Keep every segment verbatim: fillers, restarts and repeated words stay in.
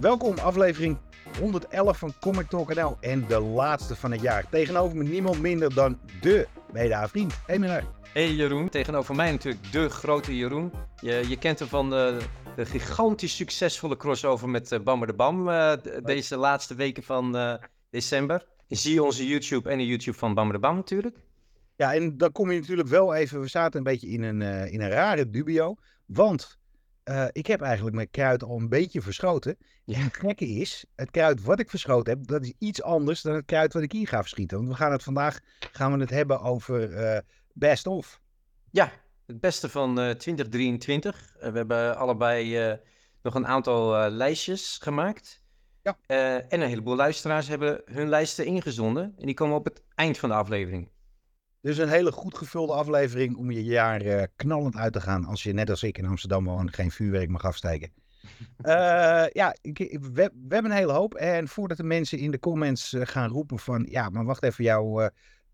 Welkom, aflevering honderd elf van Comic Talk N L en de laatste van het jaar. Tegenover me niemand minder dan de mede-vriend. Hey meneer. Hey Jeroen, tegenover mij natuurlijk de grote Jeroen. Je, je kent hem van de, de gigantisch succesvolle crossover met uh, Bammer de Bam. Uh, d- deze laatste weken van uh, december. Zie onze YouTube en de YouTube van Bammer de Bam natuurlijk. Ja, en dan kom je natuurlijk wel even... We zaten een beetje in een, uh, in een rare dubio, want... Uh, ik heb eigenlijk mijn kruid al een beetje verschoten. Ja. En het gekke is, het kruid wat ik verschoten heb, dat is iets anders dan het kruid wat ik hier ga verschieten. Want we gaan het vandaag gaan we het hebben over uh, Best Of. Ja, het beste van uh, twintig drieëntwintig. Uh, we hebben allebei uh, nog een aantal uh, lijstjes gemaakt. Ja. Uh, en een heleboel luisteraars hebben hun lijsten ingezonden. En die komen op het eind van de aflevering. Dus een hele goed gevulde aflevering om je jaar uh, knallend uit te gaan. Als je net als ik in Amsterdam woont geen vuurwerk mag afsteken. uh, ja, we, we hebben een hele hoop. En voordat de mensen in de comments uh, gaan roepen van... Ja, maar wacht even, jouw uh,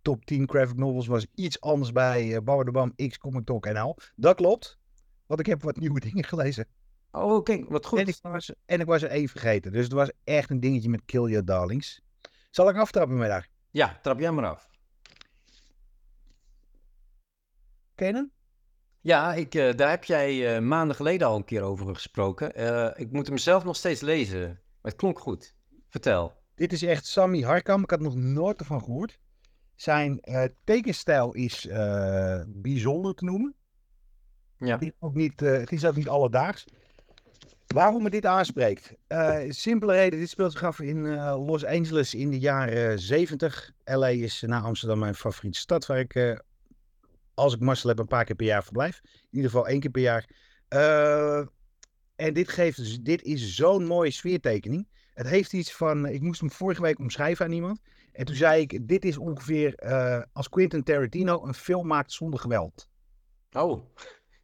top tien graphic novels was iets anders bij uh, Bammer de Bam X Comic Talk N L. Dat klopt, want ik heb wat nieuwe dingen gelezen. Oh, kijk, wat goed. En ik was, en ik was er één vergeten. Dus het was echt een dingetje met Kill Your Darlings. Zal ik aftrappen met haar? Ja, trap jij maar af. Kennen? Ja, ik, uh, daar heb jij uh, maanden geleden al een keer over gesproken. Uh, ik moet hem zelf nog steeds lezen, maar het klonk goed. Vertel. Dit is echt Sami Harkam, ik had nog nooit ervan gehoord. Zijn uh, tekenstijl is uh, bijzonder te noemen. Ja. Het is ook niet, uh, het is ook niet alledaags. Waarom me dit aanspreekt? Uh, simpele reden, dit speelt zich af in uh, Los Angeles in de jaren zeventig. L A is na Amsterdam mijn favoriete stad waar ik... Uh, Als ik Marcel heb, een paar keer per jaar verblijf. In ieder geval één keer per jaar. Uh, en dit, geeft, dit is zo'n mooie sfeertekening. Het heeft iets van... Ik moest hem vorige week omschrijven aan iemand. En toen zei ik... Dit is ongeveer uh, als Quentin Tarantino een film maakt zonder geweld. Oh,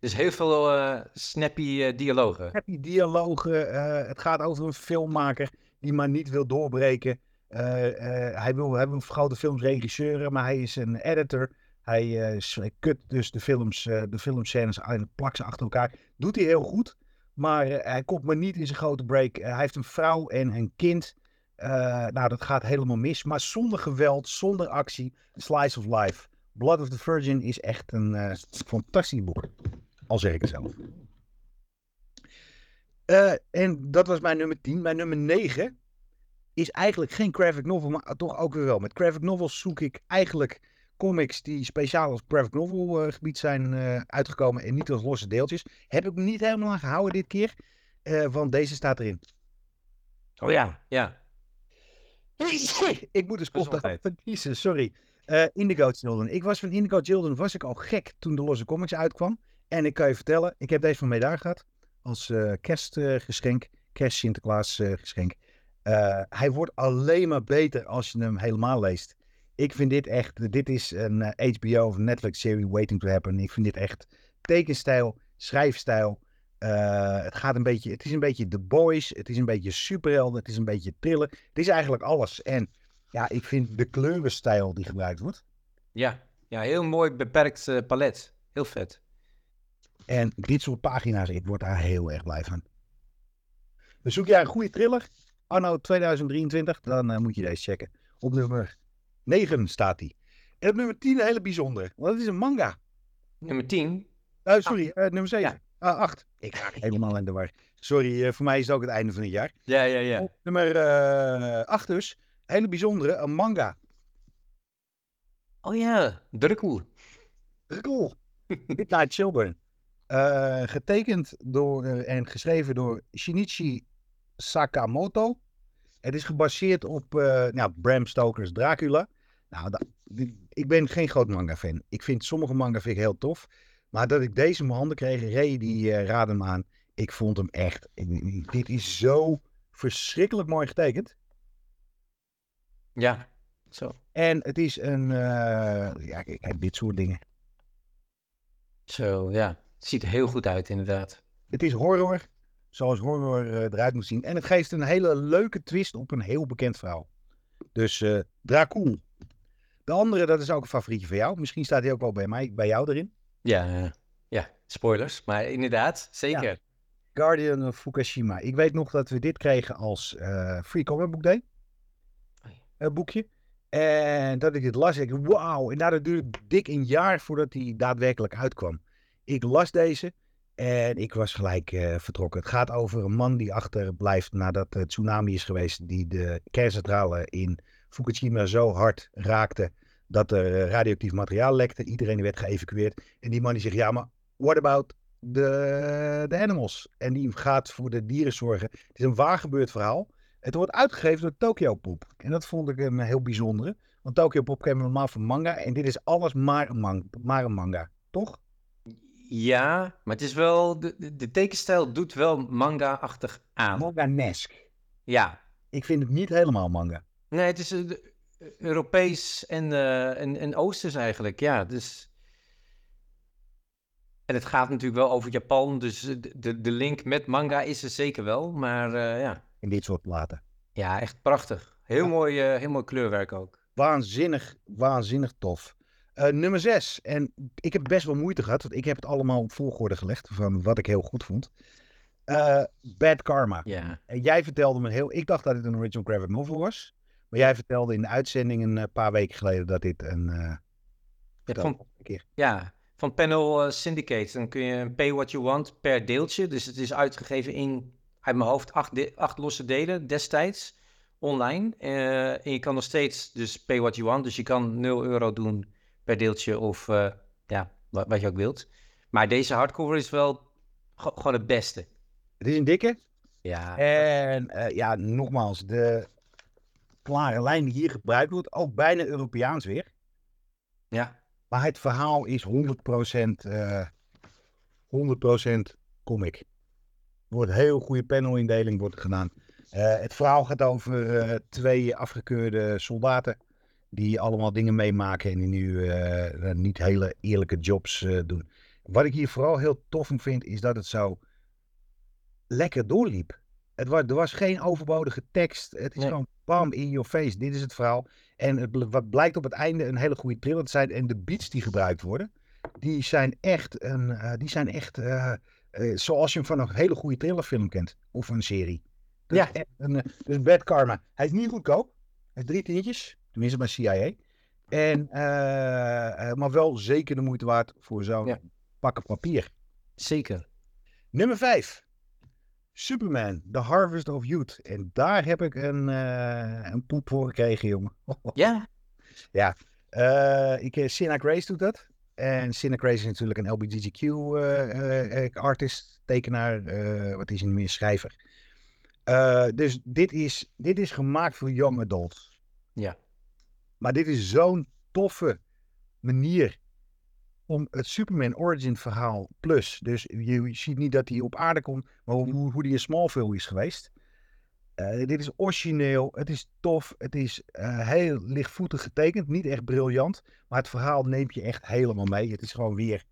dus heel veel uh, snappy uh, dialogen. Snappy dialogen. Uh, het gaat over een filmmaker die maar niet wil doorbreken. Uh, uh, hij wil, hij wil grote films regisseuren, maar hij is een editor... Hij uh, kut dus de films, uh, de filmscènes en plakt ze achter elkaar. Doet hij heel goed, maar uh, hij komt maar niet in zijn grote break. Uh, hij heeft een vrouw en een kind. Uh, nou, dat gaat helemaal mis. Maar zonder geweld, zonder actie, slice of life. Blood of the Virgin is echt een uh, fantastisch boek. Al zeg ik het zelf. Uh, en dat was mijn nummer tien. Mijn nummer negen is eigenlijk geen graphic novel, maar toch ook weer wel. Met graphic novels zoek ik eigenlijk... comics die speciaal als graphic novel uh, gebied zijn uh, uitgekomen en niet als losse deeltjes. Heb ik me niet helemaal aan gehouden dit keer, uh, want deze staat erin. Oh ja, ja. Ik moet dus kop verkiezen, sorry. Uh, Indigo Children. Ik was van Indigo Children was ik al gek toen de losse comics uitkwam. En ik kan je vertellen, ik heb deze van mij daar gehad als uh, kerstgeschenk, uh, kerst Sinterklaas uh, geschenk. Uh, hij wordt alleen maar beter als je hem helemaal leest. Ik vind dit echt, dit is een H B O of Netflix-serie waiting to happen. Ik vind dit echt tekenstijl, schrijfstijl. Uh, het gaat een beetje, het is een beetje The Boys. Het is een beetje superhelden. Het is een beetje thriller. Het is eigenlijk alles. En ja, ik vind de kleurenstijl die gebruikt wordt. Ja, ja, heel mooi beperkt uh, palet. Heel vet. En dit soort pagina's, ik word daar heel erg blij van. Dus zoek jij een goede thriller, anno tweeduizend drieëntwintig, dan uh, moet je deze checken. Op nummer... negen staat hij. En op nummer tien een hele bijzondere. Want dat is een manga. Nummer tien? Uh, sorry, uh, nummer zeven. Ja. Uh, acht. Ik raak helemaal in de war. Sorry, uh, voor mij is het ook het einde van het jaar. Ja, ja, ja. Op nummer uh, acht dus. Een hele bijzondere, een manga. Oh ja, Drukkoel. Drukkoel. Midnight Children. Uh, getekend door uh, en geschreven door Shinichi Sakamoto. Het is gebaseerd op uh, nou, Bram Stoker's Dracula. Nou, dat, ik ben geen groot manga-fan. Ik vind sommige manga vind ik heel tof. Maar dat ik deze in mijn handen kreeg, Ray die uh, raadde hem aan. Ik vond hem echt... Ik, dit is zo verschrikkelijk mooi getekend. Ja, zo. En het is een... Uh, ja, kijk, dit soort dingen. Zo, ja. Het ziet er heel goed uit, inderdaad. Het is horror. Zoals horror eruit moet zien. En het geeft een hele leuke twist op een heel bekend verhaal. Dus uh, Dracul. De andere, dat is ook een favorietje van jou. Misschien staat hij ook wel bij mij, bij jou erin. Ja, ja. Spoilers. Maar inderdaad, zeker. Ja. Guardian of Fukushima. Ik weet nog dat we dit kregen als uh, Free Comic Book Day. Een boekje. En dat ik dit las, ik wauw. En daardoor duurde het dik een jaar voordat die daadwerkelijk uitkwam. Ik las deze en ik was gelijk uh, vertrokken. Het gaat over een man die achterblijft nadat de tsunami is geweest die de kerncentrale in Fukushima zo hard raakte dat er radioactief materiaal lekte. Iedereen werd geëvacueerd. En die man die zegt, ja, maar what about the, the animals? En die gaat voor de dieren zorgen. Het is een waar gebeurd verhaal. Het wordt uitgegeven door Tokyo Pop. En dat vond ik een heel bijzondere. Want Tokyo Pop kennen we normaal van manga. En dit is alles maar een, man- maar een manga. Toch? Ja, maar het is wel... De, de tekenstijl doet wel manga-achtig aan. Manga-nesk. Ja. Ik vind het niet helemaal manga. Nee, het is uh, Europees en, uh, en, en Oosters eigenlijk. Ja, dus... En het gaat natuurlijk wel over Japan. Dus de, de link met manga is er zeker wel. Maar uh, ja... In dit soort platen. Ja, echt prachtig. Heel, ja. mooi, uh, heel mooi kleurwerk ook. Waanzinnig, waanzinnig tof. Uh, nummer zes. En ik heb best wel moeite gehad, want ik heb het allemaal op volgorde gelegd van wat ik heel goed vond. Uh, Bad Karma. Ja. En jij vertelde me heel... Ik dacht dat dit een original graphic novel was. Maar jij vertelde in de uitzending een paar weken geleden dat dit een... Uh, ja, van, keer. ja, van Panel uh, Syndicate. Dan kun je pay what you want per deeltje. Dus het is uitgegeven in... Uit mijn hoofd acht, de- acht losse delen destijds online. Uh, en je kan nog steeds dus pay what you want. Dus je kan nul euro doen per deeltje of uh, ja, wat, wat je ook wilt. Maar deze hardcover is wel go- gewoon het beste. Het is een dikke. Ja. En uh, ja, nogmaals, de klare lijn die hier gebruikt wordt, ook bijna Europeaans weer. Ja. Maar het verhaal is honderd procent, uh, honderd procent comic. Er wordt heel goede panelindeling wordt gedaan. Uh, het verhaal gaat over uh, twee afgekeurde soldaten die allemaal dingen meemaken en die nu uh, niet hele eerlijke jobs uh, doen. Wat ik hier vooral heel tof vind is dat het zo lekker doorliep. Het was, er was geen overbodige tekst. Het is nee. gewoon bam in your face. Dit is het verhaal. En het, wat blijkt op het einde een hele goede thriller te zijn. En de beats die gebruikt worden, die zijn echt... Een, uh, die zijn echt uh, Uh, zoals je hem van een hele goede thrillerfilm kent. Of een serie. Dus, ja. Een, dus Bad Karma. Hij is niet goedkoop. Hij heeft drie tientjes. Tenminste bij C I A. En, uh, maar wel zeker de moeite waard voor zo'n ja. pakken papier. Zeker. Nummer vijf. Superman. The Harvest of Youth. En daar heb ik een, uh, een poep voor gekregen, jongen. Ja. Ja. Uh, ik, Sinna Grace doet dat. En Sinna Grace is natuurlijk een L G B T Q-artist, uh, uh, tekenaar, uh, wat is hij meer, schrijver. Uh, dus dit is, dit is gemaakt voor young adults. Ja. Maar dit is zo'n toffe manier om het Superman origin verhaal plus. Dus je ziet niet dat hij op aarde komt, maar hoe, hoe die in Smallville is geweest. Uh, dit is origineel, het is tof, het is uh, heel lichtvoetig getekend, niet echt briljant, maar het verhaal neemt je echt helemaal mee. Het is gewoon weer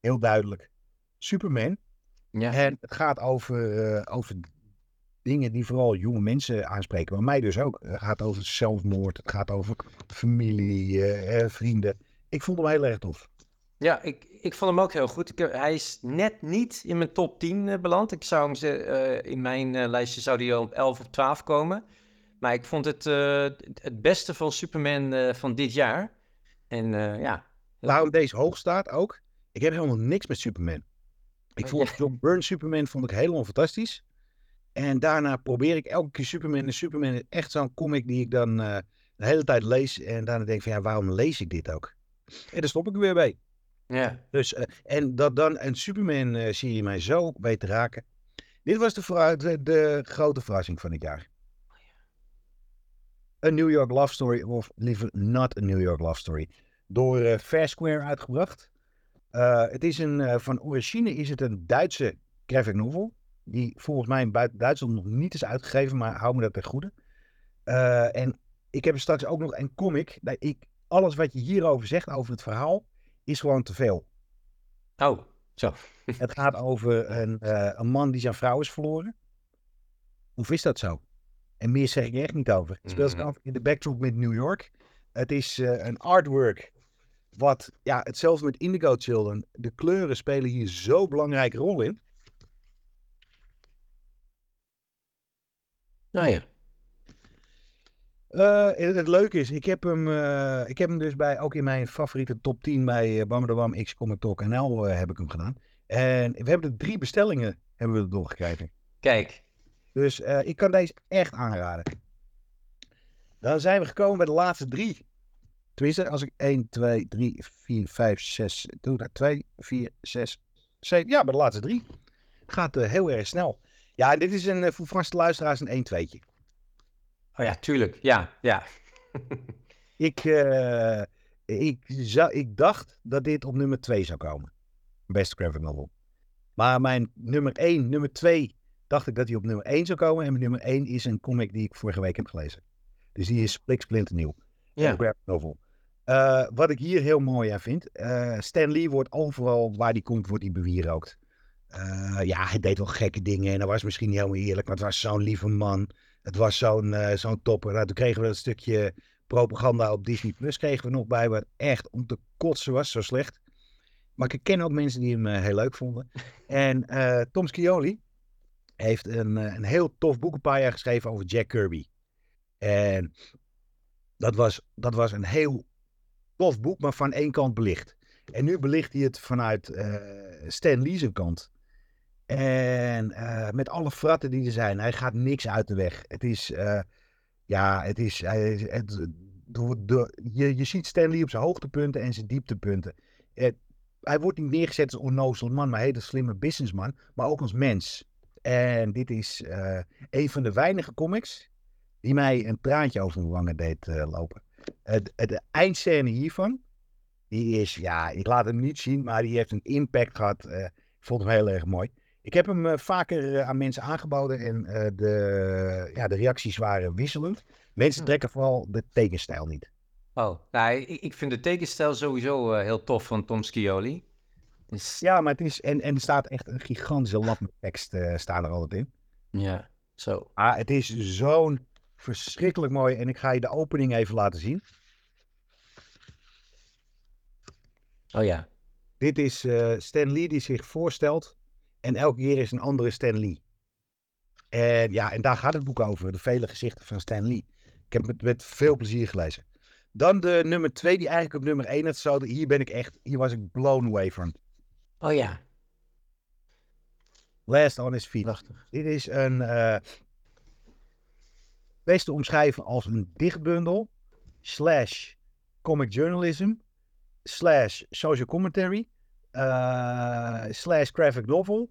heel duidelijk Superman. Ja. En het gaat over, uh, over dingen die vooral jonge mensen aanspreken, maar mij dus ook. Het gaat over zelfmoord, het gaat over familie, uh, vrienden. Ik vond hem heel erg tof. Ja, ik, ik vond hem ook heel goed. Ik heb, hij is net niet in mijn top tien uh, beland. Ik zou hem, uh, in mijn uh, lijstje zou hij op elf of twaalf komen. Maar ik vond het uh, het beste van Superman uh, van dit jaar. En uh, ja. Waarom deze hoog staat ook. Ik heb helemaal niks met Superman. Ik vond ja. John Byrne Superman vond ik helemaal fantastisch. En daarna probeer ik elke keer Superman. En Superman is echt zo'n comic die ik dan uh, de hele tijd lees. En daarna denk ik van ja, waarom lees ik dit ook? En daar stop ik er weer bij. Ja. Dus, uh, en dat dan een Superman-serie uh, mij zo bij te raken. Dit was de, verra- de, de grote verrassing van het jaar. Oh, ja. A New York Love Story, of liever Not a New York Love Story. Door uh, Fair Square uitgebracht. Uh, het is een, uh, van origine is het een Duitse graphic novel. Die volgens mij in buiten Duitsland nog niet is uitgegeven, maar hou me dat ten goede. Uh, en ik heb er straks ook nog een comic. Dat ik, alles wat je hierover zegt, over het verhaal, is gewoon te veel. Oh, zo. Het gaat over een, uh, een man die zijn vrouw is verloren. Of is dat zo? En meer zeg ik er echt niet over. Het speelt zich af in de backdrop met New York. Het is uh, een artwork. Wat, ja, hetzelfde met Indigo Children. De kleuren spelen hier zo'n belangrijke rol in. Nou ja. Uh, het, het leuke is, ik heb hem, uh, ik heb hem dus bij, ook in mijn favoriete top tien bij uh, Bammadawam X Comic Talk N L uh, heb ik hem gedaan. En we hebben er drie bestellingen hebben we er doorgekregen. Kijk. Dus uh, ik kan deze echt aanraden. Dan zijn we gekomen bij de laatste drie. Tenminste, als ik één, twee, drie, vier, vijf, zes... Doe dat twee, vier, zes, zeven... Ja, bij de laatste drie. Gaat uh, heel erg snel. Ja, dit is een, uh, voor vaste luisteraars een één-tweetje. Oh ja, tuurlijk. Ja, ja. ik, uh, ik, zou, ik dacht dat dit op nummer twee zou komen. Best graphic novel. Maar mijn nummer één, nummer twee... dacht ik dat hij op nummer één zou komen. En mijn nummer één is een comic die ik vorige week heb gelezen. Dus die is splinternieuw. Ja. Graphic novel. Uh, wat ik hier heel mooi aan vind. Uh, Stan Lee wordt overal waar hij komt, wordt hij bewierookt. Uh, ja, hij deed wel gekke dingen. En dat was misschien niet helemaal eerlijk. Maar het was zo'n lieve man. Het was zo'n, uh, zo'n topper. Nou, toen kregen we dat stukje propaganda op Disney Plus. Kregen we nog bij. Wat echt om te kotsen was. Zo slecht. Maar ik ken ook mensen die hem uh, heel leuk vonden. En uh, Tom Scioli heeft een, een heel tof boek een paar jaar geschreven over Jack Kirby. En dat was, dat was een heel tof boek, maar van één kant belicht. En nu belicht hij het vanuit uh, Stan Lee's kant. En uh, met alle fratten die er zijn, hij gaat niks uit de weg. Het is, uh, ja, het is, hij, het, door, door, je, je ziet Stan Lee op zijn hoogtepunten en zijn dieptepunten. Het, hij wordt niet neergezet als onnozel man, maar hele slimme businessman, maar ook als mens. En dit is uh, een van de weinige comics die mij een traantje over mijn wangen deed uh, lopen. Uh, de, de eindscène hiervan, die is, ja, ik laat hem niet zien, maar die heeft een impact gehad. Uh, ik vond hem heel erg mooi. Ik heb hem uh, vaker uh, aan mensen aangeboden en uh, de, uh, ja, de reacties waren wisselend. Mensen trekken vooral de tekenstijl niet. Oh, nou, ik, ik vind de tekenstijl sowieso uh, heel tof van Tom Scioli. Is... Ja, maar het is... En, en er staat echt een gigantische lap met tekst uh, staan er altijd in. Ja, zo. So. Ah, het is zo'n verschrikkelijk mooi... En ik ga je de opening even laten zien. Oh ja. Dit is uh, Stan Lee die zich voorstelt. En elke keer is een andere Stan Lee. En ja, en daar gaat het boek over. De vele gezichten van Stan Lee. Ik heb het met veel plezier gelezen. Dan de nummer twee, die eigenlijk op nummer één had zo. Hier ben ik echt... Hier was ik blown away van. Oh ja. Last on his feet. Prachtig. Dit is een... Uh, best te omschrijven als een dichtbundel. Slash comic journalism. Slash social commentary. Uh, slash graphic novel.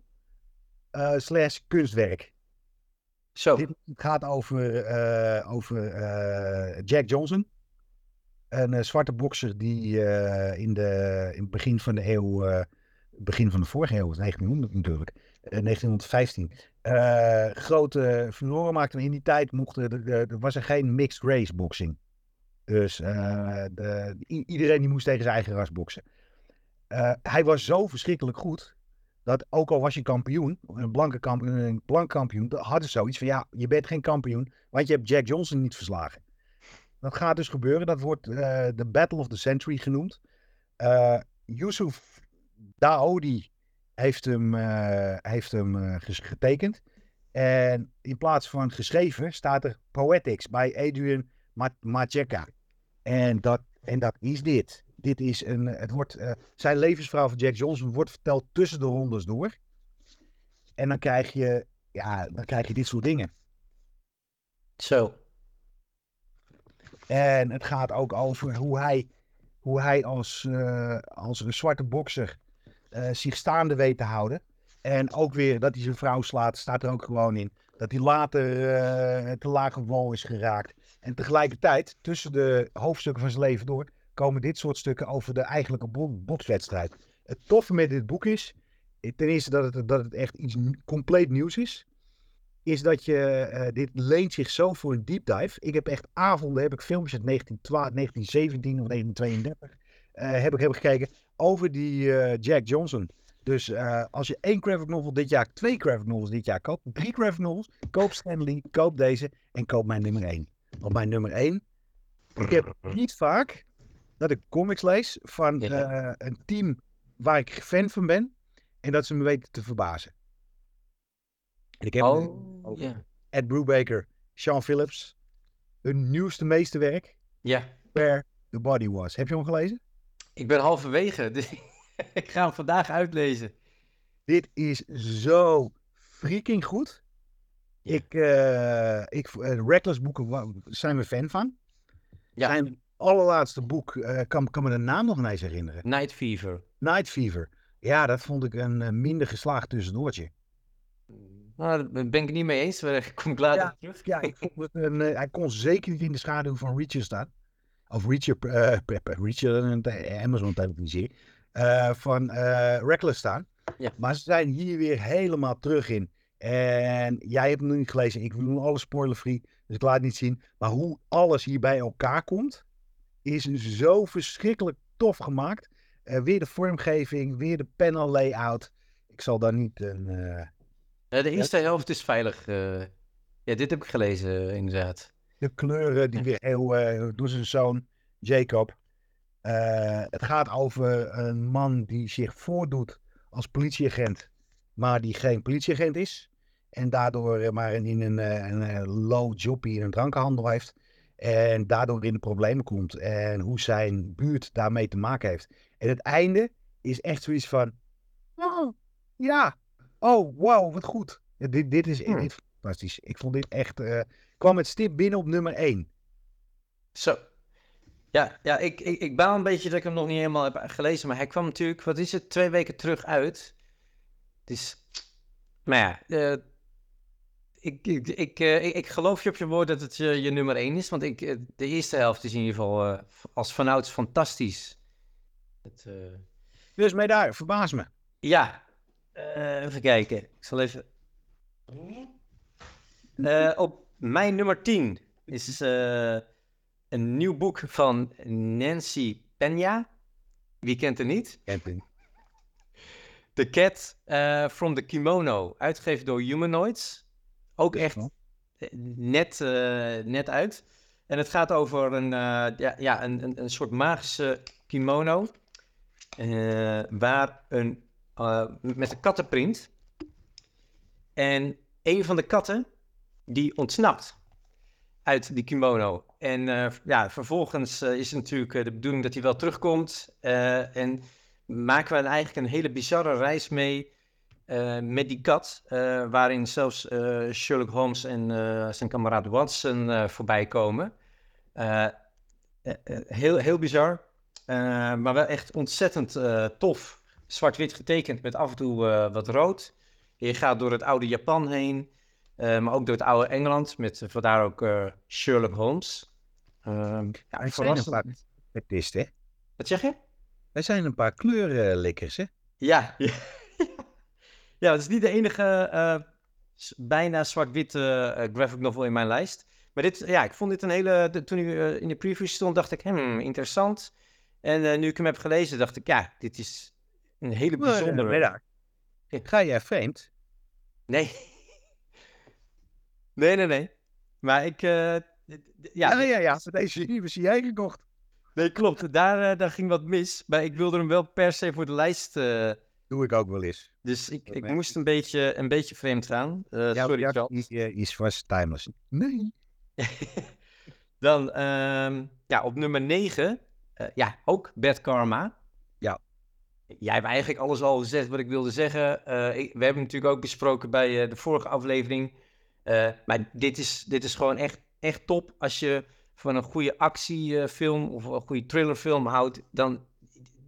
Uh, slash kunstwerk. Zo. Dit gaat over, uh, over uh, Jack Johnson. Een uh, zwarte bokser die uh, in, de, in het begin van de eeuw... Uh, begin van de vorige eeuw, negentienhonderd natuurlijk, negentienhonderdvijftien, uh, grote verloren maakte. In die tijd mochten, er, er was er geen mixed race boxing. Dus uh, de, iedereen die moest tegen zijn eigen ras boksen. Uh, hij was zo verschrikkelijk goed, dat ook al was je kampioen, een blanke kampioen, een blank kampioen, hadden zoiets van ja, je bent geen kampioen, want je hebt Jack Johnson niet verslagen. Dat gaat dus gebeuren, dat wordt de uh, Battle of the Century genoemd. Uh, Yusuf Daoudi heeft hem, uh, heeft hem uh, getekend. En in plaats van geschreven staat er Poetics bij Adrian Majeka. En dat, en dat is dit. Dit is een... Het wordt, uh, zijn levensverhaal van Jack Johnson wordt verteld tussen de rondes door. En dan krijg je... Ja, dan krijg je dit soort dingen. Zo. En het gaat ook over hoe hij... Hoe hij als, uh, als een zwarte bokser... Uh, zich staande weet te houden. En ook weer dat hij zijn vrouw slaat, staat er ook gewoon in. Dat hij later uh, te lage wal is geraakt. En tegelijkertijd, tussen de hoofdstukken van zijn leven door, komen dit soort stukken over de eigenlijke bokswedstrijd. Het toffe met dit boek is, ten eerste dat het, dat het echt iets compleet nieuws is, is dat je, uh, dit leent zich zo voor een deep dive. Ik heb echt avonden, heb ik filmpjes uit negentien zeventien of negentien tweeëndertig... Uh, heb ik heb gekeken over die uh, Jack Johnson. Dus uh, als je één graphic novel dit jaar, twee graphic novels dit jaar koopt, drie graphic novels, koop Stanley, koop deze en koop mijn nummer één. Want mijn nummer één, ik heb niet vaak dat ik comics lees van uh, een team waar ik fan van ben en dat ze me weten te verbazen. En ik heb oh, yeah. Ed Brubaker, Sean Phillips, hun nieuwste meesterwerk, yeah. Where the Body Was. Heb je hem gelezen? Ik ben halverwege, dus ik ga hem vandaag uitlezen. Dit is zo freaking goed. Ja. Ik, uh, ik, uh, Reckless boeken zijn we fan van. Ja. Zijn allerlaatste boek, uh, kan, kan me de naam nog ineens herinneren. Night Fever. Night Fever. Ja, dat vond ik een uh, minder geslaagd tussendoortje. Nou, daar ben ik niet mee eens. Daar kom ik later terug. Ja, ja, ik vond het een, uh, hij kon zeker niet in de schaduw van Reacher staan. Of Reacher, uh, Reacher uh, Amazon televisie. Uh, van uh, Reckless staan. Ja. Maar ze zijn hier weer helemaal terug in. En jij hebt hem nog niet gelezen. Ik doe alles spoiler-free, dus ik laat het niet zien. Maar hoe alles hier bij elkaar komt, is zo verschrikkelijk tof gemaakt. Uh, weer de vormgeving, weer de panel layout. Ik zal daar niet een... Uh... Ja, de eerste ja. helft is veilig. Uh... Ja, dit heb ik gelezen, inderdaad. De kleuren die weer heel... Uh, door zijn zoon, Jacob. Uh, het gaat over een man die zich voordoet als politieagent, maar die geen politieagent is. En daardoor maar in een, een, een low jobbie in een drankenhandel heeft. En daardoor in de problemen komt. En hoe zijn buurt daarmee te maken heeft. En het einde is echt zoiets van... Oh, ja. Oh, wow, wat goed. Ja, dit, dit is echt hm. fantastisch. Ik vond dit echt... Uh, kwam het stip binnen op nummer één. Zo. Ja, ja ik, ik, ik baal een beetje dat ik hem nog niet helemaal heb gelezen. Maar hij kwam natuurlijk, wat is het, twee weken terug uit. Dus, maar ja, uh, ik, ik, ik, uh, ik, ik geloof je op je woord dat het je, je nummer één is. Want ik, uh, de eerste helft is in ieder geval uh, als vanouds fantastisch. Het, uh... Dus mee daar, verbaas me. Ja, uh, even kijken. Ik zal even... Uh, op mijn nummer tien is uh, een nieuw boek van Nancy Peña. Wie kent hem niet? Kent hem. The Cat uh, from the Kimono, uitgegeven door Humanoids. Ook echt net, uh, net uit. En het gaat over een, uh, ja, ja, een, een soort magische kimono. Uh, waar een, uh, met een kattenprint. En een van de katten, die ontsnapt uit die kimono. En uh, ja, vervolgens uh, is het natuurlijk de bedoeling dat hij wel terugkomt. Uh, en... maken we eigenlijk een hele bizarre reis mee uh, met die kat. Uh, waarin zelfs uh, Sherlock Holmes en uh, zijn kameraad Watson uh, voorbij komen. Uh, uh, uh, heel, heel bizar, uh, maar wel echt ontzettend uh, tof. Zwart-wit getekend met af en toe uh, wat rood. Je gaat door het oude Japan heen, uh, maar ook door het oude Engeland. Met uh, vandaar ook uh, Sherlock Holmes. Uh, ja, ik verrassend. Het is, hè? Wat zeg je? Wij zijn een paar kleurenlikkers, hè? Ja. Ja, ja, het is niet de enige uh, bijna zwart-witte uh, graphic novel in mijn lijst. Maar dit, ja, ik vond dit een hele... De, toen ik uh, in de preview stond, dacht ik, hmm, interessant. En uh, nu ik hem heb gelezen, dacht ik, ja, dit is een hele bijzondere... Maar, uh, ga jij vreemd? Nee. nee, nee, nee. Maar ik... Uh, ja, ja, ja, ja. Deze nieuwe zie jij gekocht. Nee, klopt. Daar, uh, daar ging wat mis. Maar ik wilde hem wel per se voor de lijst... Uh... Doe ik ook wel eens. Dus ik, ik moest een beetje, een beetje vreemd gaan. Uh, ja, sorry, Jan. Is was timeless. Nee. Dan, um, ja, op nummer negen. Uh, ja, ook Bad Karma. Ja. Jij hebt eigenlijk alles al gezegd wat ik wilde zeggen. Uh, ik, we hebben natuurlijk ook besproken bij uh, de vorige aflevering. Uh, maar dit is, dit is gewoon echt, echt top als je... van een goede actiefilm of een goede thrillerfilm houdt, dan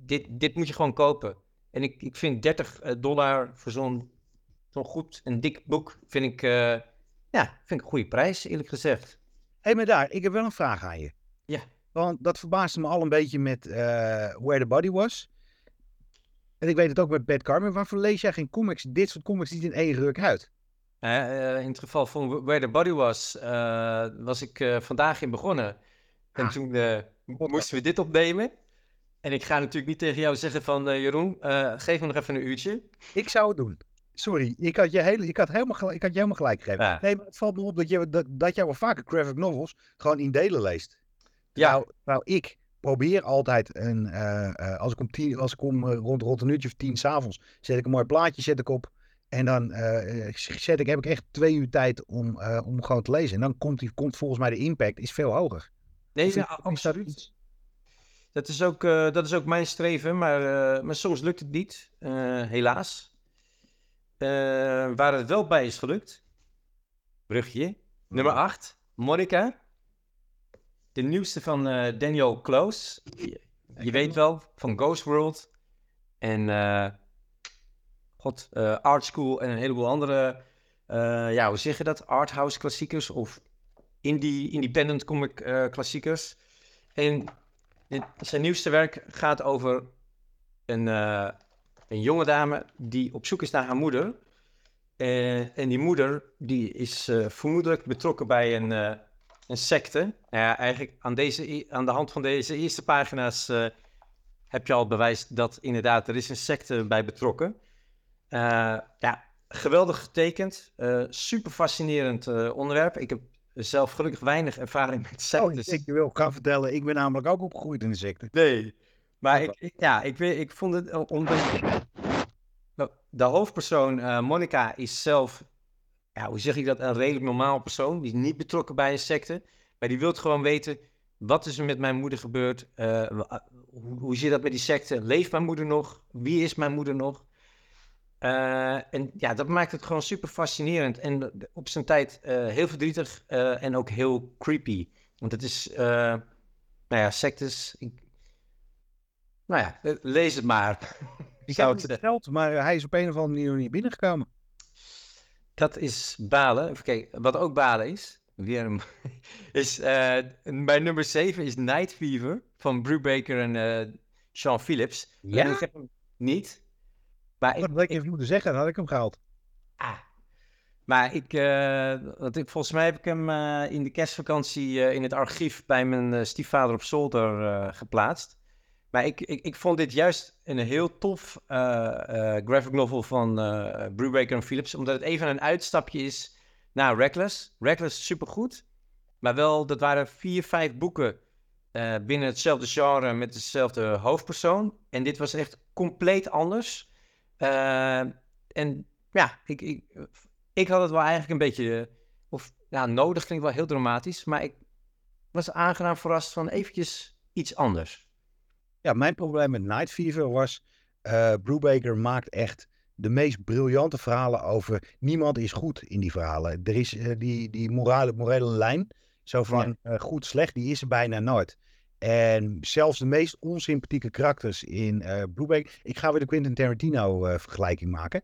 dit, dit moet je gewoon kopen. En ik, ik vind dertig dollar voor zo'n, zo'n goed en dik boek, vind ik, uh, ja, vind ik een goede prijs, eerlijk gezegd. Hé, hey, maar daar, ik heb wel een vraag aan je. Ja. Want dat verbaasde me al een beetje met uh, Where the Body Was. En ik weet het ook met Bad Karma. Waarvoor lees jij geen comics, dit soort comics niet in één ruk uit? Uh, in het geval van Where the Body Was, uh, was ik uh, vandaag in begonnen. En ah, toen uh, moesten we dit opnemen. En ik ga natuurlijk niet tegen jou zeggen van... Uh, Jeroen, uh, geef me nog even een uurtje. Ik zou het doen. Sorry, ik had je, hele, ik had helemaal, gelijk, ik had je helemaal gelijk gegeven. Ah. Nee, maar het valt me op dat, je, dat, dat jij wel vaker graphic novels gewoon in delen leest. Terwijl, ja. Terwijl ik probeer altijd, een, uh, uh, als ik om, tien, als ik om uh, rond, rond een uurtje of tien 's avonds... zet ik een mooi plaatje zet ik op... En dan uh, zet ik, heb ik echt twee uur tijd om, uh, om gewoon te lezen. En dan komt, die, komt volgens mij de impact is veel hoger. Nee, ja, absoluut. Dat is ook, uh, dat is ook mijn streven, maar, uh, maar soms lukt het niet, uh, helaas. Uh, waar het wel bij is gelukt, brugje, nummer acht, Monica. De nieuwste van uh, Daniel Close. Je weet wel, van Ghost World. En uh, God, uh, Art School en een heleboel andere, uh, ja, hoe zeg je dat? Arthouse klassiekers of indie, independent comic uh, klassiekers. En dit, zijn nieuwste werk gaat over een, uh, een jonge dame die op zoek is naar haar moeder. Uh, en die moeder die is uh, vermoedelijk betrokken bij een, uh, een secte. Uh, eigenlijk aan, deze, aan de hand van deze eerste pagina's uh, heb je al bewijs dat inderdaad er is een secte bij betrokken. Uh, ja, geweldig getekend. Uh, super fascinerend uh, onderwerp. Ik heb zelf gelukkig weinig ervaring met sectes. Oh, ik wil gaan vertellen, ik ben namelijk ook opgegroeid in de secte. Nee, maar ik, ik, ja, ik, ik vond het... Om de... de hoofdpersoon, uh, Monica, is zelf, ja, hoe zeg ik dat, een redelijk normaal persoon. Die is niet betrokken bij een secte. Maar die wil gewoon weten, wat is er met mijn moeder gebeurd? Uh, hoe, hoe zit dat met die secte? Leeft mijn moeder nog? Wie is mijn moeder nog? Uh, en ja, dat maakt het gewoon super fascinerend. En op zijn tijd uh, heel verdrietig uh, en ook heel creepy. Want het is, uh, nou ja, sectes... Ik... Nou ja, lees het maar. Ik heb het geld, maar hij is op een of andere manier niet binnengekomen. Dat is balen. Even kijken, wat ook balen is, weer een, is uh, bij nummer zeven is Night Fever van Brew Baker en uh, Sean Phillips. Ja? En ik heb hem niet. Maar ik, dat ik even moeten zeggen, dan had ik hem gehaald. Ah, maar ik, uh, want ik, volgens mij heb ik hem uh, in de kerstvakantie uh, in het archief bij mijn uh, stiefvader op zolder uh, geplaatst. Maar ik, ik, ik vond dit juist een heel tof uh, uh, graphic novel van uh, Brew Baker en Phillips. Omdat het even een uitstapje is naar Reckless. Reckless is supergoed. Maar wel, dat waren vier, vijf boeken uh, binnen hetzelfde genre met dezelfde hoofdpersoon. En dit was echt compleet anders. Uh, en ja, ik, ik, ik had het wel eigenlijk een beetje... Of, nou, nodig klinkt wel heel dramatisch. Maar ik was aangenaam verrast van eventjes iets anders. Ja, mijn probleem met Night Fever was... Uh, Brew Baker maakt echt de meest briljante verhalen over... Niemand is goed in die verhalen. Er is uh, die, die morale, morele lijn, zo van ja. uh, goed, slecht, die is er bijna nooit. En zelfs de meest onsympathieke karakters in uh, Brew Baker... Ik ga weer de Quentin Tarantino uh, vergelijking maken.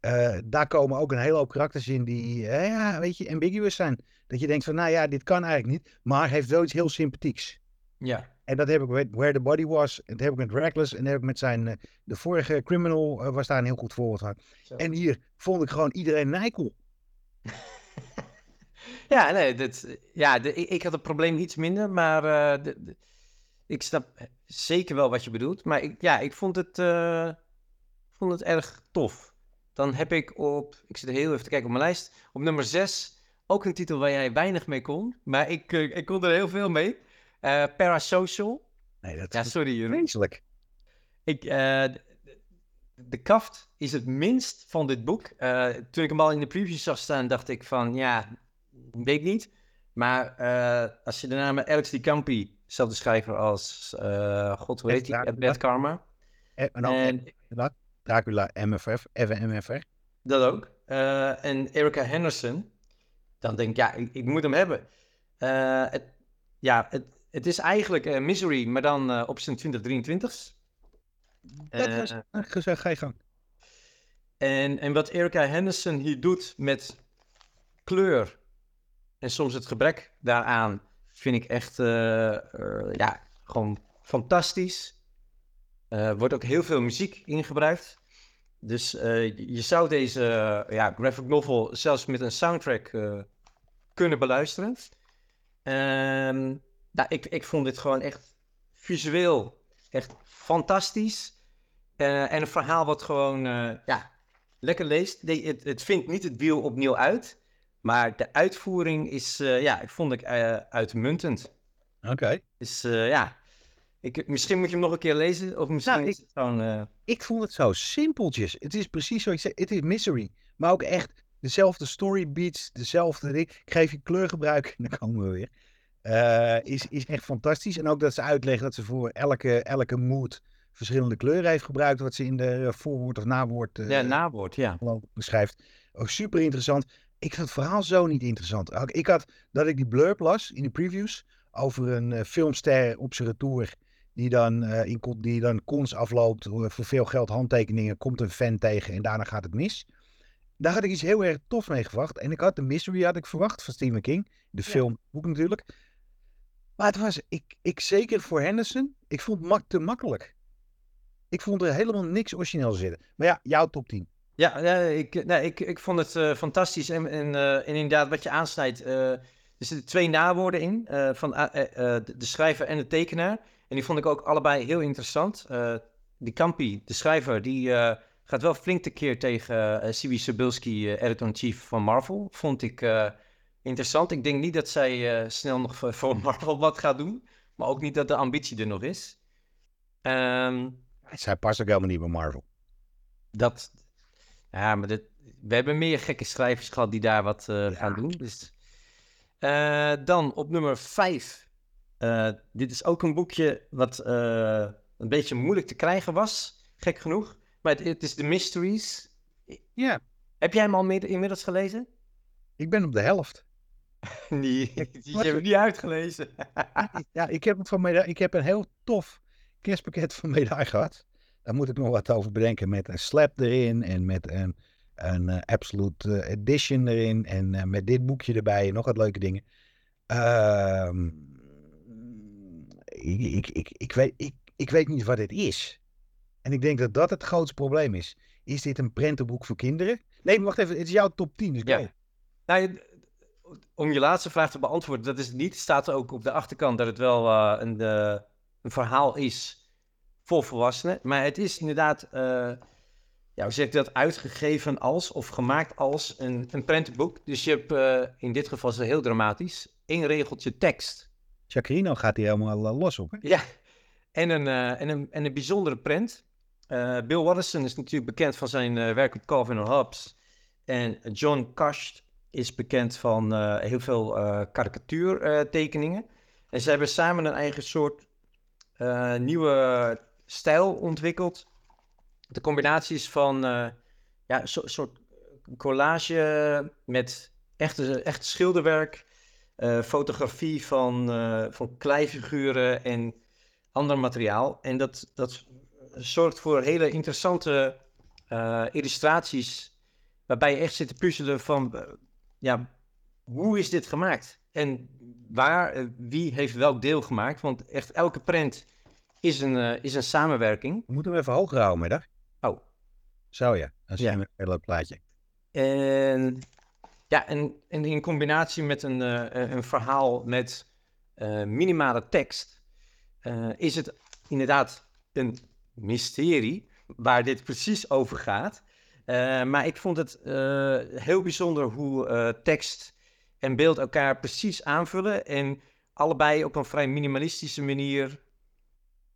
Uh, daar komen ook een hele hoop karakters in die, uh, ja, weet je, ambiguous zijn. Dat je denkt van, nou ja, dit kan eigenlijk niet, maar heeft wel iets heel sympathieks. Ja. En dat heb ik met Where the Body Was, dat heb ik met Reckless en dat heb ik met zijn... De vorige Criminal uh, was daar een heel goed voorbeeld van. Zo. En hier vond ik gewoon iedereen nijkel. ja, nee, dit, ja de, ik had het probleem iets minder, maar uh, de, de, ik snap zeker wel wat je bedoelt. Maar ik, ja, ik vond het, uh, vond het erg tof. Dan heb ik op, ik zit heel even te kijken op mijn lijst, op nummer zes ook een titel waar jij weinig mee kon. Maar ik, uh, ik kon er heel veel mee. Uh, Parasocial. Nee, dat is ja, sorry, vreselijk. Ik, uh, de, de kaft is het minst van dit boek. Uh, toen ik hem al in de preview zag staan, dacht ik van, ja, weet niet. Maar uh, als je de naam Alex DiCampi, zelfde schrijver als, uh, god, hoe heet die? Bad Karma. En Dracula M F F, M F R. Dat ook. Uh, en Erica Henderson. Dan denk ik, ja, ik, ik moet hem hebben. Uh, het, ja, het... Het is eigenlijk uh, Misery, maar dan uh, op zijn twintig drieëntwintig's. Dat is uh, gezegd, ga je gang. En, en wat Erica Henderson hier doet met kleur en soms het gebrek daaraan, vind ik echt uh, uh, ja, gewoon fantastisch. Er uh, wordt ook heel veel muziek ingebruikt. Dus uh, je zou deze uh, ja, graphic novel zelfs met een soundtrack uh, kunnen beluisteren. Ehm... Um, Nou, ik, ik vond dit gewoon echt visueel echt fantastisch. Uh, en een verhaal wat gewoon uh, ja, lekker leest. De, het, het vindt niet het wiel opnieuw uit. Maar de uitvoering is, uh, ja, vond ik uh, uitmuntend. Oké. Okay. Dus uh, ja, Ik, misschien moet je hem nog een keer lezen, of misschien nou, is het gewoon... Uh... Ik vond het zo simpeltjes. Het is precies zoals je zegt, het is Misery. Maar ook echt dezelfde story beats, dezelfde ding. Ik geef je kleurgebruik, en dan komen we weer. Uh, is, is echt fantastisch. En ook dat ze uitleggen dat ze voor elke, elke mood verschillende kleuren heeft gebruikt, wat ze in de voorwoord of nawoord... Uh, ja, nawoord, ja. ...beschrijft. Ook super interessant. Ik vind het verhaal zo niet interessant. Ik had, dat ik die blurb las in de previews over een uh, filmster op zijn retour, die dan, uh, in, die dan cons afloopt, voor veel geld handtekeningen, komt een fan tegen en daarna gaat het mis. Daar had ik iets heel erg tofs mee verwacht. En ik had de mystery had ik verwacht van Stephen King. De ja. film, boek natuurlijk. Maar het was, ik, ik zeker voor Henderson, ik vond het mak- te makkelijk. Ik vond er helemaal niks origineel zitten. Maar ja, jouw top tien. Ja, nee, ik, nee, ik, ik vond het uh, fantastisch. En, en, uh, en inderdaad, wat je aansnijdt, uh, er zitten twee nawoorden in. Uh, van uh, uh, de schrijver en de tekenaar. En die vond ik ook allebei heel interessant. Uh, die Kampi, de schrijver, die uh, gaat wel flink tekeer tegen uh, Siwi Cybulski, uh, editor-in-chief van Marvel. Vond ik uh, interessant. Ik denk niet dat zij uh, snel nog voor Marvel wat gaat doen. Maar ook niet dat de ambitie er nog is. Um, zij past ook helemaal niet bij Marvel. Dat... Ja, maar dit, we hebben meer gekke schrijvers gehad die daar wat uh, ja. gaan doen. Dus. Uh, dan op nummer vijf. Uh, dit is ook een boekje wat uh, een beetje moeilijk te krijgen was. Gek genoeg. Maar het, het is The Mysteries. Ja. Heb jij hem al mee, inmiddels gelezen? Ik ben op de helft. Nee, die heb ik niet uitgelezen. ja, ik heb, van Medai, ik heb een heel tof kerstpakket van Medai gehad. Daar moet ik nog wat over bedenken met een slap erin en met een, een uh, absolute uh, edition erin en uh, met dit boekje erbij en nog wat leuke dingen. Uh, ik, ik, ik, ik, weet, ik, ik weet niet wat dit is. En ik denk dat dat het grootste probleem is. Is dit een prentenboek voor kinderen? Nee, maar wacht even, het is jouw top tien. Dus ja. Nou, om je laatste vraag te beantwoorden, dat is het niet. Staat er ook op de achterkant dat het wel uh, een, uh, een verhaal is. Voor volwassenen, maar het is inderdaad, uh, ja, hoe zeg ik dat, uitgegeven als of gemaakt als een, een prentenboek. Dus je hebt uh, in dit geval is het heel dramatisch, één regeltje tekst. Jacarino gaat hier helemaal los op, hè? Ja, en een, uh, en een, en een bijzondere prent. Uh, Bill Watterson is natuurlijk bekend van zijn uh, werk met Calvin en Hobbes. En John Kasht is bekend van uh, heel veel uh, karikatuurtekeningen. Uh, en ze hebben samen een eigen soort uh, nieuwe... stijl ontwikkeld. De combinaties van uh, ja, een so- soort collage met echte, echte schilderwerk, uh, fotografie van, uh, van kleifiguren en ander materiaal. En dat, dat zorgt voor hele interessante uh, illustraties waarbij je echt zit te puzzelen van uh, ja, hoe is dit gemaakt? En waar, uh, wie heeft welk deel gemaakt? Want echt elke prent Is een, uh, is een samenwerking. We moeten hem even hoger houden, middag. Oh. Zou je? Dat is ja. een heel leuk plaatje. En, ja, en, en in combinatie met een, uh, een verhaal met uh, minimale tekst... Uh, is het inderdaad een mysterie waar dit precies over gaat. Uh, maar ik vond het uh, heel bijzonder hoe uh, tekst en beeld elkaar precies aanvullen... en allebei op een vrij minimalistische manier...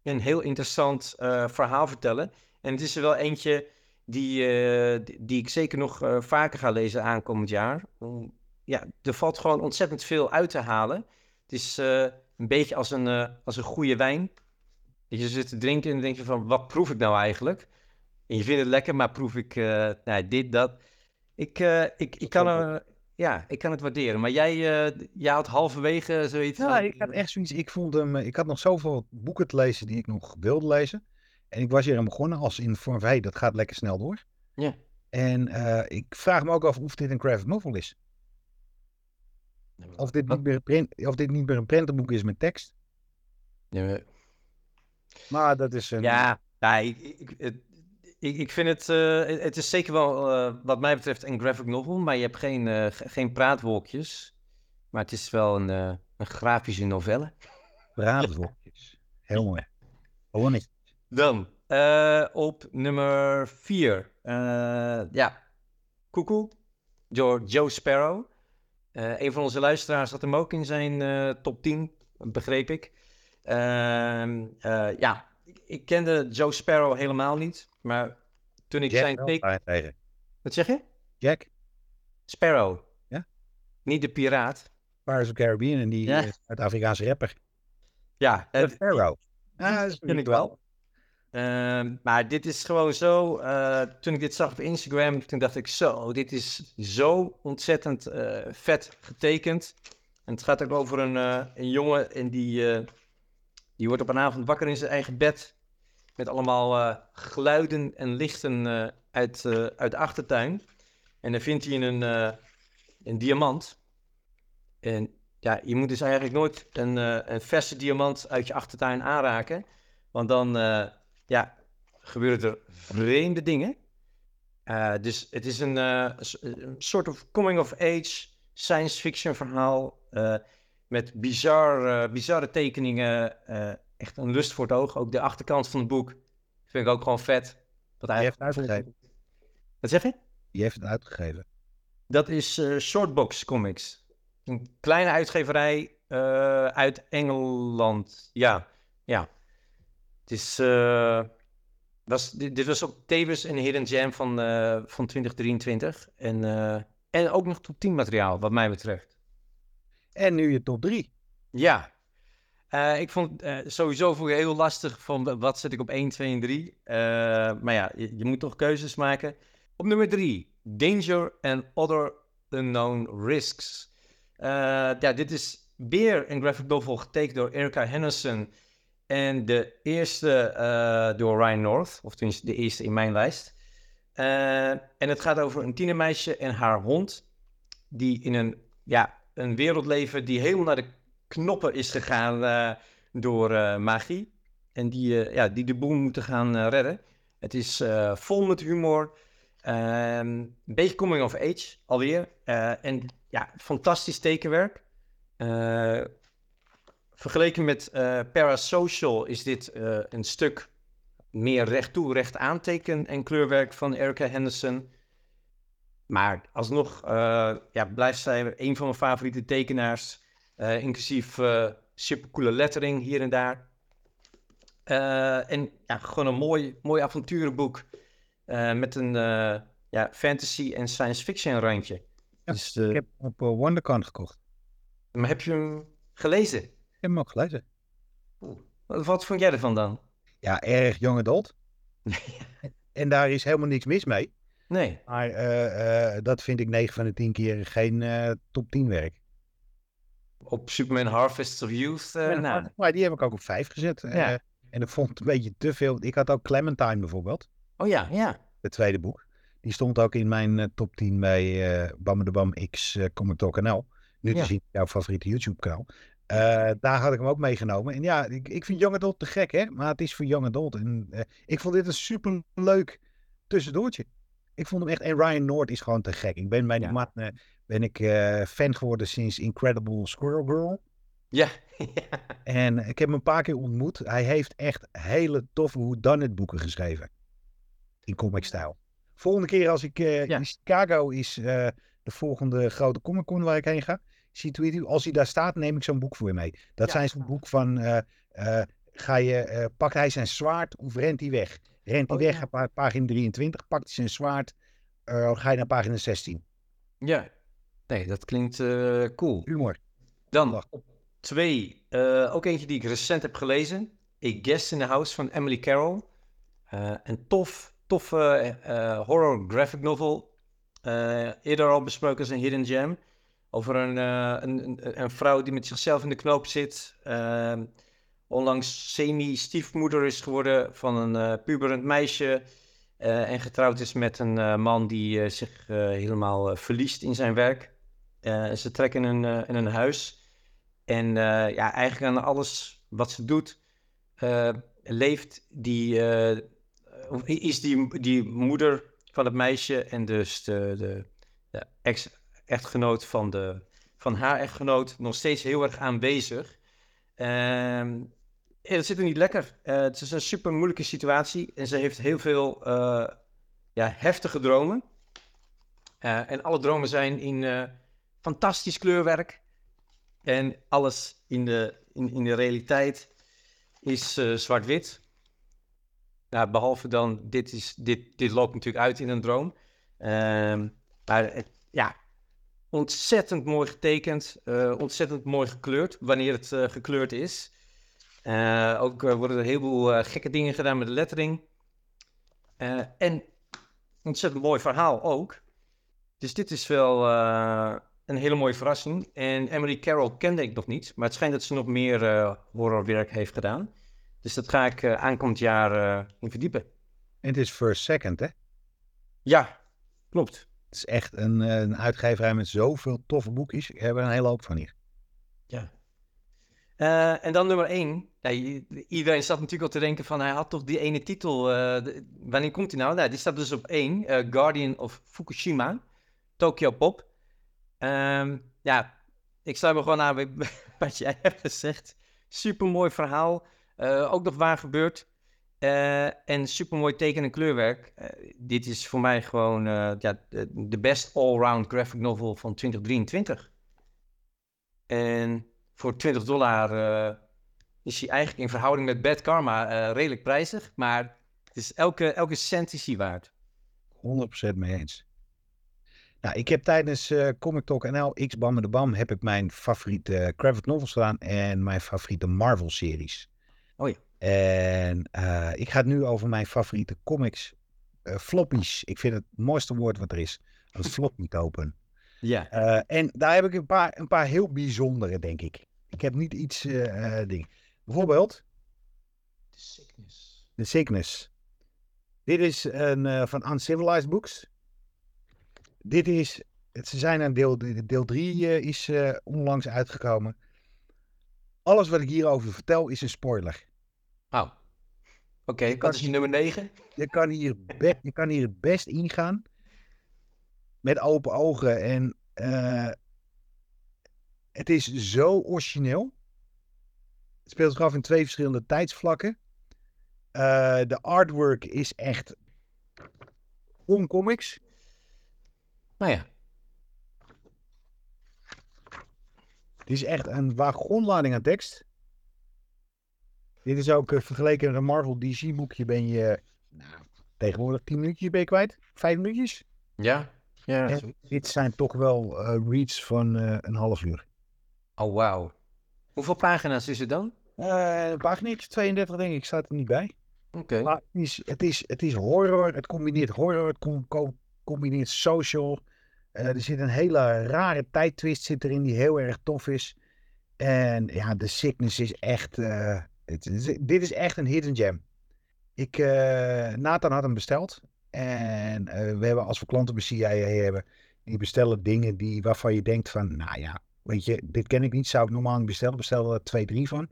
een heel interessant uh, verhaal vertellen. En het is er wel eentje die, uh, die, die ik zeker nog uh, vaker ga lezen aankomend jaar. Um, ja, er valt gewoon ontzettend veel uit te halen. Het is uh, een beetje als een, uh, als een goede wijn. Dat je zit te drinken en dan denk je van, wat proef ik nou eigenlijk? En je vindt het lekker, maar proef ik uh, nou, dit, dat. Ik, uh, ik, ik, kan er, ja, ik kan het waarderen. Maar jij, uh, jij had halverwege zoiets... Ja, van... ik had echt zoiets... Ik, vond hem, ik had nog zoveel boeken te lezen die ik nog wilde lezen. En ik was hier aan begonnen als in de vorm van... Hey, dat gaat lekker snel door. Ja. En uh, ik vraag me ook af of dit een graphic novel is. Of dit, niet meer print, of dit niet meer een prentenboek is met tekst. Ja, maar... maar dat is een... Ja, ja ik, ik, het... Ik, ik vind het, uh, het is zeker wel uh, wat mij betreft een graphic novel, maar je hebt geen, uh, g- geen praatwolkjes. Maar het is wel een, uh, een grafische novelle. Praatwolkjes. Heel mooi. Gewoon niet. Dan, uh, op nummer vier. Uh, ja, Cuckoo, door Joe Sparrow. Uh, een van onze luisteraars had hem ook in zijn uh, top tien, begreep ik. Um, uh, ja, ik, ik kende Joe Sparrow helemaal niet, maar toen ik Jack zijn take... tegen. Wat zeg je? Jack Sparrow. Ja? Niet de piraat. Pirates of the Caribbean en die ja. Zuid-Afrikaanse rapper. Ja. Uh, Sparrow. Ja, dat vind ik wel. Um, maar dit is gewoon zo, uh, toen ik dit zag op Instagram, toen dacht ik zo, dit is zo ontzettend uh, vet getekend. En het gaat ook over een, uh, een jongen en die, uh, die wordt op een avond wakker in zijn eigen bed. Met allemaal uh, geluiden en lichten uh, uit, uh, uit de achtertuin. En dan vindt hij een, uh, een diamant. En ja, je moet dus eigenlijk nooit een, uh, een verse diamant uit je achtertuin aanraken. Want dan... Uh, Ja, gebeuren er vreemde dingen. Uh, dus het is een, uh, een soort of coming-of-age science fiction verhaal. Uh, met bizar, uh, bizarre tekeningen. Uh, echt een lust voor het oog. Ook de achterkant van het boek vind ik ook gewoon vet. Wat hij heeft uitgegeven. Wat zeg je? Je heeft het uitgegeven. Dat is uh, Shortbox Comics. Een kleine uitgeverij uh, uit Engeland. Ja, ja. Het is, uh, was, dit, dit was ook tevens een hidden jam van, uh, van twintig drieëntwintig. En, uh, en ook nog top tien materiaal, wat mij betreft. En nu je top drie. Ja. Uh, ik vond uh, sowieso vond ik heel lastig van wat zet ik op één, twee en drie. Uh, maar ja, je, je moet toch keuzes maken. Op nummer drie, Danger and Other Unknown Risks. Uh, ja, dit is weer een graphic novel getekend door Erica Henderson... En de eerste uh, door Ryan North, of tenminste de eerste in mijn lijst. Uh, en het gaat over een tienermeisje en haar hond. Die in een, ja, een wereld leven die helemaal naar de knoppen is gegaan uh, door uh, magie. En die, uh, ja, die de boel moeten gaan uh, redden. Het is uh, vol met humor. Uh, een beetje coming of age alweer. Uh, en ja, fantastisch tekenwerk. Uh, Vergeleken met uh, Parasocial is dit uh, een stuk meer recht toe, recht aan teken en kleurwerk van Erica Henderson. Maar alsnog uh, ja, blijft zij een van mijn favoriete tekenaars. Uh, inclusief uh, supercoole lettering hier en daar. Uh, en ja, gewoon een mooi, mooi avonturenboek uh, met een uh, ja, fantasy en science fiction randje. Ja, dus, uh, ik heb hem op uh, WonderCon gekocht. Maar heb je hem gelezen? Ik heb hem ook gelezen. Wat, wat vond jij ervan dan? Ja, erg young adult. En daar is helemaal niks mis mee. Nee. Maar uh, uh, dat vind ik negen van de tien keer geen uh, top tien werk. Op Superman Harvest of Youth? Uh, nou. Harvest, maar die heb ik ook op vijf gezet. Ja. Uh, en ik vond het een beetje te veel. Ik had ook Clementine bijvoorbeeld. Oh ja, ja. Het tweede boek. Die stond ook in mijn uh, top tien bij uh, Bammerdebam X uh, Comic Talk N L. Nu te ja. zien jouw favoriete YouTube kanaal. Uh, daar had ik hem ook meegenomen. En ja, ik, ik vind Young Adult te gek, hè? Maar het is voor Young Adult. En, uh, ik vond dit een superleuk tussendoortje. Ik vond hem echt... En Ryan North is gewoon te gek. Ik ben bij ja. de man, uh, ben ik uh, fan geworden sinds Incredible Squirrel Girl. Ja. En ik heb hem een paar keer ontmoet. Hij heeft echt hele toffe whodunit boeken geschreven. In comicstijl. Volgende keer als ik uh, ja. in Chicago is uh, de volgende grote Comic-Con waar ik heen ga... Ziet u, als hij daar staat, neem ik zo'n boek voor je mee. Dat ja. zijn zo'n boek van... Uh, uh, ga je, uh, pakt hij zijn zwaard of rent hij weg? Rent hij oh, weg, ja. pa- pagina drieëntwintig, pakt hij zijn zwaard, uh, ga je naar pagina zestien. Ja, nee, dat klinkt uh, cool. Humor. Dan op twee, uh, ook eentje die ik recent heb gelezen. A Guest in the House van Emily Carroll. Uh, een tof, toffe uh, horror graphic novel. Uh, eerder al besproken als een hidden gem. Over een, uh, een, een, een vrouw die met zichzelf in de knoop zit. Uh, onlangs semi-stiefmoeder is geworden van een uh, puberend meisje. Uh, en getrouwd is met een uh, man die uh, zich uh, helemaal uh, verliest in zijn werk. Uh, ze trekken in een, uh, in een huis. En uh, ja, eigenlijk aan alles wat ze doet, uh, leeft die, uh, is die, die moeder van het meisje. En dus de, de, de ex... echtgenoot van, de, van haar echtgenoot nog steeds heel erg aanwezig. Um, en dat zit er niet lekker. Uh, het is een super moeilijke situatie en ze heeft heel veel uh, ja, heftige dromen. Uh, en alle dromen zijn in uh, fantastisch kleurwerk en alles in de, in, in de realiteit. is uh, zwart-wit. Nou, behalve dan, dit, is, dit, dit loopt natuurlijk uit in een droom. Uh, maar het, ja, ontzettend mooi getekend, uh, ontzettend mooi gekleurd, wanneer het uh, gekleurd is. Uh, ook uh, worden er een heleboel uh, gekke dingen gedaan met de lettering. Uh, en ontzettend mooi verhaal ook. Dus dit is wel uh, een hele mooie verrassing. En Emily Carroll kende ik nog niet, maar het schijnt dat ze nog meer uh, horrorwerk heeft gedaan. Dus dat ga ik uh, aankomend jaar uh, in verdiepen. En het is First Second, hè? Ja, klopt. Het is echt een, een uitgeverij met zoveel toffe boekjes. Ik heb er een hele hoop van hier. Ja. Uh, en dan nummer één. Nou, iedereen zat natuurlijk al te denken van, hij had toch die ene titel. Uh, de, wanneer komt hij nou? Nou, die staat dus op één. Uh, Guardian of Fukushima. Tokyo Pop. Um, ja, ik sluit me gewoon aan bij wat jij hebt gezegd. Supermooi verhaal. Uh, ook nog waar gebeurt. Uh, en supermooi teken- en kleurwerk. Uh, dit is voor mij gewoon uh, ja, de, de best all-round graphic novel van twintig drieëntwintig. En voor twintig dollar uh, is hij eigenlijk in verhouding met Bad Karma uh, redelijk prijzig. Maar het is elke, elke cent is hij waard. honderd procent mee eens. Nou, ik heb tijdens uh, Comic Talk N L, X-Bam en de Bam, heb ik mijn favoriete graphic novels gedaan en mijn favoriete Marvel-series. Oh ja. En uh, ik ga het nu over mijn favoriete comics. Uh, floppies. Ik vind het mooiste woord wat er is. Een flop niet open. Ja. Uh, en daar heb ik een paar, een paar heel bijzondere, denk ik. Ik heb niet iets uh, ding. Bijvoorbeeld The Sickness. The Sickness. Dit is een uh, van Uncivilized Books. Dit is, ze zijn aan deel drie deel uh, is uh, onlangs uitgekomen. Alles wat ik hierover vertel is een spoiler. Oh, oké. Okay, wat is hier nummer negen? Je kan hier, be- je kan hier het best ingaan. Met open ogen. En uh, het is zo origineel. Het speelt zich af in twee verschillende tijdsvlakken. Uh, de artwork is echt oncomics. Nou ja. Het is echt een wagonlading aan tekst. Dit is ook uh, vergeleken met een Marvel D C boekje ben je nou, tegenwoordig tien minuutjes ben je kwijt. Vijf minuutjes. Ja. ja dit zijn toch wel uh, reads van uh, een half uur. Oh, wauw. Hoeveel pagina's is het dan? Uh, pagina's tweeëndertig denk ik, staat er niet bij. Oké. Okay. Het, is, het, is, het is horror, het combineert horror, het com- com- combineert social. Uh, er zit een hele rare tijdtwist zit erin die heel erg tof is. En ja, The Sickness is echt... Uh, Dit is, dit is echt een hidden gem. Ik, uh, Nathan had hem besteld. En uh, we hebben, als we klanten bij C I A hebben, die bestellen dingen die, waarvan je denkt van, nou ja, weet je, dit ken ik niet, zou ik normaal niet bestellen. Bestel er twee, drie van.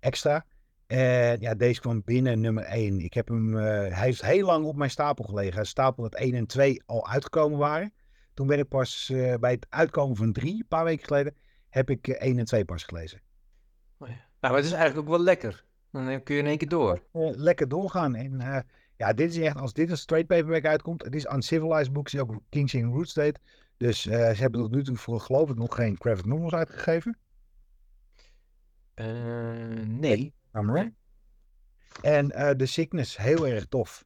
Extra. En uh, ja, deze kwam binnen, nummer één. Ik heb hem, uh, hij heeft heel lang op mijn stapel gelegen. Hij stapel dat één en twee al uitgekomen waren. Toen ben ik pas uh, bij het uitkomen van drie, een paar weken geleden, heb ik uh, één en twee pas gelezen. Oh ja. Nou, maar het is eigenlijk ook wel lekker. Dan kun je in één keer door. Lekker doorgaan. En uh, ja, dit is echt, als dit als trade paperback uitkomt, het is Uncivilized Books, die ook Kings in Roots deed. Dus uh, ze hebben tot nu toe voor, geloof ik, nog geen graphic novels uitgegeven. Uh, nee. nee. En uh, The Sickness, heel erg tof.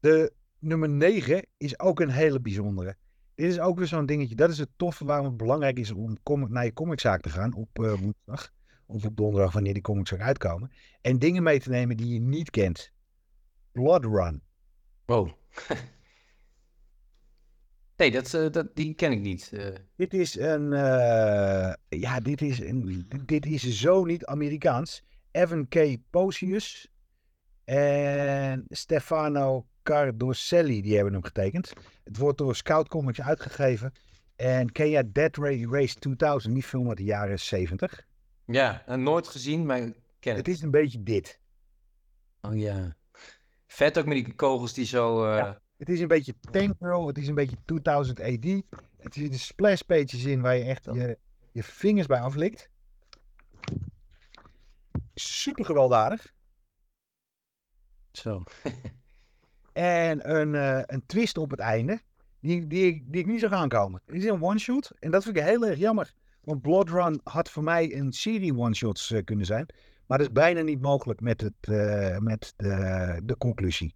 De nummer negen is ook een hele bijzondere. Dit is ook weer zo'n dingetje. Dat is het toffe waarom het belangrijk is om com- naar je comiczaak te gaan op uh, woensdag. Of op donderdag, wanneer die comics eruit komen. En dingen mee te nemen die je niet kent. Blood Run. Wow. Nee, dat, uh, dat, die ken ik niet. Uh... Dit is een... Uh, ja, dit is, een, dit is zo niet Amerikaans. Evan K. Posius en Stefano Cardoselli, die hebben hem getekend. Het wordt door Scout Comics uitgegeven. En ken jij Dead Race tweeduizend, die film uit de jaren zeventig? Ja, nooit gezien, maar ik ken het. Het is een beetje dit. Oh ja. Vet ook met die kogels die zo... Uh... Ja, het is een beetje Tank Girl, het is een beetje tweeduizend A D. Er zitten splashpages in waar je echt je, je vingers bij aflikt. Super gewelddadig. Zo. En een, uh, een twist op het einde, die, die, die ik niet zag aankomen. Het is een one-shot en dat vind ik heel erg jammer. Want Blood Run had voor mij een serie one-shots uh, kunnen zijn. Maar dat is bijna niet mogelijk met, het, uh, met de, de conclusie.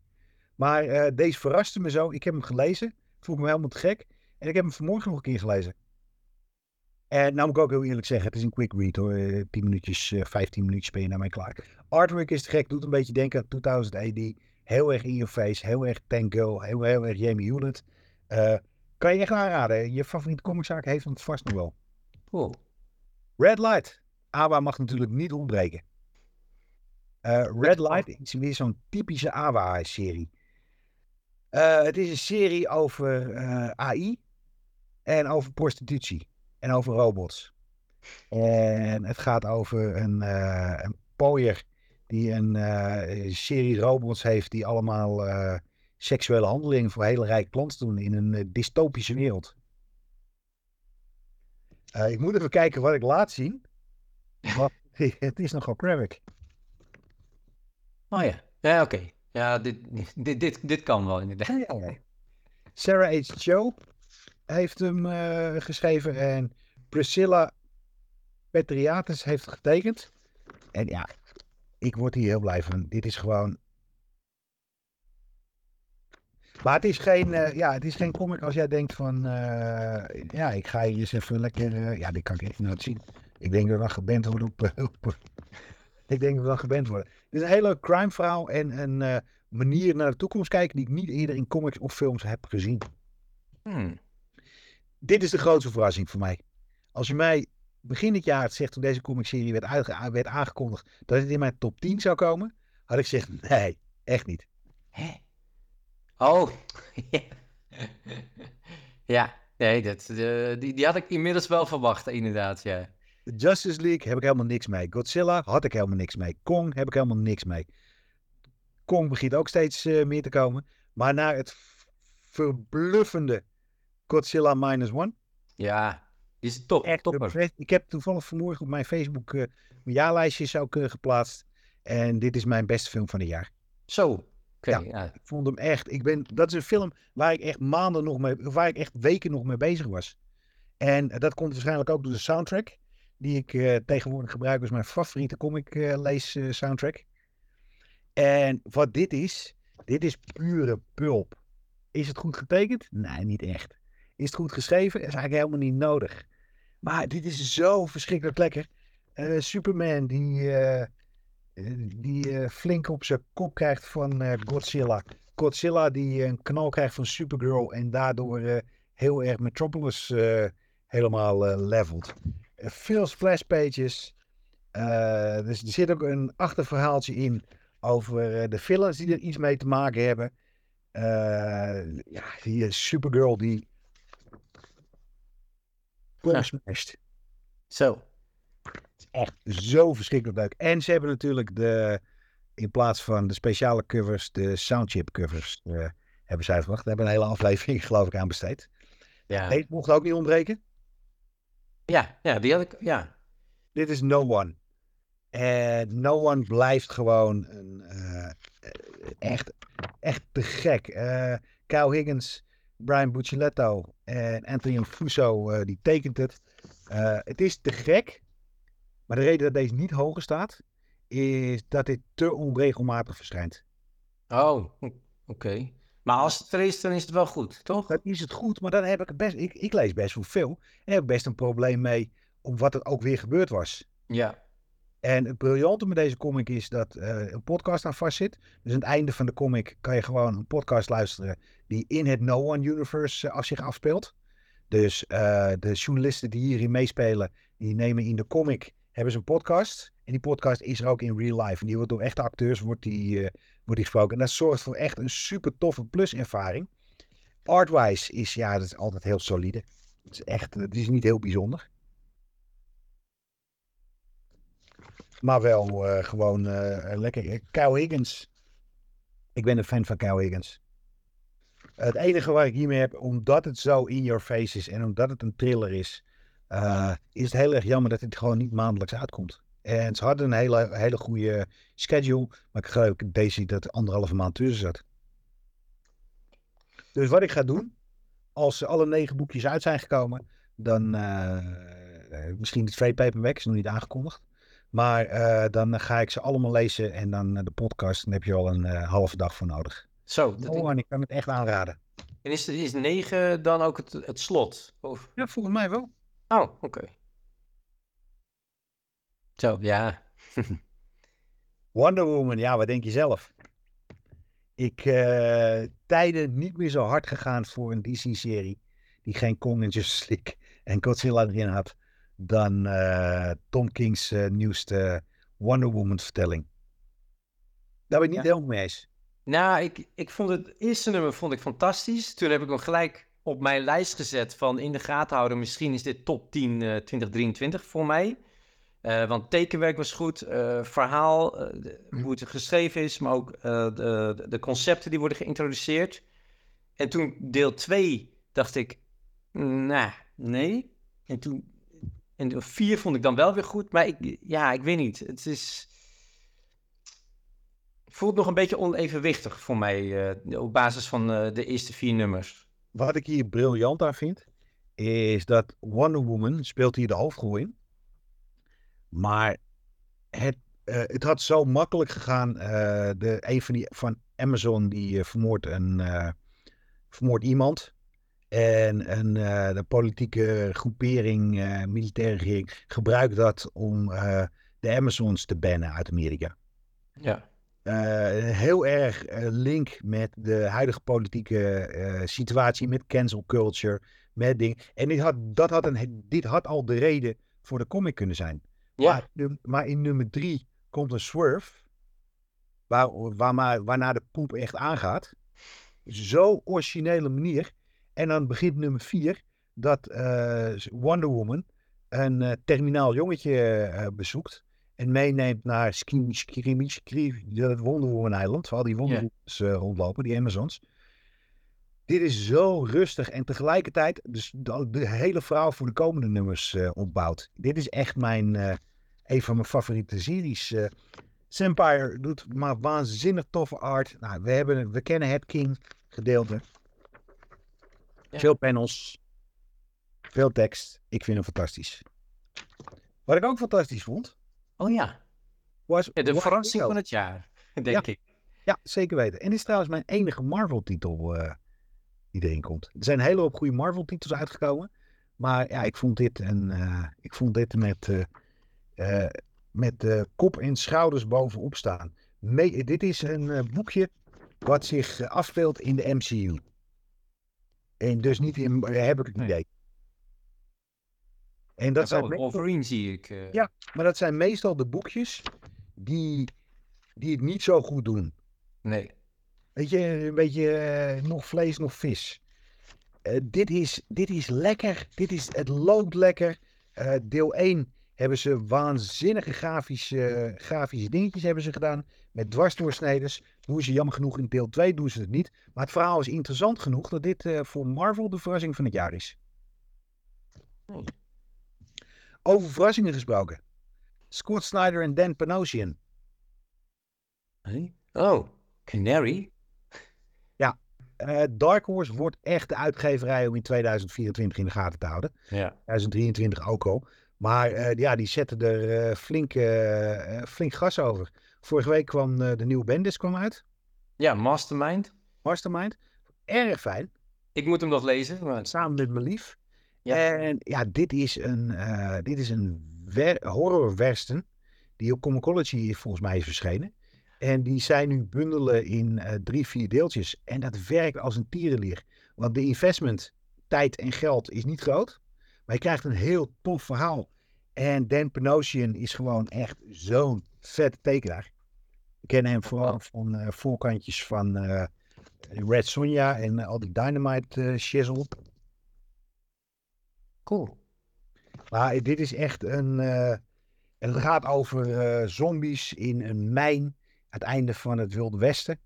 Maar uh, deze verraste me zo. Ik heb hem gelezen. Voel me helemaal te gek. En ik heb hem vanmorgen nog een keer gelezen. En nou moet ik ook heel eerlijk zeggen, het is een quick read hoor. tien minuutjes, vijftien minuutjes ben je daarmee klaar. Artwork is te gek. Doet een beetje denken aan tweeduizend A D. Heel erg in your face. Heel erg Tango. Heel, heel erg Jamie Hewlett. Uh, kan je echt aanraden. Je favoriete comiczaak heeft hem vast nog wel. Cool. Red Light. A W A mag natuurlijk niet ontbreken. Uh, Red Light is weer zo'n typische A W A-serie. Uh, het is een serie over uh, A I en over prostitutie en over robots. En het gaat over een, uh, een pooier die een uh, serie robots heeft die allemaal uh, seksuele handelingen voor hele rijke klanten doen in een uh, dystopische wereld. Uh, ik moet even kijken wat ik laat zien. Maar het is nogal graphic. Oh ja, ja oké. Okay. Ja, dit, dit, dit, dit kan wel inderdaad. Ja, ja. Sarah H. Cho heeft hem uh, geschreven en Priscilla Petriatis heeft het getekend. En ja, ik word hier heel blij van. Dit is gewoon... Maar het is geen, uh, ja, het is geen comic als jij denkt van... Uh, ja, ik ga hier eens even lekker... Uh, ja, dit kan ik echt niet zien. Ik denk dat we wel geband worden op... op ik denk dat we wel geband worden. Het is een heel leuk crime verhaal en een uh, manier naar de toekomst kijken die ik niet eerder in comics of films heb gezien. Hmm. Dit is de grootste verrassing voor mij. Als je mij begin dit jaar zegt toen deze comicserie werd, uitge- werd aangekondigd dat het in mijn top tien zou komen, had ik gezegd nee, echt niet. Hè? Oh, ja, nee, dat, uh, die, die had ik inmiddels wel verwacht inderdaad, ja. Justice League heb ik helemaal niks mee. Godzilla had ik helemaal niks mee. Kong heb ik helemaal niks mee. Kong begint ook steeds uh, meer te komen. Maar na het v- verbluffende Godzilla Minus One. Ja, die is top. Echt topper. Pre- ik heb toevallig vanmorgen op mijn Facebook uh, mijn jaarlijstjes ook uh, geplaatst. En dit is mijn beste film van het jaar. Zo. Okay, ja, ja. Ik vond hem echt. Ik ben, dat is een film waar ik echt maanden nog mee, waar ik echt weken nog mee bezig was. En dat komt waarschijnlijk ook door de soundtrack. Die ik uh, tegenwoordig gebruik als mijn favoriete comic uh, lees uh, soundtrack. En wat dit is, dit is pure pulp. Is het goed getekend? Nee, niet echt. Is het goed geschreven? Dat is eigenlijk helemaal niet nodig. Maar dit is zo verschrikkelijk lekker. Uh, Superman die, uh, die uh, flink op zijn kop krijgt van uh, Godzilla. Godzilla die een knal krijgt van Supergirl en daardoor uh, heel erg Metropolis uh, helemaal uh, levelt. Veel splashpages. Uh, dus er zit ook een achterverhaaltje in over de villains die er iets mee te maken hebben. Uh, ja, die Supergirl die... Ja. Smashed. Zo. Het is echt zo verschrikkelijk leuk. En ze hebben natuurlijk de... In plaats van de speciale covers, de soundchip covers uh, hebben zij gebracht. Daar hebben een hele aflevering geloof ik aan besteed. Ja. Nee, het mocht ook niet ontbreken. Ja, ja, die had ik, ja. Dit is No One. En No One blijft gewoon een, uh, echt, echt te gek. Uh, Kyle Higgins, Brian Buccioletto en Anthony Fuso, uh, die tekent het. Uh, het is te gek, maar de reden dat deze niet hoger staat, is dat dit te onregelmatig verschijnt. Oh, oké. Okay. Maar als het er is, dan is het wel goed, toch? Dan is het goed, maar dan heb ik best... Ik, ik lees best wel veel. En heb ik best een probleem mee op wat er ook weer gebeurd was. Ja. En het briljante met deze comic is dat uh, een podcast aan vast zit. Dus aan het einde van de comic kan je gewoon een podcast luisteren die in het No One Universe uh, af zich afspeelt. Dus uh, de journalisten die hierin meespelen, die nemen in de comic, hebben ze een podcast. En die podcast is er ook in real life. En die wordt door echte acteurs, wordt die... Uh, wordt die gesproken. En dat zorgt voor echt een super toffe pluservaring. Artwise is, ja, dat is altijd heel solide. Het is echt, het is niet heel bijzonder. Maar wel uh, gewoon uh, lekker. Kyle Higgins. Ik ben een fan van Kyle Higgins. Het enige waar ik hiermee heb, omdat het zo in your face is en omdat het een thriller is, uh, is het heel erg jammer dat het gewoon niet maandelijks uitkomt. En ze hadden een hele, hele goede schedule. Maar ik geloof deze dat er anderhalve maand tussen zat. Dus wat ik ga doen. Als alle negen boekjes uit zijn gekomen. Dan uh, misschien de twee paperbacks. Nog niet aangekondigd. Maar uh, dan ga ik ze allemaal lezen en dan uh, de podcast, dan heb je al een uh, halve dag voor nodig. Zo. Dat oh, en ik kan het echt aanraden. En is, is negen dan ook het, het slot? Of? Ja, volgens mij wel. Oh, oké. Okay. Zo, ja. Wonder Woman, ja, wat denk je zelf? Ik uh, tijden niet meer zo hard gegaan voor een D C-serie die geen Kong en Justice League en Godzilla erin had dan uh, Tom King's uh, nieuwste Wonder Woman-vertelling. Daar ben ik niet ja. helemaal mee eens. Nou, ik, ik vond het eerste nummer vond ik fantastisch. Toen heb ik hem gelijk op mijn lijst gezet van in de gaten houden. Misschien is dit top tien uh, twintig drieëntwintig voor mij. Uh, want tekenwerk was goed, uh, verhaal, uh, de, hoe het geschreven is, maar ook uh, de, de concepten die worden geïntroduceerd. En toen deel twee dacht ik, nou, nah, nee. En toen en vier vond ik dan wel weer goed, maar ik, ja, ik weet niet. Het is... voelt nog een beetje onevenwichtig voor mij uh, op basis van uh, de eerste vier nummers. Wat ik hier briljant aan vind, is dat Wonder Woman speelt hier de hoofdrol in. Maar het, uh, het had zo makkelijk gegaan. Uh, de, een van, die, van Amazon die uh, vermoordt uh, vermoord iemand. En een, uh, de politieke groepering, uh, militaire regering, gebruikt dat om uh, de Amazons te bannen uit Amerika. Ja. Uh, heel erg uh, link met de huidige politieke uh, situatie, met cancel culture, met dingen. En dit had, dat had, een, dit had al de reden voor de comic kunnen zijn. Ja. Maar, de, maar in nummer drie komt een swerve, waar, waar, waar, waarna de poep echt aangaat. Zo'n originele manier. En dan begint nummer vier dat uh, Wonder Woman een uh, terminaal jongetje uh, bezoekt. En meeneemt naar Skirimichi, dat Wonder Woman eiland, waar al die Wonder Womans yeah. uh, rondlopen, die Amazons. Dit is zo rustig en tegelijkertijd dus de, de hele verhaal voor de komende nummers uh, opbouwt. Dit is echt mijn, uh, een van mijn favoriete series. Uh, Vampire doet maar waanzinnig toffe art. Nou, we, hebben, we kennen het King gedeelte. Yeah. Veel panels, veel tekst. Ik vind hem fantastisch. Wat ik ook fantastisch vond... Oh ja, was ja, de verrassing van het jaar, denk ja. ik. Ja, zeker weten. En dit is trouwens mijn enige Marvel-titel uh, die erin komt. Er zijn een hele hoop goede Marvel-titels uitgekomen. Maar ja, ik vond dit, een, uh, ik vond dit met, uh, uh, met uh, kop en schouders bovenop staan. Me- dit is een uh, boekje wat zich uh, afspeelt in de M C U. En dus niet in... Uh, heb ik het idee. Nee. En dat ja, wel, zijn Wolverine zie ik. Uh... Ja, maar dat zijn meestal de boekjes die, die het niet zo goed doen. Nee. Weet je, een beetje uh, nog vlees, nog vis. Uh, dit, is, dit is lekker. Dit is, het loopt lekker. Uh, deel één hebben ze waanzinnige grafische, uh, grafische dingetjes hebben ze gedaan. Met dwarsdoorsneders. Doen ze jammer genoeg in deel twee doen ze het niet. Maar het verhaal is interessant genoeg dat dit uh, voor Marvel de verrassing van het jaar is. Oh. Over verrassingen gesproken. Scott Snyder en Dan Panosian. Hey? Oh, Canary. Ja, uh, Dark Horse wordt echt de uitgeverij om in tweeduizend vierentwintig in de gaten te houden. Ja. tweeduizend drieëntwintig ook al. Maar uh, ja, die zetten er uh, flink, uh, uh, flink gas over. Vorige week kwam uh, de nieuwe Bendis kwam uit. Ja, Mastermind. Mastermind. Erg fijn. Ik moet hem nog lezen. Maar... Samen met mijn lief. Ja. En ja, dit is een, uh, dit is een wer- horrorwestern die op Comicology volgens mij is verschenen. En die zijn nu bundelen in uh, drie, vier deeltjes. En dat werkt als een tierenlier. Want de investment, tijd en geld is niet groot. Maar je krijgt een heel tof verhaal. En Dan Panosian is gewoon echt zo'n vette tekenaar. We kennen hem vooral van uh, voorkantjes van uh, Red Sonja en uh, al die Dynamite uh, shizzle. Cool. Maar dit is echt een... Uh, het gaat over uh, zombies in een mijn. Aan het einde van het Wilde Westen.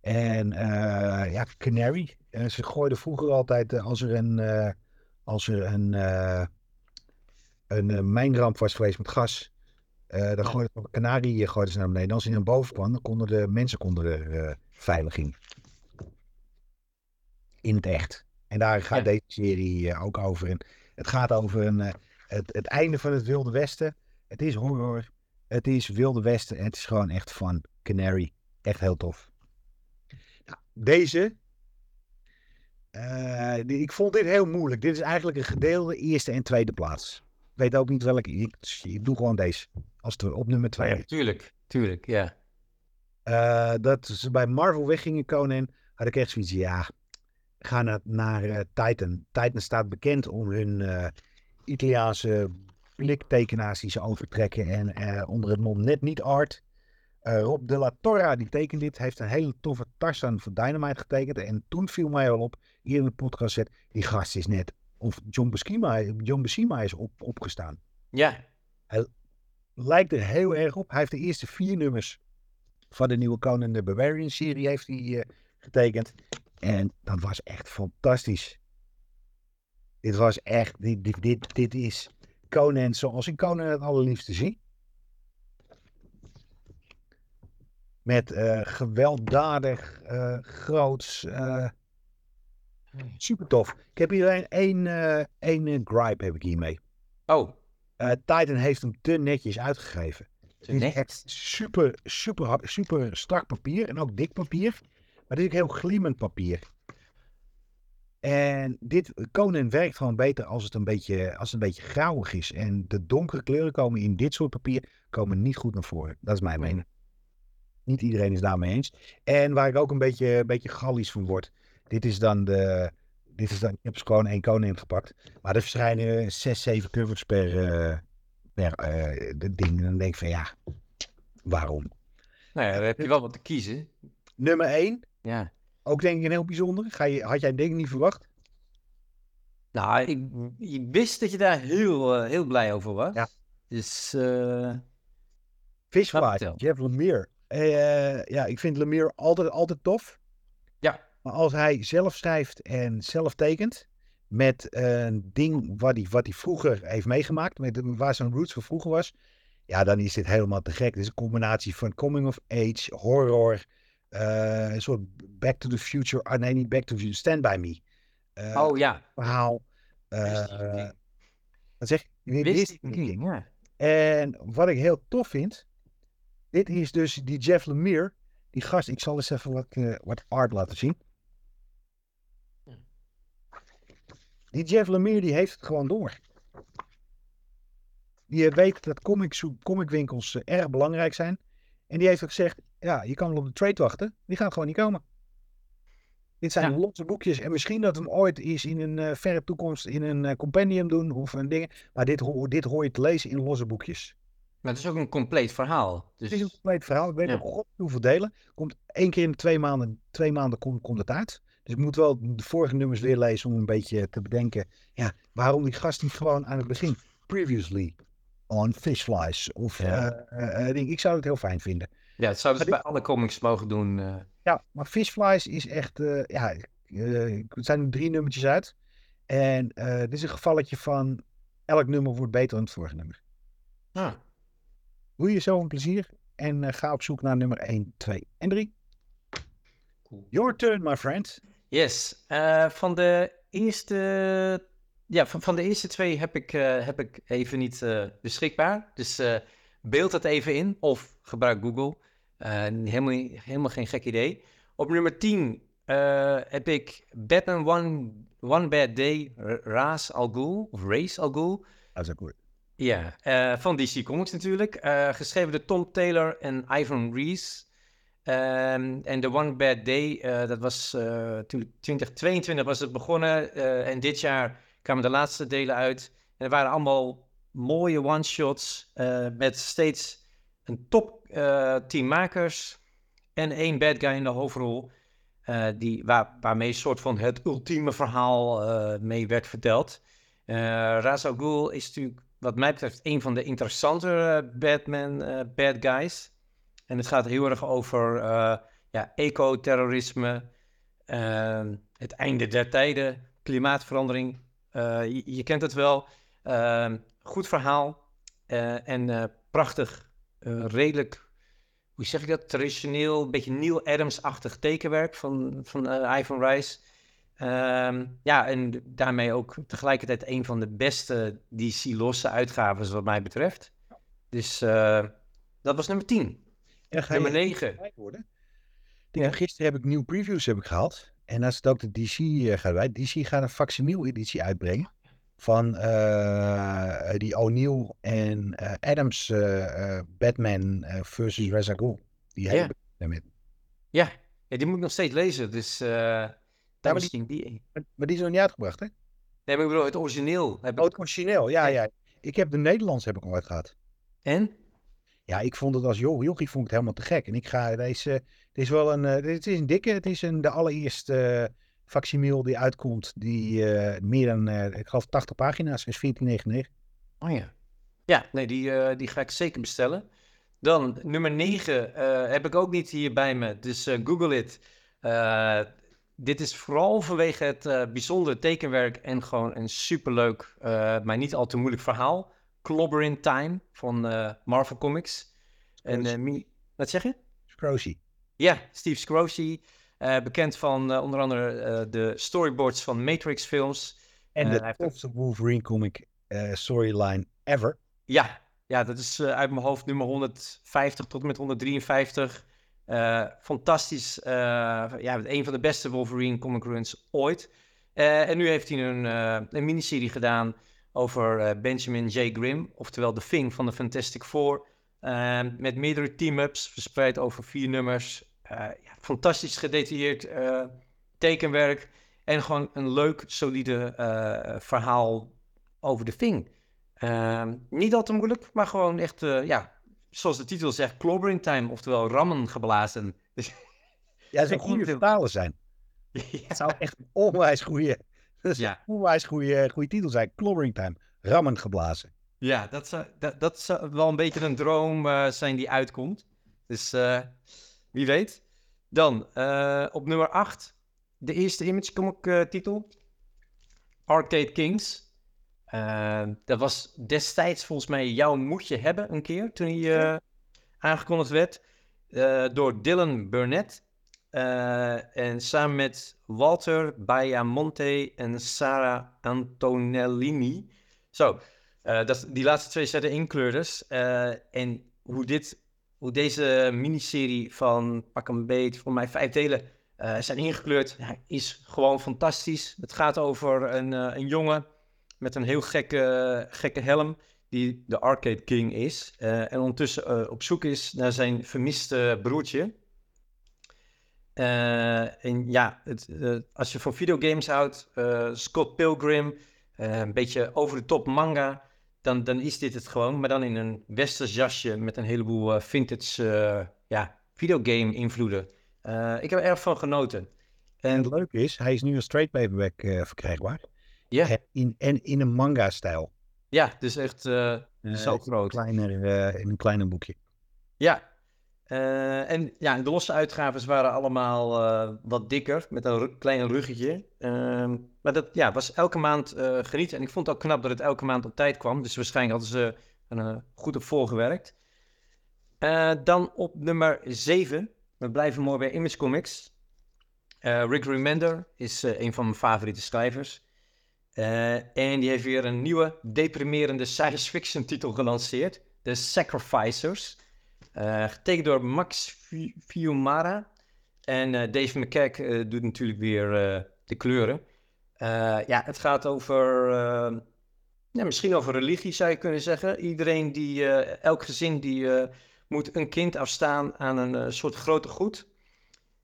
En uh, ja, Canary. En ze gooiden vroeger altijd uh, als er een... Uh, als er een... Uh, een uh, mijnramp was geweest met gas. Uh, dan oh. gooiden ze Canary gooiden ze naar beneden. En als hij naar boven kwam, dan konden de mensen konden er uh, veilig in. In het echt. En daar gaat ja. deze serie uh, ook over. En het gaat over een, uh, het, het einde van het Wilde Westen. Het is horror. Het is Wilde Westen. Het is gewoon echt van Canary. Echt heel tof. Nou, deze. Uh, die, ik vond dit heel moeilijk. Dit is eigenlijk een gedeelde eerste en tweede plaats. Ik weet ook niet welke. Ik, ik doe gewoon deze. Als het op nummer twee. Ja, tuurlijk, tuurlijk, ja. Uh, dat ze bij Marvel weggingen, Conan, had ik echt zoiets, ja, ga naar, naar uh, Titan. Titan staat bekend om hun uh, Italiaanse bliktekenaars die ze overtrekken en uh, onder het mom net niet art. Uh, Rob de la Torre, die tekent dit, heeft een hele toffe Tarzan voor Dynamite getekend. En toen viel mij al op, hier in de podcast zet, die gast is net, of John Buscema, John Buscema is op, opgestaan. Ja. Hij lijkt er heel erg op. Hij heeft de eerste vier nummers van de nieuwe Conan de Barbarian-serie heeft hij uh, getekend. En dat was echt fantastisch. Dit was echt, dit, dit, dit, dit is Conan zoals ik Conan het allerliefste zie. Met uh, gewelddadig, uh, groots, uh, super tof. Ik heb hier alleen één, uh, één uh, gripe heb ik hiermee. Oh. Uh, Titan heeft hem te netjes uitgegeven. Het is echt super, super, super strak papier en ook dik papier. Maar dit is ook heel glimmend papier. En dit, Conan werkt gewoon beter als het een beetje, als het een beetje grauwig is. En de donkere kleuren komen in dit soort papier komen niet goed naar voren. Dat is mijn mening. Niet iedereen is daarmee eens. En waar ik ook een beetje, een beetje gallisch van word. Dit is dan de... Dit is dan, ik heb gewoon één Conan gepakt. Maar er verschijnen zes, zeven covers per... Uh, per uh, de ding. En dan denk ik van ja, waarom? Nou ja, daar heb je wel wat te kiezen. Nummer één. Ja. Ook denk ik een heel bijzonder. Ga je, had jij denk ik niet verwacht? Nou, ik, ik wist dat je daar heel, uh, heel blij over was. Ja. Dus... Uh... Fishwife, Jeff Lemire. Uh, ja, ik vind Lemire altijd, altijd tof. Ja. Maar als hij zelf schrijft en zelf tekent... met uh, een ding wat hij, wat hij vroeger heeft meegemaakt... Met, waar zijn roots van vroeger was... ja, dan is dit helemaal te gek. Dit is een combinatie van coming of age, horror... Uh, een soort Back to the Future... Ah, nee, niet Back to the Future, Stand By Me. Uh, oh, ja. Verhaal. Uh, wat zeg je? Wist ik, ja. En wat ik heel tof vind... Dit is dus die Jeff Lemire. Die gast, ik zal eens even wat, uh, wat art laten zien. Die Jeff Lemire, die heeft het gewoon door. Die weet dat comics, comicwinkels uh, erg belangrijk zijn. En die heeft ook gezegd, ja, je kan wel op de trade wachten. Die gaan gewoon niet komen. Dit zijn ja. losse boekjes. En misschien dat we hem ooit eens in een uh, verre toekomst in een uh, compendium doen. Of een ding. Maar dit, ho- dit hoor je te lezen in losse boekjes. Maar het is ook een compleet verhaal. Dus... Het is een compleet verhaal. Ik weet nog ja. hoeveel delen. Komt één keer in de twee maanden, twee maanden komt, komt het uit. Dus ik moet wel de vorige nummers weer lezen om een beetje te bedenken. Ja, waarom die gast niet gewoon aan het begin. Previously on Fishflies. Of ja. uh, uh, ding. Ik zou het heel fijn vinden. Ja, dat zouden ze bij dit... alle comics mogen doen. Uh... Ja, maar Fishflies is echt... Uh, ja, uh, er zijn er drie nummertjes uit. En uh, dit is een gevalletje van... Elk nummer wordt beter dan het vorige nummer. Ah. Doe je zo een plezier en uh, ga op zoek naar nummer één, twee en drie. Cool. Your turn, my friend. Yes. Uh, van, de eerste, ja, van, van de eerste twee heb ik, uh, heb ik even niet uh, beschikbaar. Dus uh, beeld dat even in of gebruik Google. Uh, helemaal, helemaal geen gek idee. Op nummer tien uh, heb ik Batman One, One Bad Day, Ra's al Ghul. Of Ra's al Ghul. Dat is ook goed. Ja, uh, van D C Comics natuurlijk. Uh, geschreven door Tom Taylor en Ivan Reis. En um, The One Bad Day, uh, dat was uh, twintig tweeëntwintig was het begonnen. Uh, en dit jaar kwamen de laatste delen uit. En er waren allemaal mooie one-shots uh, met steeds een top uh, team makers. En één bad guy in de hoofdrol. Uh, die, waar, waarmee een soort van het ultieme verhaal uh, mee werd verteld. Uh, Ra's al Ghul is natuurlijk... wat mij betreft een van de interessantere Batman uh, bad guys. En het gaat heel erg over uh, ja, ecoterrorisme, uh, het einde der tijden, klimaatverandering. Uh, je, je kent het wel. Uh, goed verhaal uh, en uh, prachtig, uh, redelijk, hoe zeg ik dat, traditioneel, een beetje Neil Adams-achtig tekenwerk van, van uh, Ivan Reis. Um, ja, en daarmee ook tegelijkertijd een van de beste D C-losse uitgaven, wat mij betreft. Dus uh, dat was nummer tien. En ga nummer negen. Ja. Gisteren heb ik nieuwe previews heb ik gehaald. En daar staat ook de D C uh, gaat bij. D C gaat een facsimile editie uitbrengen. Van uh, die O'Neill en uh, Adams uh, uh, Batman uh, versus Ra's al Ghul. Die heb ik daarmee. Ja. Ja, die moet ik nog steeds lezen. Dus uh, daar ja, maar, die, die... maar die is nog niet uitgebracht, hè? Nee, maar ik bedoel, het origineel. Heb ik... Oh, het origineel, ja, ja. Ik heb de Nederlands heb ik al uitgehaald. En? Ja, ik vond het als joh, jochie vond ik het helemaal te gek. En ik ga deze, dit is wel een, dit is een dikke, het is een, de allereerste uh, facsimile die uitkomt, die uh, meer dan, uh, ik geloof tachtig pagina's, is veertien negenennegentig. Oh ja. Ja, nee, die, uh, die ga ik zeker bestellen. Dan, nummer negen uh, heb ik ook niet hier bij me, dus uh, google it. Uh, dit is vooral vanwege het uh, bijzondere tekenwerk en gewoon een superleuk, uh, maar niet al te moeilijk verhaal. Clobber in Time van uh, Marvel Comics. Scrozy. En uh, mi- Wat zeg je? Scrozy. Ja, Steve Scrozy. Uh, bekend van uh, onder andere uh, de storyboards van Matrix films. En de tofste Wolverine comic uh, storyline ever. Ja. Ja, dat is uh, uit mijn hoofd nummer honderdvijftig tot en met honderddrieënvijftig. Uh, fantastisch. Uh, ja, een van de beste Wolverine comic runs ooit. Uh, en nu heeft hij een, uh, een miniserie gedaan over uh, Benjamin J. Grimm. Oftewel de Thing van de Fantastic Four. Uh, met meerdere team-ups, verspreid over vier nummers. Uh, ja, fantastisch gedetailleerd uh, tekenwerk. En gewoon een leuk, solide uh, verhaal over de Thing. Uh, niet al te moeilijk, maar gewoon echt, uh, ja, zoals de titel zegt, Clobber in Time, oftewel rammen geblazen. Dus, ja, dat zou goede vertalen zijn. Ja. Het zou echt een onwijs goede, ja. onwijs goede, goede titel zijn, Clobber in Time, rammen geblazen. Ja, dat zou, dat, dat zou wel een beetje een droom uh, zijn die uitkomt. Dus uh, wie weet. Dan, uh, op nummer acht, de eerste Image comic uh, titel, Arcade Kings. Uh, dat was destijds volgens mij jouw moetje hebben een keer toen hij uh, aangekondigd werd uh, door Dylan Burnett uh, en samen met Walter Bayamonte en Sarah Antonellini. Zo, uh, dat, die laatste twee zetten inkleurders uh, en hoe dit, hoe deze miniserie van pak een beet voor mij vijf delen uh, zijn ingekleurd, ja, is gewoon fantastisch. Het gaat over een, uh, een jongen met een heel gekke, gekke helm, die de Arcade King is. Uh, en ondertussen uh, op zoek is naar zijn vermiste broertje. Uh, en ja, het, uh, als je van videogames houdt, uh, Scott Pilgrim, uh, een beetje over de top manga, dan, dan is dit het gewoon. Maar dan in een westers jasje met een heleboel uh, vintage uh, ja, videogame invloeden. Uh, ik heb er erg van genoten. En, en het leuke is, hij is nu een straight paperback uh, verkrijgbaar. Ja. En in, in, in een manga-stijl. Ja, dus echt uh, uh, zo groot. Kleiner, uh, in een kleiner boekje. Ja. Uh, en ja, de losse uitgaves waren allemaal uh, wat dikker. Met een ru- klein ruggetje. Uh, maar dat ja, was elke maand uh, genieten. En ik vond het ook knap dat het elke maand op tijd kwam. Dus waarschijnlijk hadden ze er uh, goed op voorgewerkt. Uh, dan op nummer zeven. We blijven mooi bij Image Comics. Uh, Rick Remender is uh, een van mijn favoriete schrijvers. Uh, en die heeft weer een nieuwe, deprimerende science fiction titel gelanceerd. The Sacrificers. Uh, getekend door Max Fiumara. En uh, Dave McKeag uh, doet natuurlijk weer uh, de kleuren. Uh, ja, het gaat over... Uh, ja, misschien over religie zou je kunnen zeggen. Iedereen die... Uh, elk gezin die uh, moet een kind afstaan aan een uh, soort grote goed.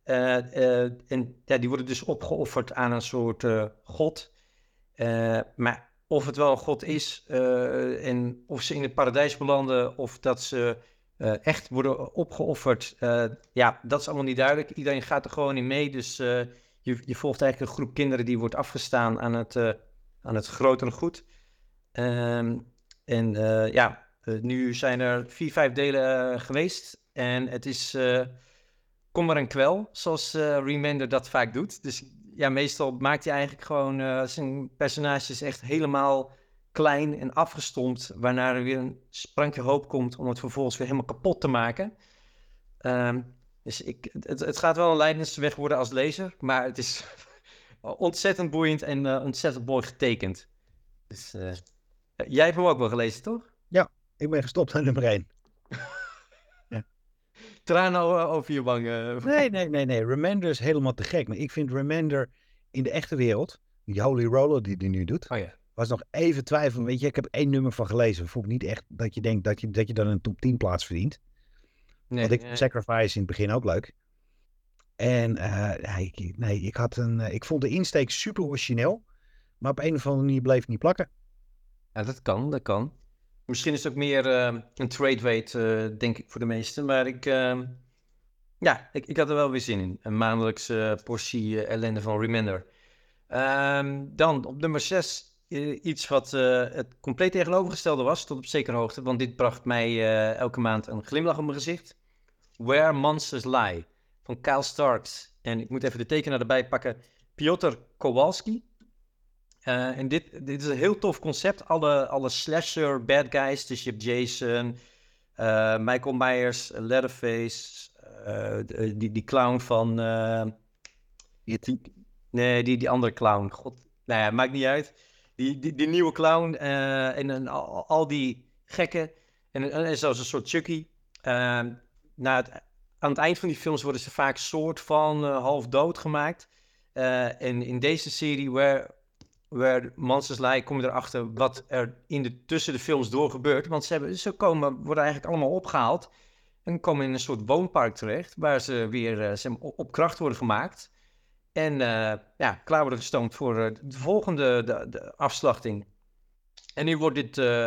Uh, uh, en ja, die worden dus opgeofferd aan een soort uh, god... Uh, maar of het wel een god is uh, en of ze in het paradijs belanden of dat ze uh, echt worden opgeofferd, uh, ja, dat is allemaal niet duidelijk. Iedereen gaat er gewoon in mee, dus uh, je, je volgt eigenlijk een groep kinderen die wordt afgestaan aan het, uh, aan het grotere goed. Um, en uh, ja, nu zijn er vier, vijf delen uh, geweest en het is uh, kommer en kwel, zoals uh, Remender dat vaak doet, dus... Ja, meestal maakt hij eigenlijk gewoon uh, zijn personages echt helemaal klein en afgestompt, waarna er weer een sprankje hoop komt om het vervolgens weer helemaal kapot te maken. Um, dus ik, het, het gaat wel een leidensweg worden als lezer, maar het is ontzettend boeiend en uh, ontzettend mooi getekend. Dus, uh, jij hebt hem ook wel gelezen, toch? Ja, Ik ben gestopt aan nummer één. Ja. Traan over je wang. Uh... Nee, nee, nee, nee. Remender is helemaal te gek. Maar ik vind Remender in de echte wereld, die Holy Roller die die nu doet, oh, ja. was nog even twijfel. Weet je, ik heb één nummer van gelezen. Voel ik niet echt dat je denkt dat je, dat je dan een top tien plaats verdient. Nee, Want ik nee. Sacrifice in het begin ook leuk. En uh, ik, nee, ik, had een, uh, ik vond de insteek super origineel. Maar op een of andere manier bleef het niet plakken. Ja, dat kan, dat kan. Misschien is het ook meer uh, een trade-weight, uh, denk ik, voor de meesten. Maar ik, uh, ja, ik, ik had er wel weer zin in. Een maandelijkse uh, portie uh, ellende van Remender. Um, dan op nummer zes uh, iets wat uh, het compleet tegenovergestelde was, tot op zekere hoogte. Want dit bracht mij uh, elke maand een glimlach op mijn gezicht. Where Monsters Lie, van Kyle Starks. En ik moet even de tekenaar erbij pakken. Piotr Kowalski. Uh, en dit, dit is een heel tof concept. Alle, alle slasher bad guys. Dus je hebt Jason, uh, Michael Myers, Leatherface, uh, die, die clown van... Uh, die, nee, die, die andere clown. God, nou ja, maakt niet uit. Die, die, die nieuwe clown uh, en, en al, al die gekken. En, en zelfs een soort Chucky. Uh, na het, aan het eind van die films worden ze vaak soort van uh, half dood gemaakt. Uh, en in deze serie... Where, Where Monsters Lie, kom je erachter wat er in de, tussen de films door gebeurt. Want ze, hebben, ze komen, worden eigenlijk allemaal opgehaald. En komen in een soort woonpark terecht. Waar ze weer ze op kracht worden gemaakt. En uh, ja, klaar worden gestoomd voor de volgende de, de afslachting. En nu wordt dit uh, uh,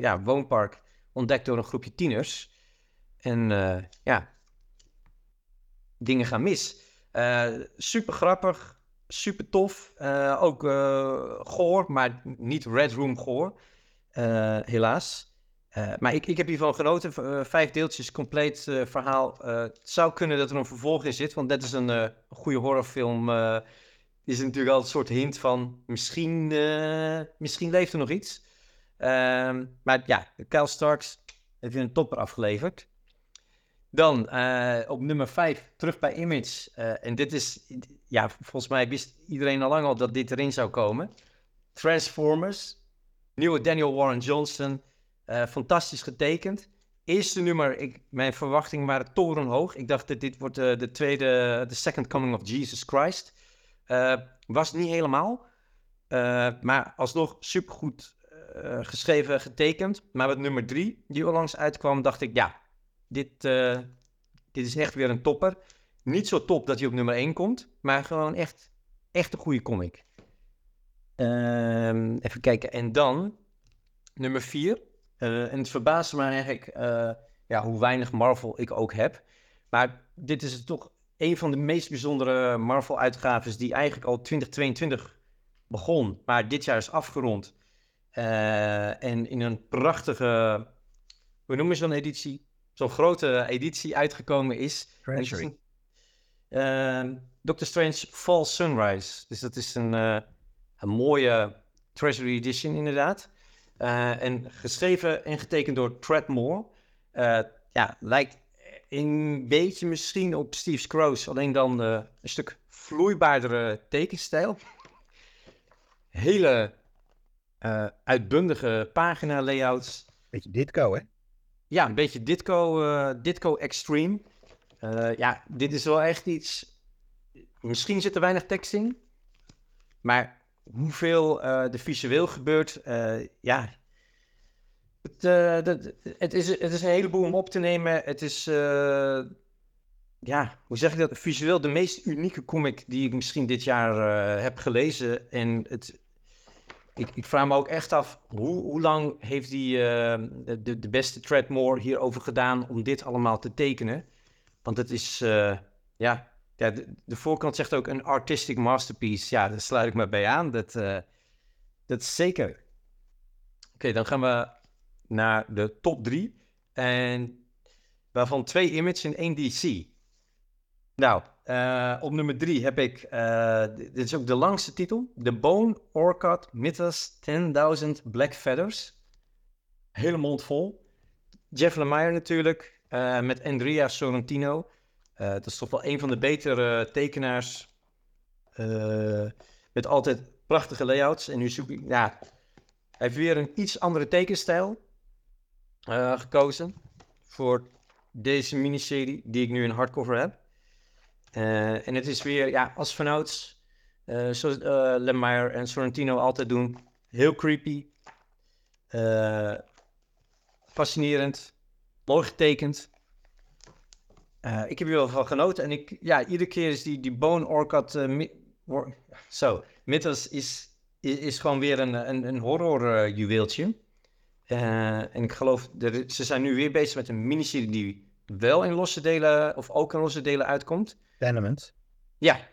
ja, woonpark ontdekt door een groepje tieners. En uh, ja, dingen gaan mis. Uh, super grappig. Super tof, uh, ook uh, goor, maar niet Red Room goor, uh, helaas. Uh, maar ik, ik heb hiervan genoten, uh, vijf deeltjes, compleet uh, verhaal. Uh, het zou kunnen dat er een vervolg in zit, want dat is een uh, goede horrorfilm. Uh, is natuurlijk al een soort hint van, misschien, uh, misschien leeft er nog iets. Uh, maar ja, Kyle Starks heeft weer een topper afgeleverd. Dan uh, op nummer vijf, terug bij Image. Uh, en dit is, ja, volgens mij wist iedereen al lang al dat dit erin zou komen. Transformers, nieuwe Daniel Warren Johnson, uh, fantastisch getekend. Eerste nummer, ik, mijn verwachtingen waren torenhoog. Ik dacht dat dit wordt de, de tweede, de second coming of Jesus Christ. Uh, was niet helemaal, uh, maar alsnog supergoed uh, geschreven, getekend. Maar met nummer drie, die onlangs uitkwam, dacht ik, ja... Dit, uh, dit is echt weer een topper. Niet zo top dat hij op nummer één komt, maar gewoon echt, echt een goede comic. Um, even kijken. En dan, nummer vier. Uh, en het verbaasde me eigenlijk uh, ja, hoe weinig Marvel ik ook heb. Maar dit is toch een van de meest bijzondere Marvel-uitgaves die eigenlijk al twintig tweeëntwintig begon. Maar dit jaar is afgerond. Uh, en in een prachtige, hoe noemen ze zo'n editie? Zo'n grote editie uitgekomen is. Treasury. Uh, Doctor Strange Fall Sunrise. Dus dat is een, uh, een mooie Treasury edition inderdaad. Uh, en geschreven en getekend door Trent Moore. Uh, ja, lijkt een beetje misschien op Steve Scrooge. Alleen dan uh, een stuk vloeibaardere tekenstijl. Hele uh, uitbundige pagina layouts. Beetje ditko, hè? Ja, een beetje Ditko, uh, Ditko Extreme. Uh, ja, dit is wel echt iets... Misschien zit er weinig tekst in. Maar hoeveel uh, er visueel gebeurt... Uh, ja. Het, uh, dat, het, is, het is een heleboel om op te nemen. Het is... Uh, ja, hoe zeg ik dat? Visueel de meest unieke comic die ik misschien dit jaar uh, heb gelezen. En het... Ik, ik vraag me ook echt af, hoe, hoe lang heeft die, uh, de, de beste Trent Moore hierover gedaan om dit allemaal te tekenen? Want het is, uh, ja, ja de, de voorkant zegt ook een artistic masterpiece. Ja, daar sluit ik me bij aan. Dat, uh, dat is zeker. Oké, okay, dan gaan we naar de top drie. En waarvan twee Image en één D C. Nou, uh, op nummer drie heb ik, uh, dit is ook de langste titel, The Bone Orchid Mythos ten thousand Black Feathers. Hele mond vol. Jeff Lemire natuurlijk, uh, met Andrea Sorrentino. Uh, dat is toch wel een van de betere tekenaars. Uh, met altijd prachtige layouts. En nu zoek ik, ja, hij heeft weer een iets andere tekenstijl. uh, gekozen voor deze miniserie die ik nu in hardcover heb. Uh, en het is weer, ja, als vanouds, uh, zoals uh, Lemire en Sorrentino altijd doen, heel creepy, uh, fascinerend, mooi getekend. Uh, ik heb hier wel van genoten en ik, ja, iedere keer is die, die Bone Orchid, uh, mi- or- zo, Mythos is, is, is gewoon weer een, een, een horror uh, juweeltje. Uh, en ik geloof, de, ze zijn nu weer bezig met een miniserie die wel in losse delen, of ook in losse delen uitkomt. Tenement. Ja, daar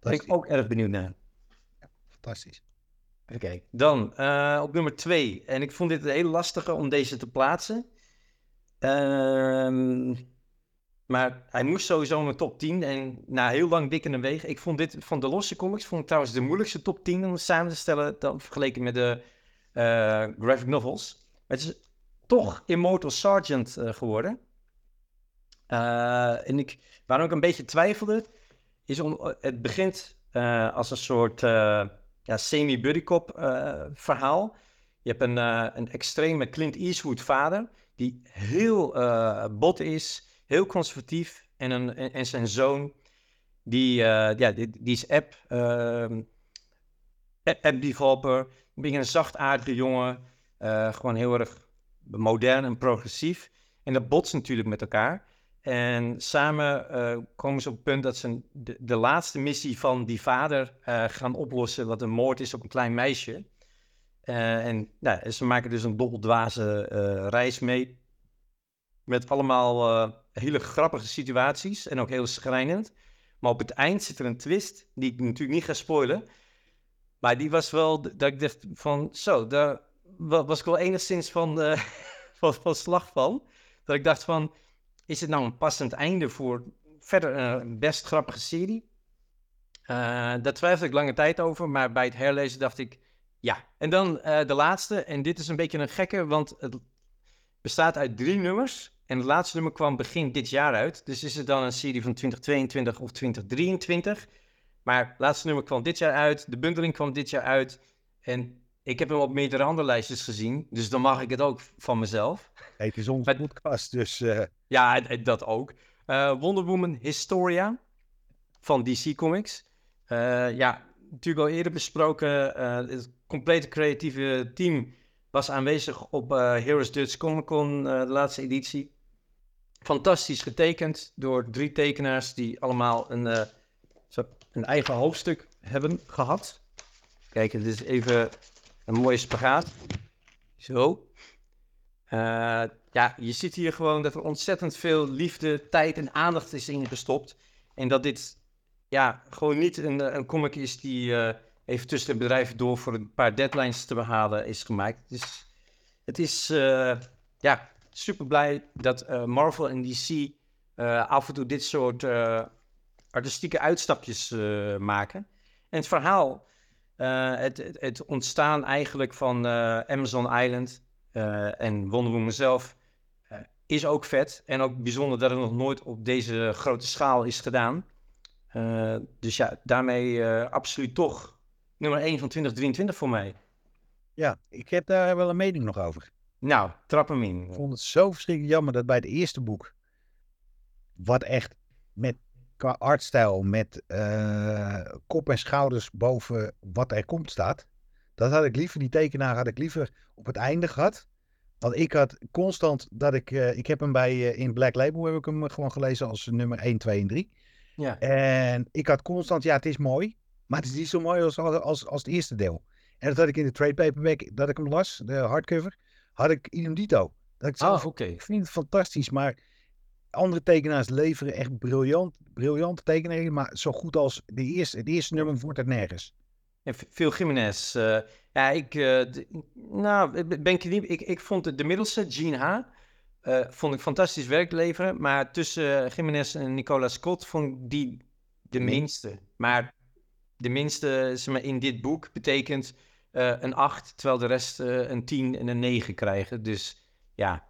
ben ik ook erg benieuwd naar. Ja, fantastisch. Oké, okay. Dan uh, op nummer twee. En ik vond dit een hele lastige om deze te plaatsen. Ehm... Uh, Maar hij moest sowieso in de top tien. En na heel lang wikken en wegen. Ik vond dit van de losse comics. Vond ik trouwens de moeilijkste top tien om samen te stellen. Dan vergeleken met de uh, graphic novels. Het is toch Immortal Sergeant uh, geworden. Uh, en ik, waarom ik een beetje twijfelde. Is om, het begint uh, als een soort uh, ja, semi-buddy cop uh, verhaal. Je hebt een, uh, een extreme Clint Eastwood vader. Die heel uh, bot is. Heel conservatief. En, een, en, en zijn zoon, die, uh, ja, die, die is app, uh, app developer. Een beetje een zachtaardige jongen. Uh, gewoon heel erg modern en progressief. En dat botst natuurlijk met elkaar. En samen uh, komen ze op het punt dat ze de, de laatste missie van die vader uh, gaan oplossen. Wat een moord is op een klein meisje. Uh, en nou, ze maken dus een dobbeldwaze uh, reis mee. Met allemaal uh, hele grappige situaties en ook heel schrijnend. Maar op het eind zit er een twist, die ik natuurlijk niet ga spoilen. Maar die was wel, dat ik dacht van, zo, daar was ik wel enigszins van, uh, van, van slag van. Dat ik dacht van, is het nou een passend einde voor verder een best grappige serie? Uh, daar twijfelde ik lange tijd over, maar bij het herlezen dacht ik, ja. En dan uh, de laatste, en dit is een beetje een gekke, want het bestaat uit drie nummers. En het laatste nummer kwam begin dit jaar uit. Dus is het dan een serie van twintig tweeëntwintig of twintig drieëntwintig. Maar het laatste nummer kwam dit jaar uit. De bundeling kwam dit jaar uit. En ik heb hem op meerdere andere lijstjes gezien. Dus dan mag ik het ook van mezelf. Hey, het is onze maar, podcast, dus... Uh... Ja, dat ook. Uh, Wonder Woman Historia van D C Comics. Uh, ja, natuurlijk al eerder besproken. Uh, het complete creatieve team was aanwezig op uh, Heroes Dutch Comic Con, uh, de laatste editie. Fantastisch getekend door drie tekenaars die allemaal een, uh, een eigen hoofdstuk hebben gehad. Kijk, dit is even een mooie spagaat. Zo. Uh, ja, je ziet hier gewoon dat er ontzettend veel liefde, tijd en aandacht is ingestopt. En dat dit ja, gewoon niet een, een comic is die... Uh, even tussen de bedrijven door voor een paar deadlines te behalen is gemaakt. Dus het is uh, ja, super blij dat uh, Marvel en D C uh, af en toe dit soort uh, artistieke uitstapjes uh, maken. En het verhaal, uh, het, het, het ontstaan eigenlijk van uh, Amazon Island uh, en Wonder Woman zelf uh, is ook vet. En ook bijzonder dat het nog nooit op deze grote schaal is gedaan. Uh, dus ja, daarmee uh, absoluut toch... nummer één van twintig drieëntwintig voor mij. Ja, ik heb daar wel een mening nog over. Nou, trap hem in. Ik vond het zo verschrikkelijk jammer dat bij het eerste boek... wat echt met qua artstijl, met uh, kop en schouders boven wat er komt staat... dat had ik liever, die tekenaar had ik liever op het einde gehad. Want ik had constant dat ik... Uh, ik heb hem bij uh, in Black Label heb ik hem gewoon gelezen als nummer één, twee en drie. Ja. En ik had constant, ja, het is mooi... maar het is niet zo mooi als, als, als het eerste deel. En dat had ik in de trade paperback, dat ik hem las, de hardcover, had ik idem dito. Dat ik, zelf, ah, okay. Ik vind het fantastisch, maar andere tekenaars leveren echt briljant, briljante tekeningen, maar zo goed als de eerste, het eerste nummer wordt het nergens. En Phil Jiménez, uh, ja, ik, uh, d- nou, ben ik niet, ik, ik vond de, de middelste, Gene H., uh, vond ik fantastisch werk leveren, maar tussen Jiménez en Nicola Scott vond ik die de minste, maar... de minste zeg maar, in dit boek betekent uh, een acht, terwijl de rest uh, een tien en een negen krijgen. Dus ja.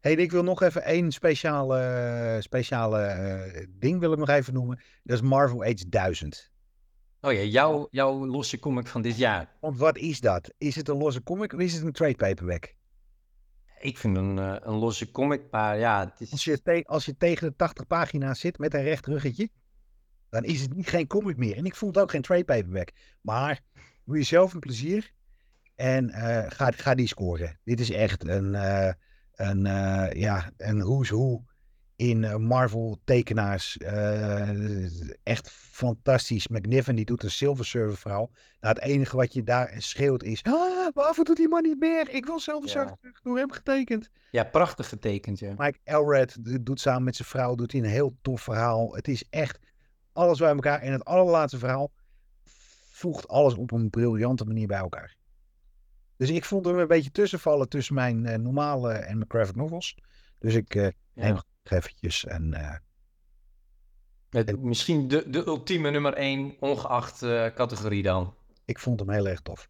Hey, ik wil nog even één speciale, speciale uh, ding wil ik nog even noemen. Dat is Marvel Age duizend. Oh ja, jouw, jouw losse comic van dit jaar. Want wat is dat? Is het een losse comic of is het een trade paperback? Ik vind een, uh, een losse comic, maar ja... Het is... als, je te- als je tegen de tachtig pagina's zit met een recht ruggetje, dan is het niet geen comic meer. En ik voel het ook geen trade paperback. Maar doe jezelf een plezier en uh, ga, ga die scoren. Dit is echt een, uh, een, uh, ja, een who's who in Marvel tekenaars. Uh, echt fantastisch. McNiven die doet een Silver Surfer verhaal. Nou, het enige wat je daar schreeuwt is... Ah, waarvoor doet die man niet meer? Ik wil Silver Surfer terug, door hem getekend. Ja, prachtig getekend, ja. Mike Allred doet samen met zijn vrouw doet een heel tof verhaal. Het is echt alles bij elkaar. En het allerlaatste verhaal voegt alles op een briljante manier bij elkaar. Dus ik vond hem een beetje tussenvallen tussen mijn uh, normale en mijn graphic novels. Dus ik uh, neem ja. eventjes en... Uh, Met, en misschien de, de ultieme nummer één, ongeacht uh, categorie dan. Ik vond hem heel erg tof.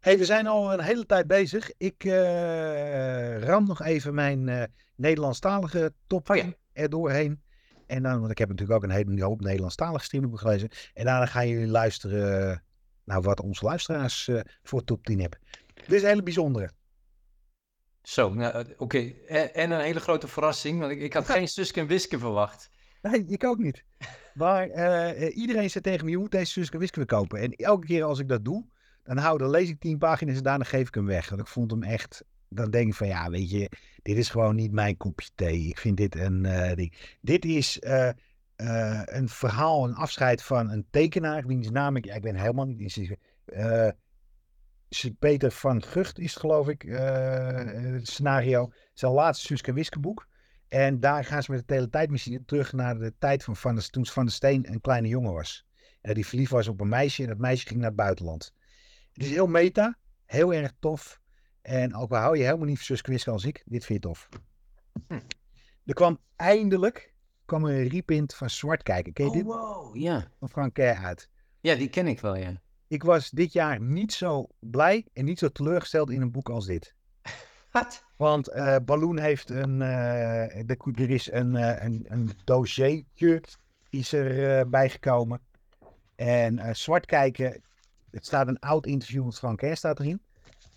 Hey, we zijn al een hele tijd bezig. Ik uh, ram nog even mijn uh, Nederlandstalige top oh, ja. erdoorheen. En dan, want ik heb natuurlijk ook een hele hoop Nederlandstalige streamers gelezen. En daarna gaan jullie luisteren uh, naar wat onze luisteraars uh, voor top tien hebben. Dit is een hele bijzondere. Zo, nou, oké. Okay. En, en een hele grote verrassing, want ik, ik had geen Suske en Wiske verwacht. Nee, ik ook niet. Maar uh, iedereen zei tegen me, je moet deze Suske en Wiske weer kopen. En elke keer als ik dat doe, dan, hou, dan lees ik tien pagina's en daarna geef ik hem weg. Want ik vond hem echt... Dan denk ik van, ja, weet je, dit is gewoon niet mijn kopje thee. Ik vind dit een uh, ding. Dit is uh, uh, een verhaal, een afscheid van een tekenaar, wiens naam ik... Ja, ik ben helemaal niet... Uh, Peter van Gucht is, geloof ik, uh, het scenario. Zijn laatste Suske en Wiske boek. En daar gaan ze met de teletijdmachine terug naar de tijd van Van de, toen Van der Steen een kleine jongen was. En die verliefd was op een meisje en dat meisje ging naar het buitenland. Het is heel meta, heel erg tof. En ook al hou je helemaal niet van Suske en Wiske als ik, dit vind je tof. Hm. Er kwam eindelijk kwam er een reprint van Zwartkijker. Ken je oh, dit? Wow, ja. Yeah. Van Frank Kerr uit. Ja, die ken ik wel, ja. Ik was dit jaar niet zo blij en niet zo teleurgesteld in een boek als dit. Wat? Want uh, Balloon heeft een... Uh, de, er is een, uh, een, een dossiertje is er uh, bijgekomen. En uh, Zwartkijker... Het staat een oud interview met Frank Kerr staat erin.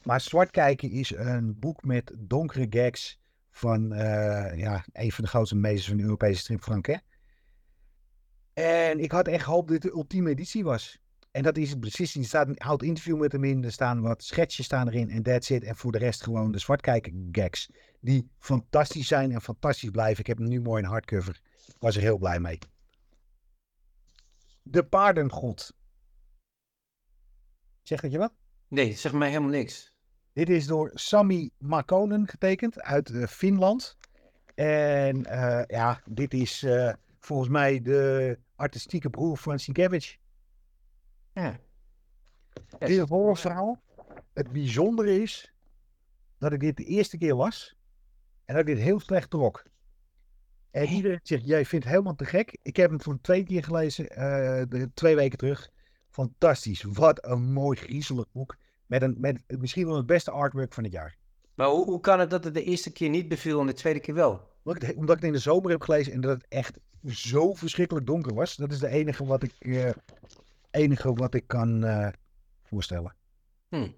Maar Zwartkijker is een boek met donkere gags van uh, ja, een van de grootste meesters van de Europese strip, Frank Kerr. En ik had echt gehoopt dat dit de ultieme editie was. En dat is het precies. Er staat een oud interview met hem in. Er staan wat schetsjes staan erin en that's it. En voor de rest gewoon de Zwartkijker gags. Die fantastisch zijn en fantastisch blijven. Ik heb hem nu mooi in hardcover. Ik was er heel blij mee. De Paardengod. Zegt dat je wat? Nee, zeg mij helemaal niks. Dit is door Sami Markkonen getekend uit uh, Finland. En uh, ja, dit is uh, volgens mij de artistieke broer van Sienkiewicz. Ja. Dit is een horrorverhaal. Het bijzondere is dat ik dit de eerste keer las en dat ik dit heel slecht trok. En hey. Iedereen zegt, jij vindt het helemaal te gek. Ik heb hem voor de tweede keer gelezen, uh, de, twee weken terug. Fantastisch. Wat een mooi griezelig boek. Met, een, met misschien wel het beste artwork van het jaar. Maar hoe, hoe kan het dat het de eerste keer niet beviel en de tweede keer wel? Omdat ik, omdat ik het in de zomer heb gelezen en dat het echt zo verschrikkelijk donker was. Dat is de enige wat ik... Uh, enige wat ik kan uh, voorstellen. Hmm.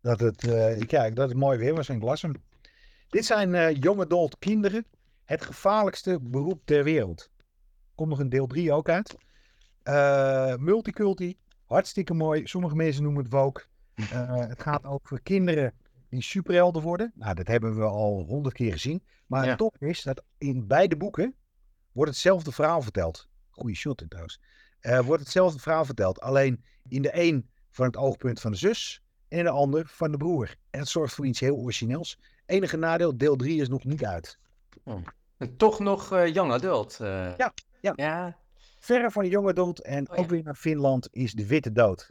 Dat, het, uh, ja, dat het mooi weer was en ik las hem. Dit zijn uh, young adult kinderen. Het gevaarlijkste beroep ter wereld. Komt nog een deel drie ook uit. Uh, multiculti. Hartstikke mooi. Sommige mensen noemen het woke. Uh, het gaat ook voor kinderen die superhelden worden. Nou, dat hebben we al honderd keer gezien. Maar ja. Het top is dat in beide boeken wordt hetzelfde verhaal verteld. Goeie shot trouwens. Uh, wordt hetzelfde verhaal verteld. Alleen in de een van het oogpunt van de zus en in de ander van de broer. En het zorgt voor iets heel origineels. Enige nadeel, deel drie is nog niet uit. Oh. En toch nog uh, young adult. Uh... Ja, ja. ja. Verre van de young adult en oh, ook ja. weer naar Finland is de witte dood.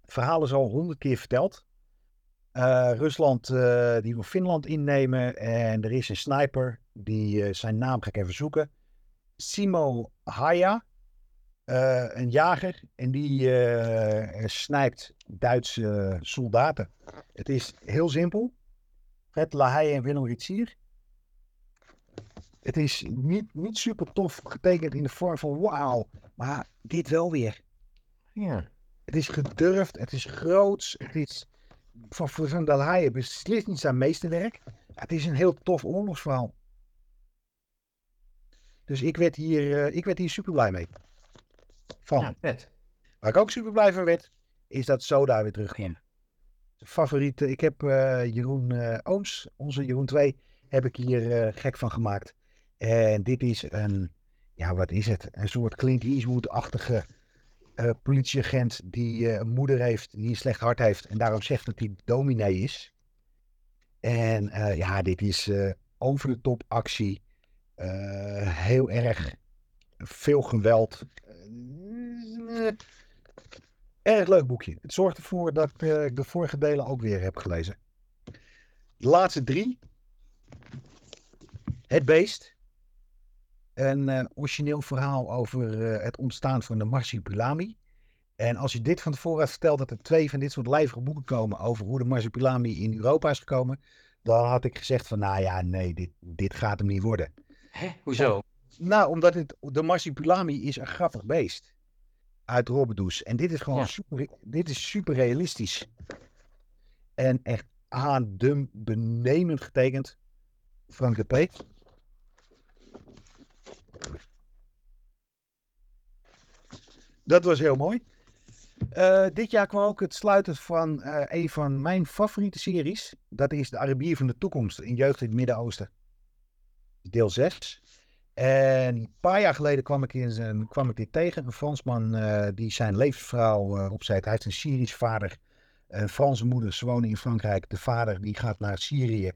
Het verhaal is al honderd keer verteld. Uh, Rusland uh, die wil Finland innemen en er is een sniper. Die, uh, zijn naam ga ik even zoeken. Simo Haya. Uh, een jager en die uh, snijpt Duitse uh, soldaten. Het is heel simpel. Fred Lahey en Willem Ritzier. Het is niet, niet super tof getekend in de vorm van wauw, maar dit wel weer. Ja. Het is gedurfd, het is groots. Het is van, van Lahey beslist niet zijn meesterwerk, Het is een heel tof oorlogsverhaal. Dus ik werd hier, uh, ik werd hier super blij mee. Van. Ja, vet. Waar ik ook super blij van werd, is dat Soda weer terugkwam. Favoriete, ik heb uh, Jeroen uh, Ooms, onze Jeroen twee, heb ik hier uh, gek van gemaakt. En dit is een, ja wat is het, een soort Clint Eastwood-achtige uh, politieagent die uh, een moeder heeft, die een slecht hart heeft en daarom zegt dat hij dominee is. En uh, ja, dit is uh, over de top actie, uh, heel erg, veel geweld. Uh, Erg leuk boekje. Het zorgt ervoor dat uh, ik de vorige delen ook weer heb gelezen. De laatste drie. Het Beest. Een uh, origineel verhaal over uh, het ontstaan van de marsupilami. En als je dit van tevoren had verteld dat er twee van dit soort lijvige boeken komen over hoe de marsupilami in Europa is gekomen, dan had ik gezegd van nou ja, nee, dit, dit gaat hem niet worden. Hè? Hoezo? Ja, nou, omdat het, de marsupilami is een grappig beest. Uit Robbedoes. En dit is gewoon ja. super, dit is super realistisch. En echt aan de benemend getekend. Frank de P. Dat was heel mooi. Uh, dit jaar kwam ook het sluiten van uh, een van mijn favoriete series. Dat is De Arabier van de Toekomst in Jeugd in het Midden-Oosten. Deel zes. En een paar jaar geleden kwam ik, in, kwam ik dit tegen. Een Fransman uh, die zijn levensverhaal uh, opzet. Hij heeft een Syrisch vader, een Franse moeder. Ze wonen in Frankrijk. De vader die gaat naar Syrië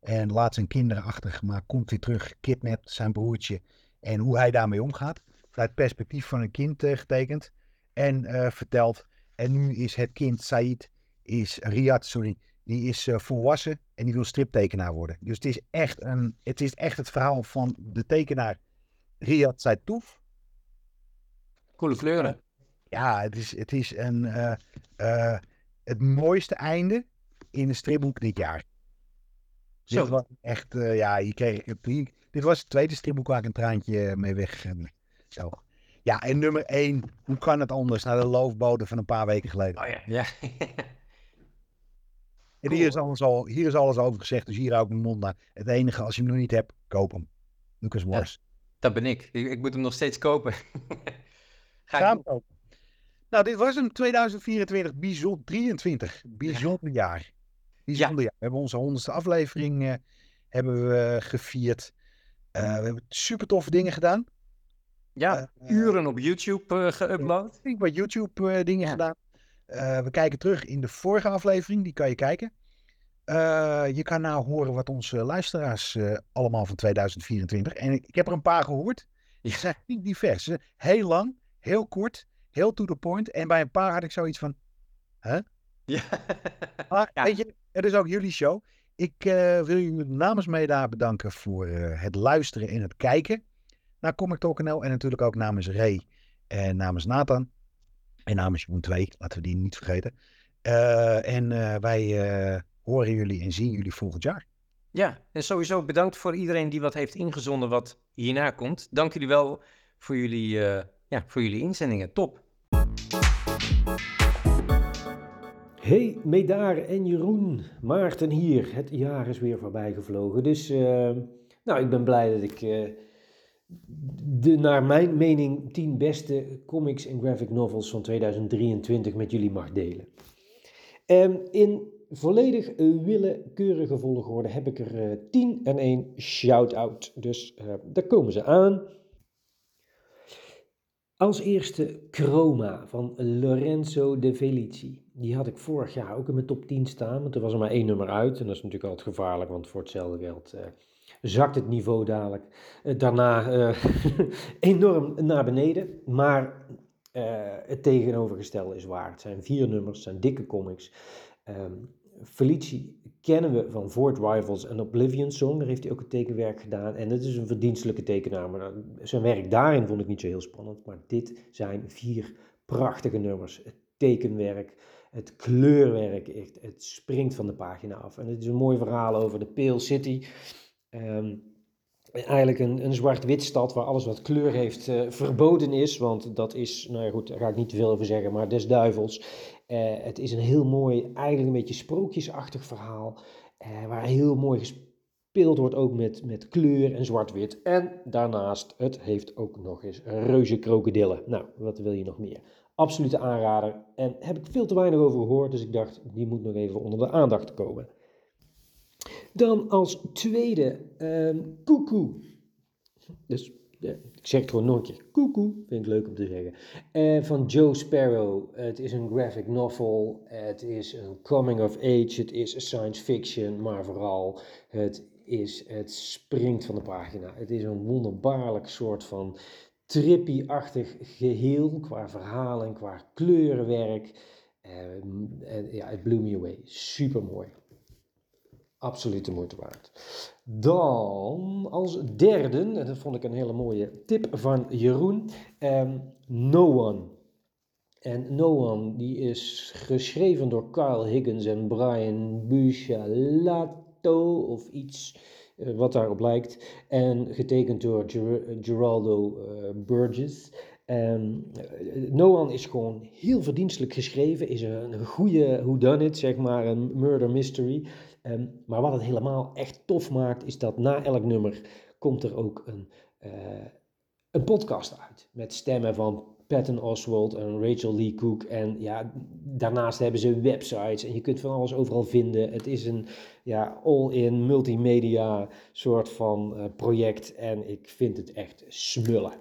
en laat zijn kinderen achter. Maar komt weer terug, kidnapt zijn broertje. En hoe hij daarmee omgaat. Vanuit het perspectief van een kind uh, getekend. En uh, verteld. En nu is het kind, Saïd, is Riyad, sorry. Die is uh, volwassen en die wil striptekenaar worden. Dus het is echt, een, het, is echt het verhaal van de tekenaar Riyad Saitouf. Coole kleuren. Ja, het is, het is een, uh, uh, het mooiste einde in een stripboek dit jaar. Zo. Dit was echt, uh, ja, hier kreeg ik hier, dit was het tweede stripboek waar ik een traantje mee weg. Uh, zo. Ja, en nummer één, hoe kan het anders? Naar de loofbode van een paar weken geleden. Oh ja, ja. En hier is, alles al, hier is alles over gezegd, dus hier hou ik mijn mond naar. Het enige, als je hem nog niet hebt, koop hem. Lucas Morris. Ja, dat ben ik. ik. Ik moet hem nog steeds kopen. Ga, Ga ik... hem kopen. Nou, dit was hem. tweeduizend vierentwintig, bijzonder drieëntwintig. Bijzonder ja. jaar. Bijzonder ja. jaar. We hebben onze honderdste aflevering uh, hebben we gevierd. Uh, we hebben super toffe dingen gedaan. Ja, uh, uren op YouTube uh, geüpload. Ik heb wat YouTube uh, dingen ja. gedaan. Uh, we kijken terug in de vorige aflevering, die kan je kijken. Uh, je kan nou horen wat onze luisteraars uh, allemaal van tweeduizend vierentwintig... en ik, ik heb er een paar gehoord. Die zijn niet divers. Heel lang, heel kort, heel to the point. En bij een paar had ik zoiets van... Huh? Ja. Maar ja. Weet je, het is ook jullie show. Ik uh, wil jullie namens mij daar bedanken voor uh, het luisteren en het kijken naar Comic Talk N L. En natuurlijk ook namens Ray en namens Nathan. En namens Jeroen twee, laten we die niet vergeten. Uh, en uh, wij uh, horen jullie en zien jullie volgend jaar. Ja, en sowieso bedankt voor iedereen die wat heeft ingezonden wat hierna komt. Dank jullie wel voor jullie, uh, ja, voor jullie inzendingen. Top! Hey, Medaar en Jeroen. Maarten hier. Het jaar is weer voorbij gevlogen. Dus uh, nou, ik ben blij dat ik... Uh, de naar mijn mening tien beste comics en graphic novels van tweeduizend drieëntwintig met jullie mag delen. En in volledig willekeurige volgorde heb ik er tien en één shout-out. Dus uh, daar komen ze aan. Als eerste Chroma van Lorenzo de Felici. Die had ik vorig jaar ook in mijn top tien staan, want er was er maar één nummer uit. En dat is natuurlijk altijd gevaarlijk, want voor hetzelfde geld... Uh, zakt het niveau dadelijk daarna uh, enorm naar beneden. Maar uh, het tegenovergestelde is waar. Het zijn vier nummers, het zijn dikke comics. Um, Felici kennen we van Ford Rivals en Oblivion Song. Daar heeft hij ook het tekenwerk gedaan. En dat is een verdienstelijke tekenaar. Maar zijn werk daarin vond ik niet zo heel spannend. Maar dit zijn vier prachtige nummers. Het tekenwerk, het kleurwerk. Het, het springt van de pagina af. En het is een mooi verhaal over de Pale City... Um, eigenlijk een, een zwart-wit stad waar alles wat kleur heeft uh, verboden is. Want dat is, nou ja goed, daar ga ik niet te veel over zeggen, maar des duivels. Uh, het is een heel mooi, eigenlijk een beetje sprookjesachtig verhaal. Uh, waar heel mooi Beeld wordt ook met, met kleur en zwart-wit. En daarnaast, het heeft ook nog eens reuze krokodillen. Nou, wat wil je nog meer? Absolute aanrader. En heb ik veel te weinig over gehoord, dus ik dacht, die moet nog even onder de aandacht komen. Dan als tweede, um, Koekoe. Dus ja, ik zeg het gewoon nog een keer. Koekoe, vind ik leuk om te zeggen. Uh, van Joe Sparrow. Het is een graphic novel. Het is een coming of age. Het is science fiction. Maar vooral, het is, het springt van de pagina. Het is een wonderbaarlijk soort van trippy-achtig geheel. Qua verhaal en qua kleurenwerk. Uh, en, ja, het blew me away. Supermooi. Absoluut de moeite waard. Dan als derde, en dat vond ik een hele mooie tip van Jeroen, um, No One. En No One, die is geschreven door Kyle Higgins en Brian Bucciolato, of iets uh, wat daarop lijkt. En getekend door Ger- Geraldo uh, Burgess. Um, No One is gewoon heel verdienstelijk geschreven, is een goede whodunit, zeg maar, een murder mystery. Um, maar wat het helemaal echt tof maakt, is dat na elk nummer komt er ook een, uh, een podcast uit. Met stemmen van Patton Oswalt en Rachel Lee Cook. En ja, daarnaast hebben ze websites en je kunt van alles overal vinden. Het is een ja, all-in multimedia soort van uh, project en ik vind het echt smullen.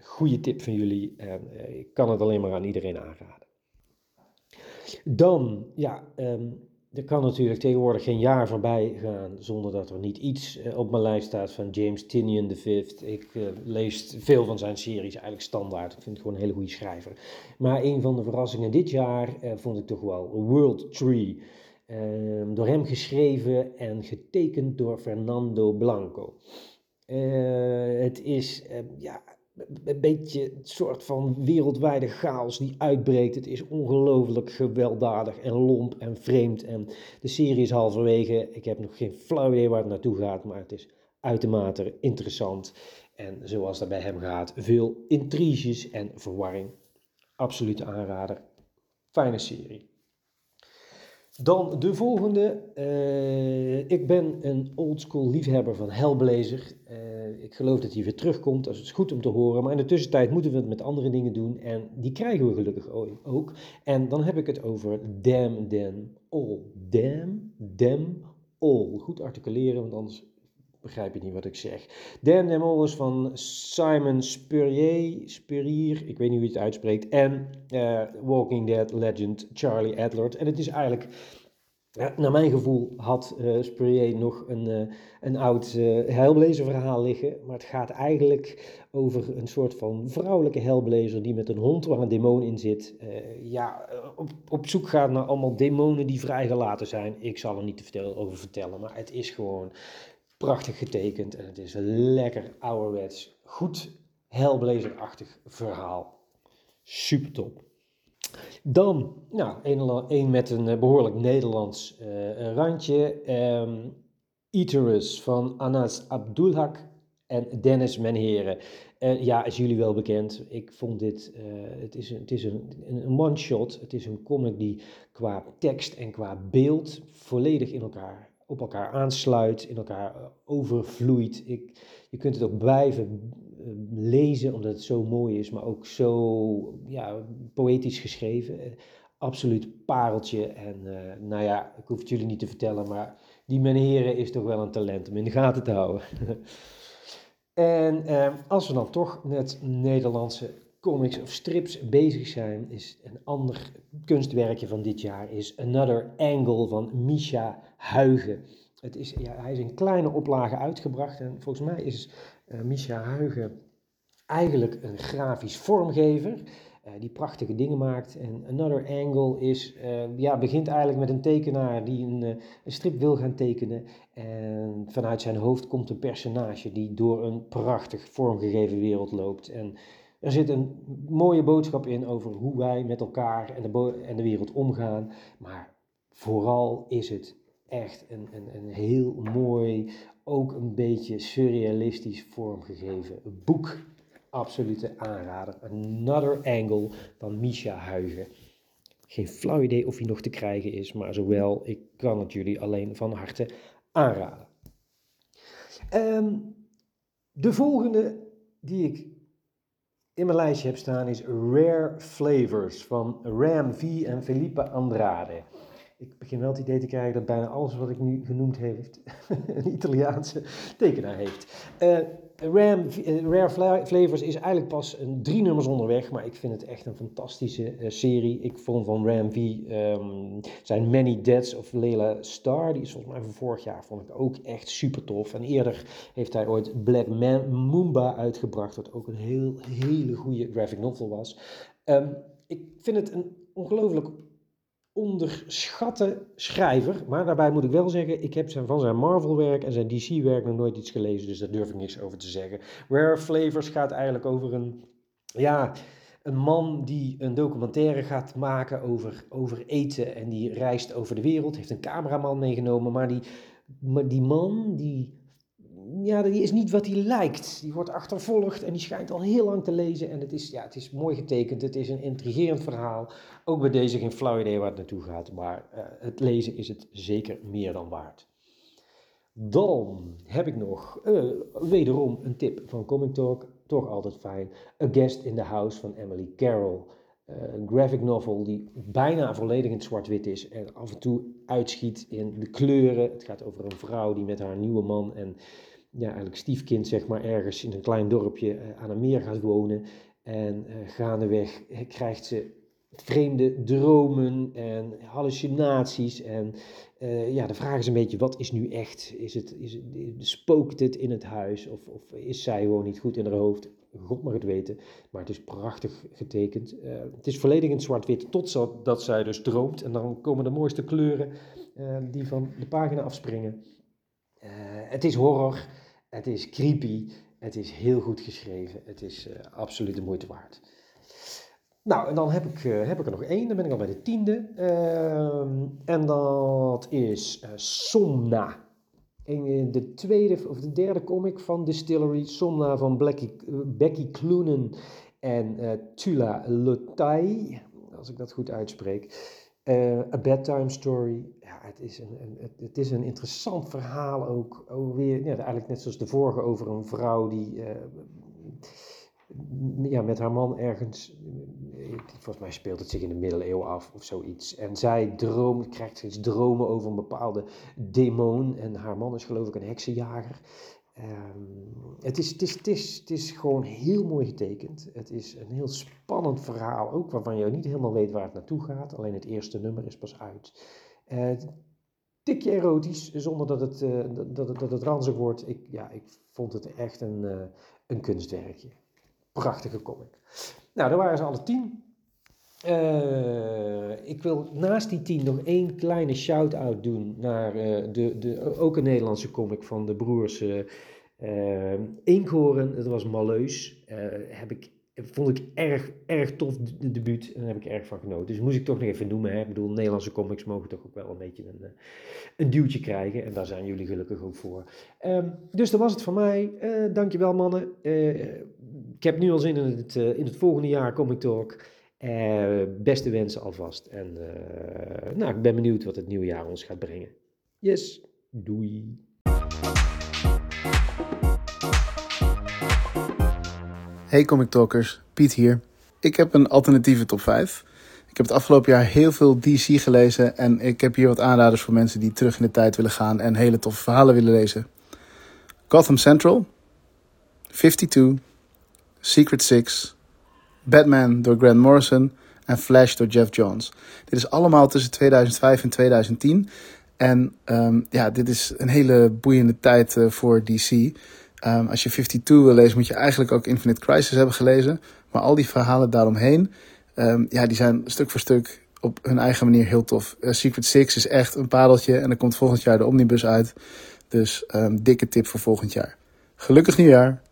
Goeie tip van jullie en uh, ik kan het alleen maar aan iedereen aanraden. Dan, ja... Um, Er kan natuurlijk tegenwoordig geen jaar voorbij gaan zonder dat er niet iets op mijn lijst staat van James Tynion de Vijfde. Ik uh, lees veel van zijn series, eigenlijk standaard. Ik vind het gewoon een hele goede schrijver. Maar een van de verrassingen dit jaar uh, vond ik toch wel World Tree. Uh, door hem geschreven en getekend door Fernando Blanco. Uh, het is, uh, ja... een beetje een soort van wereldwijde chaos die uitbreekt. Het is ongelooflijk gewelddadig en lomp en vreemd. En de serie is halverwege. Ik heb nog geen flauw idee waar het naartoe gaat. Maar het is uitermate interessant. En zoals dat bij hem gaat, veel intriges en verwarring. Absolute aanrader. Fijne serie. Dan de volgende. Uh, ik ben een oldschool liefhebber van Hellblazer. Uh, ik geloof dat hij weer terugkomt, dus het is goed om te horen. Maar in de tussentijd moeten we het met andere dingen doen. En die krijgen we gelukkig ook. En dan heb ik het over Damn Them All. Damn Them All. Goed articuleren, want anders begrijp je niet wat ik zeg. Damn Them All is van Simon Spurrier, Spurrier, ik weet niet hoe je het uitspreekt, en uh, Walking Dead legend Charlie Adlert. En het is eigenlijk, ja, naar mijn gevoel had uh, Spurrier nog een, uh, een oud uh, Hellblazer verhaal liggen, maar het gaat eigenlijk over een soort van vrouwelijke Hellblazer die met een hond waar een demon in zit, uh, ja, op, op zoek gaat naar allemaal demonen die vrijgelaten zijn. Ik zal er niet te veel over vertellen, maar het is gewoon prachtig getekend en het is een lekker ouderwets, goed Hellblazer-achtig verhaal. Super top. Dan, nou, een, een met een behoorlijk Nederlands uh, randje. Um, Iterus van Anas Abdulhak en Dennis Menheren. Uh, ja, is jullie wel bekend. Ik vond dit, uh, het is, het is een, een one-shot. Het is een comic die qua tekst en qua beeld volledig in elkaar op elkaar aansluit, in elkaar overvloeit. Ik, je kunt het ook blijven lezen, omdat het zo mooi is, maar ook zo ja, poëtisch geschreven. Absoluut pareltje. En uh, nou ja, ik hoef het jullie niet te vertellen, maar die Menheren is toch wel een talent om in de gaten te houden. en uh, als we dan toch met Nederlandse comics of strips bezig zijn, is een ander kunstwerkje van dit jaar is Another Angle van Mischa Huygen. Het is, ja, hij is in kleine oplagen uitgebracht en volgens mij is uh, Mischa Huygen eigenlijk een grafisch vormgever uh, die prachtige dingen maakt. En Another Angle is, uh, ja, begint eigenlijk met een tekenaar die een, uh, een strip wil gaan tekenen en vanuit zijn hoofd komt een personage die door een prachtig vormgegeven wereld loopt en er zit een mooie boodschap in over hoe wij met elkaar en de, bo- en de wereld omgaan. Maar vooral is het echt een, een, een heel mooi, ook een beetje surrealistisch vormgegeven boek. Absolute aanrader. Another Angle van Mischa Huygen. Geen flauw idee of hij nog te krijgen is, maar zowel, ik kan het jullie alleen van harte aanraden. Um, de volgende die ik in mijn lijstje heb staan is Rare Flavors van Ram V en Felipe Andrade. Ik begin wel het idee te krijgen dat bijna alles wat ik nu genoemd heb, een Italiaanse tekenaar heeft. Uh, Ram, uh, Rare Flavors is eigenlijk pas een drie nummers onderweg, maar ik vind het echt een fantastische uh, serie. Ik vond van Ram V um, zijn Many Deaths of Layla Starr, die is volgens mij van vorig jaar, vond ik ook echt super tof. En eerder heeft hij ooit Black Man Mumba uitgebracht, wat ook een heel, hele goede graphic novel was. Um, ik vind het een ongelooflijk onderschatte schrijver, maar daarbij moet ik wel zeggen, ik heb zijn, van zijn Marvel-werk en zijn D C-werk nog nooit iets gelezen, dus daar durf ik niks over te zeggen. Rare Flavors gaat eigenlijk over een, ja, een man die een documentaire gaat maken over, over eten en die reist over de wereld, heeft een cameraman meegenomen, maar die, maar die man, die... Ja, die is niet wat hij lijkt. Die wordt achtervolgd en die schijnt al heel lang te lezen. En het is, ja, het is mooi getekend. Het is een intrigerend verhaal. Ook bij deze geen flauw idee waar het naartoe gaat. Maar uh, het lezen is het zeker meer dan waard. Dan heb ik nog uh, wederom een tip van Comic Talk. Toch altijd fijn. A Guest in the House van Emily Carroll. Uh, een graphic novel die bijna volledig in zwart-wit is. En af en toe uitschiet in de kleuren. Het gaat over een vrouw die met haar nieuwe man en... ja, eigenlijk stiefkind, zeg maar, ergens in een klein dorpje uh, aan een meer gaat wonen. En uh, gaandeweg krijgt ze vreemde dromen en hallucinaties. En uh, ja, de vraag is een beetje, wat is nu echt? Is het, is het, spookt het in het huis? Of, of is zij gewoon niet goed in haar hoofd? God mag het weten, maar het is prachtig getekend. Uh, het is volledig in zwart-wit, totdat zij dus droomt. En dan komen de mooiste kleuren uh, die van de pagina afspringen. Uh, het is horror, het is creepy, het is heel goed geschreven, het is uh, absoluut de moeite waard. Nou, en dan heb ik, uh, heb ik er nog één, dan ben ik al bij de tiende. Uh, en dat is uh, Somna. En de tweede of de derde comic van Distillery, Somna van Blackie, uh, Becky Cloonan en uh, Tula Lotai, als ik dat goed uitspreek. Uh, A Bedtime Story. Ja, het, is een, een, het is een interessant verhaal ook. ook weer, ja, eigenlijk net zoals de vorige over een vrouw die uh, m, ja, met haar man ergens... Volgens mij speelt het zich in de middeleeuwen af of zoiets. En zij droomt, krijgt steeds dromen over een bepaalde demon. En haar man is geloof ik een heksenjager. Um, het, is, het, is, het, is, het is gewoon heel mooi getekend. Het is een heel spannend verhaal ook, waarvan je niet helemaal weet waar het naartoe gaat. Alleen het eerste nummer is pas uit. Uh, tikje erotisch, zonder dat het, uh, dat, dat, dat het ranzig wordt. Ik, ja, ik vond het echt een, uh, een kunstwerkje. Prachtige comic. Nou, daar waren ze alle tien. Uh, ik wil naast die tien nog één kleine shout-out doen naar uh, de, de, ook een Nederlandse comic van de broers uh, uh, Eekhoorn. Dat was Malleus. Uh, heb ik, vond ik erg, erg tof de debuut en daar heb ik erg van genoten. Dus moest ik toch nog even noemen. Hè? Ik bedoel, Nederlandse comics mogen toch ook wel een beetje een, een duwtje krijgen. En daar zijn jullie gelukkig ook voor. Uh, dus dat was het van mij. Uh, dankjewel mannen. Uh, ik heb nu al zin in het, uh, in het volgende jaar Comic Talk. Uh, beste wensen alvast. En uh, nou, ik ben benieuwd wat het nieuwe jaar ons gaat brengen. Yes, doei. Hey Comic Talkers, Piet hier. Ik heb een alternatieve top vijf. Ik heb het afgelopen jaar heel veel D C gelezen. En ik heb hier wat aanraders voor mensen die terug in de tijd willen gaan en hele toffe verhalen willen lezen. Gotham Central, tweeënvijftig, Secret Six... Batman door Grant Morrison en Flash door Jeff Johns. Dit is allemaal tussen tweeduizend vijf en tweeduizend tien. En um, ja, dit is een hele boeiende tijd uh, voor D C. Um, als je tweeënvijftig wil lezen, moet je eigenlijk ook Infinite Crisis hebben gelezen. Maar al die verhalen daaromheen, um, ja, die zijn stuk voor stuk op hun eigen manier heel tof. Uh, Secret Six is echt een pareltje en er komt volgend jaar de omnibus uit. Dus um, dikke tip voor volgend jaar. Gelukkig nieuwjaar!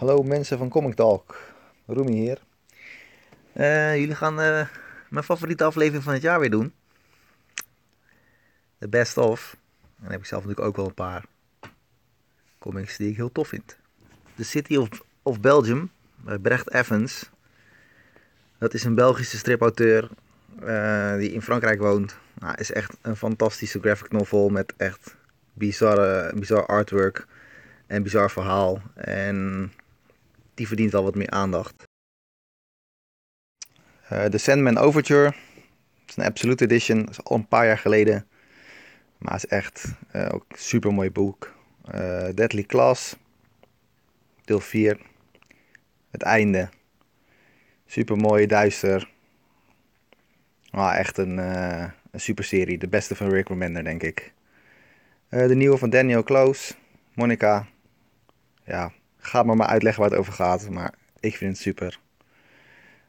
Hallo mensen van Comic Talk, Roemie hier. Uh, jullie gaan uh, mijn favoriete aflevering van het jaar weer doen. De Best Of. En dan heb ik zelf natuurlijk ook wel een paar comics die ik heel tof vind. The City of, of Belgium, bij Brecht Evans. Dat is een Belgische stripauteur uh, die in Frankrijk woont. Nou, is echt een fantastische graphic novel met echt bizarre, bizar artwork en bizar verhaal. En die verdient al wat meer aandacht. Uh, The Sandman Overture. Het is een Absolute Edition. Dat is al een paar jaar geleden. Maar het is echt uh, ook een super mooi boek. Uh, Deadly Class. Deel vier. Het einde. Super mooi, duister. Ah, echt een, uh, een super serie. De beste van Rick Remender, denk ik. Uh, de nieuwe van Daniel Close. Monica. Ja, ga maar maar uitleggen waar het over gaat. Maar ik vind het super.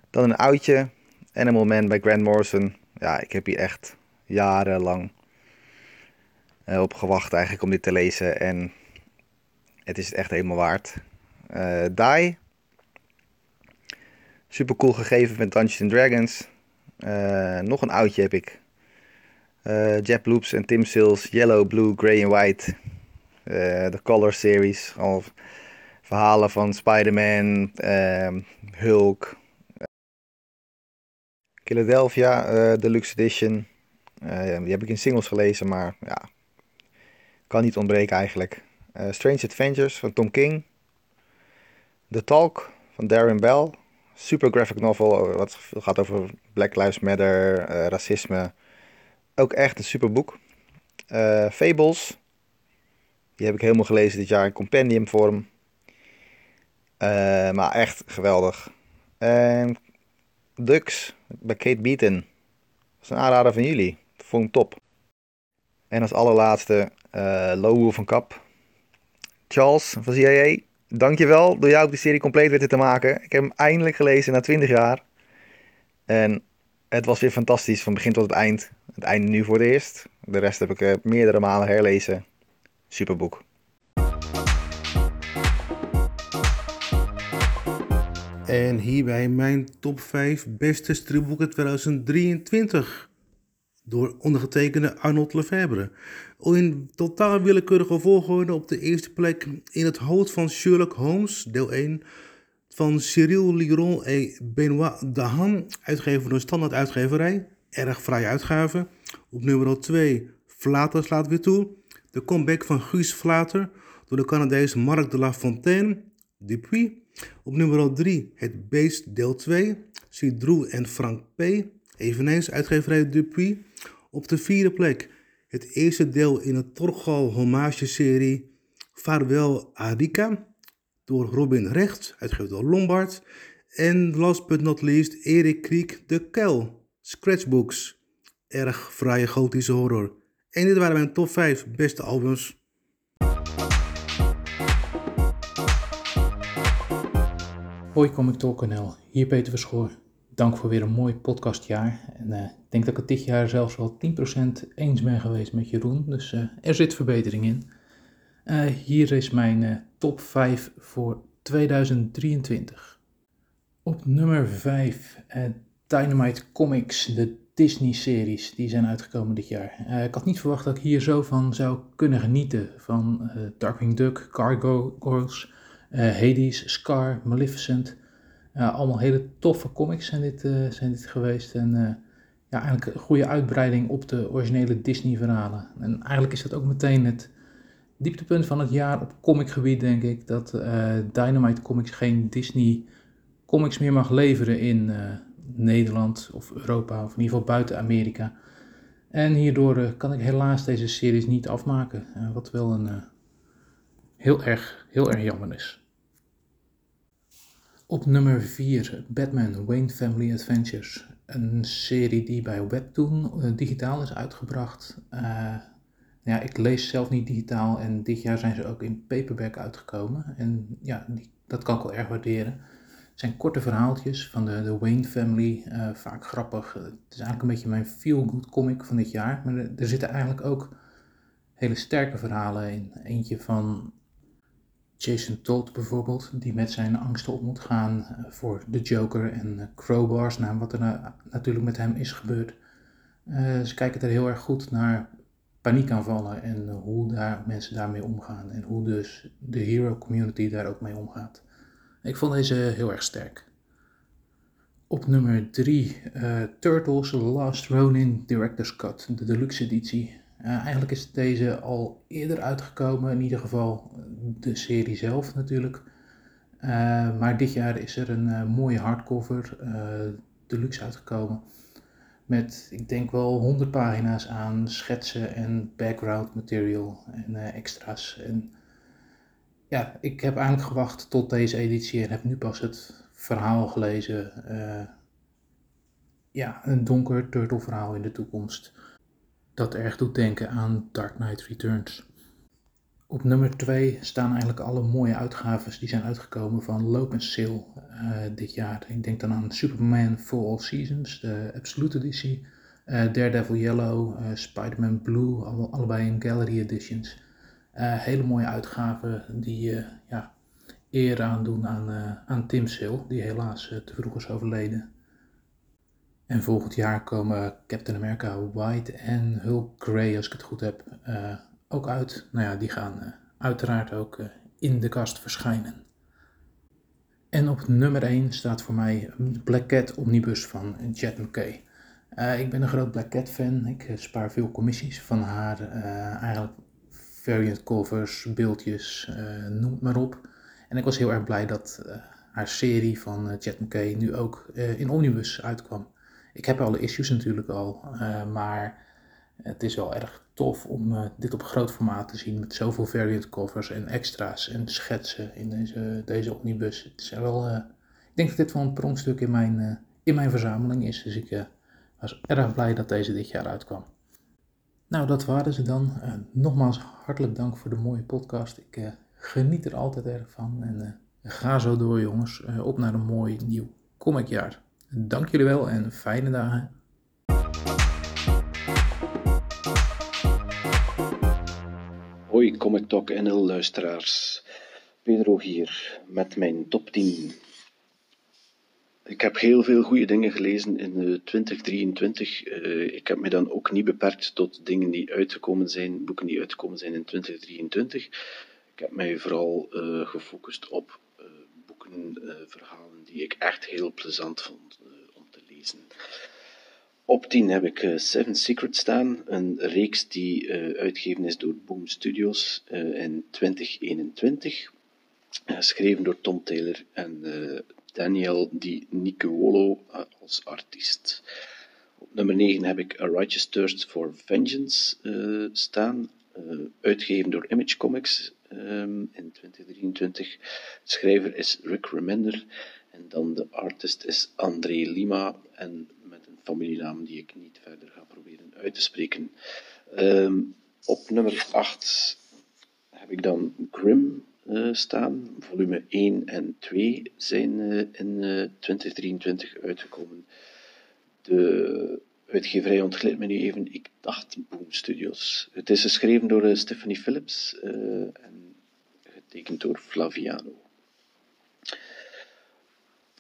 Dan een oudje. Animal Man bij Grant Morrison. Ja, ik heb hier echt jarenlang uh, op gewacht eigenlijk om dit te lezen. En het is het echt helemaal waard. Uh, Die. Super cool gegeven met Dungeons and Dragons. Uh, nog een oudje heb ik. Uh, Jep Loops en Tim Sills. Yellow, Blue, Grey en White. De uh, Color Series. Al verhalen van Spider-Man. Uh, Hulk. Philadelphia uh, Deluxe Edition. Uh, die heb ik in singles gelezen, maar ja, kan niet ontbreken eigenlijk. Uh, Strange Adventures van Tom King. The Talk van Darren Bell. Super graphic novel, wat gaat over Black Lives Matter, uh, racisme. Ook echt een super boek. Uh, Fables. Die heb ik helemaal gelezen dit jaar in compendium vorm. Uh, maar echt geweldig. En Ducks bij Kate Beaton. Dat is een aanrader van jullie. Vond ik top. En als allerlaatste uh, Lowell van Kap. Charles van C I A. Dankjewel, door jou ook de serie compleet weten te maken. Ik heb hem eindelijk gelezen na twintig jaar. En het was weer fantastisch van begin tot het eind. Het einde nu voor het eerst. De rest heb ik uh, meerdere malen herlezen. Superboek. En hierbij mijn top vijf beste stripboeken tweeduizend drieëntwintig. Door ondergetekende Arnold Lefebvre. In totaal willekeurige volgorde op de eerste plek In het hoofd van Sherlock Holmes, deel één. Van Cyril Liron en Benoît Dahan, uitgever door Standaard Uitgeverij. Erg fraaie uitgave. Op nummer twee, Vlater slaat weer toe. De comeback van Guus Vlater door de Canadees Marc de La Fontaine, Dupuis. Op nummer drie, Het Beest, deel twee. Sidrou en Frank P., eveneens uitgeverij Dupuis. Op de vierde plek, het eerste deel in het Torgal hommage-serie Vaarwel Arika, door Robin Recht, uitgever door Lombard. En last but not least, Erik Kriek, De Kuil, Scratchbooks. Erg fraaie gotische horror. En dit waren mijn top vijf beste albums. Hoi Comic Talk punt n l, hier Peter Verschoor. Dank voor weer een mooi podcastjaar. En, uh, ik denk dat ik het dit jaar zelfs wel tien procent eens ben geweest met Jeroen. Dus uh, er zit verbetering in. Uh, hier is mijn uh, top vijf voor tweeduizend drieëntwintig. Op nummer vijf uh, Dynamite Comics, de Disney-series. Die zijn uitgekomen dit jaar. Uh, ik had niet verwacht dat ik hier zo van zou kunnen genieten. Van uh, Darkwing Duck, Cargo Girls, uh, Hades, Scar, Maleficent. Uh, allemaal hele toffe comics zijn dit, uh, zijn dit geweest. En uh, ja, eigenlijk een goede uitbreiding op de originele Disney-verhalen. En eigenlijk is dat ook meteen het dieptepunt van het jaar op comicgebied, denk ik. Dat uh, Dynamite Comics geen Disney-comics meer mag leveren in uh, Nederland of Europa. Of in ieder geval buiten Amerika. En hierdoor uh, kan ik helaas deze series niet afmaken. Uh, wat wel een uh, heel, erg, heel erg jammer is. Op nummer vier, Batman Wayne Family Adventures. Een serie die bij Webtoon uh, digitaal is uitgebracht. Uh, ja, ik lees zelf niet digitaal en dit jaar zijn ze ook in paperback uitgekomen. En ja, die, dat kan ik wel erg waarderen. Het zijn korte verhaaltjes van de, de Wayne Family, uh, vaak grappig. Het is eigenlijk een beetje mijn feel-good comic van dit jaar. Maar er, er zitten eigenlijk ook hele sterke verhalen in. Eentje van Jason Todd bijvoorbeeld, die met zijn angsten op moet gaan voor de Joker en Crowbars, nou, wat er na, natuurlijk met hem is gebeurd. Uh, ze kijken er heel erg goed naar paniekaanvallen en hoe daar, mensen daarmee omgaan en hoe dus de hero community daar ook mee omgaat. Ik vond deze heel erg sterk. Op nummer drie, uh, Turtles The Last Ronin Director's Cut, de deluxe editie. Uh, eigenlijk is deze al eerder uitgekomen, in ieder geval de serie zelf natuurlijk. Uh, maar dit jaar is er een uh, mooie hardcover uh, deluxe uitgekomen. Met, ik denk wel, honderd pagina's aan schetsen en background material en uh, extra's. En ja, ik heb eigenlijk gewacht tot deze editie en heb nu pas het verhaal gelezen. Uh, ja, een donker turtleverhaal in de toekomst. Dat erg doet denken aan Dark Knight Returns. Op nummer twee staan eigenlijk alle mooie uitgaves die zijn uitgekomen van Loop en Sale uh, dit jaar. Ik denk dan aan Superman For All Seasons, de Absolute Editie, uh, Daredevil Yellow, uh, Spider-Man Blue, alle, allebei in Gallery Editions. Uh, hele mooie uitgaven die uh, ja, eer aandoen aan, uh, aan Tim Sale, die helaas uh, te vroeg is overleden. En volgend jaar komen Captain America White en Hulk Grey, als ik het goed heb, uh, ook uit. Nou ja, die gaan uh, uiteraard ook uh, in de kast verschijnen. En op nummer één staat voor mij Black Cat Omnibus van Jed McKay. Uh, ik ben een groot Black Cat fan. Ik uh, spaar veel commissies van haar. Uh, eigenlijk variant covers, beeldjes, uh, noem het maar op. En ik was heel erg blij dat uh, haar serie van uh, Jed McKay nu ook uh, in Omnibus uitkwam. Ik heb alle issues natuurlijk al, uh, maar het is wel erg tof om uh, dit op groot formaat te zien met zoveel variant covers en extra's en schetsen in deze, deze omnibus. Het is wel, uh, ik denk dat dit wel een pronkstuk in mijn, uh, in mijn verzameling is, dus ik uh, was erg blij dat deze dit jaar uitkwam. Nou, dat waren ze dan. Uh, nogmaals hartelijk dank voor de mooie podcast. Ik uh, geniet er altijd erg van en uh, ga zo door, jongens. Uh, op naar een mooi nieuw comicjaar. Dank jullie wel en fijne dagen. Hoi Comic Talk N L luisteraars, Pedro hier met mijn top tien. Ik heb heel veel goede dingen gelezen in twintig drieëntwintig. Ik heb me dan ook niet beperkt tot dingen die uitgekomen zijn, boeken die uitgekomen zijn in twintig drieëntwintig. Ik heb mij vooral uh, gefocust op uh, boeken, uh, verhalen die ik echt heel plezant vond uh, om te lezen. Op tien heb ik uh, Seven Secrets staan, een reeks die uh, uitgegeven is door Boom Studios uh, in twintig eenentwintig. Geschreven door Tom Taylor en uh, Daniel Di Nicuolo uh, als artiest. Op nummer negen heb ik A Righteous Thirst for Vengeance uh, staan, uh, uitgegeven door Image Comics um, in twintig drieëntwintig. De schrijver is Rick Remender en dan de artist is André Lima en familienaam die ik niet verder ga proberen uit te spreken. Um, op nummer acht heb ik dan Grimm uh, staan. Volume één en twee zijn uh, in uh, twintig drieëntwintig uitgekomen. De uitgeverij ontglipt me nu even. Ik dacht Boom Studios. Het is geschreven door uh, Stephanie Phillips uh, en getekend door Flaviano.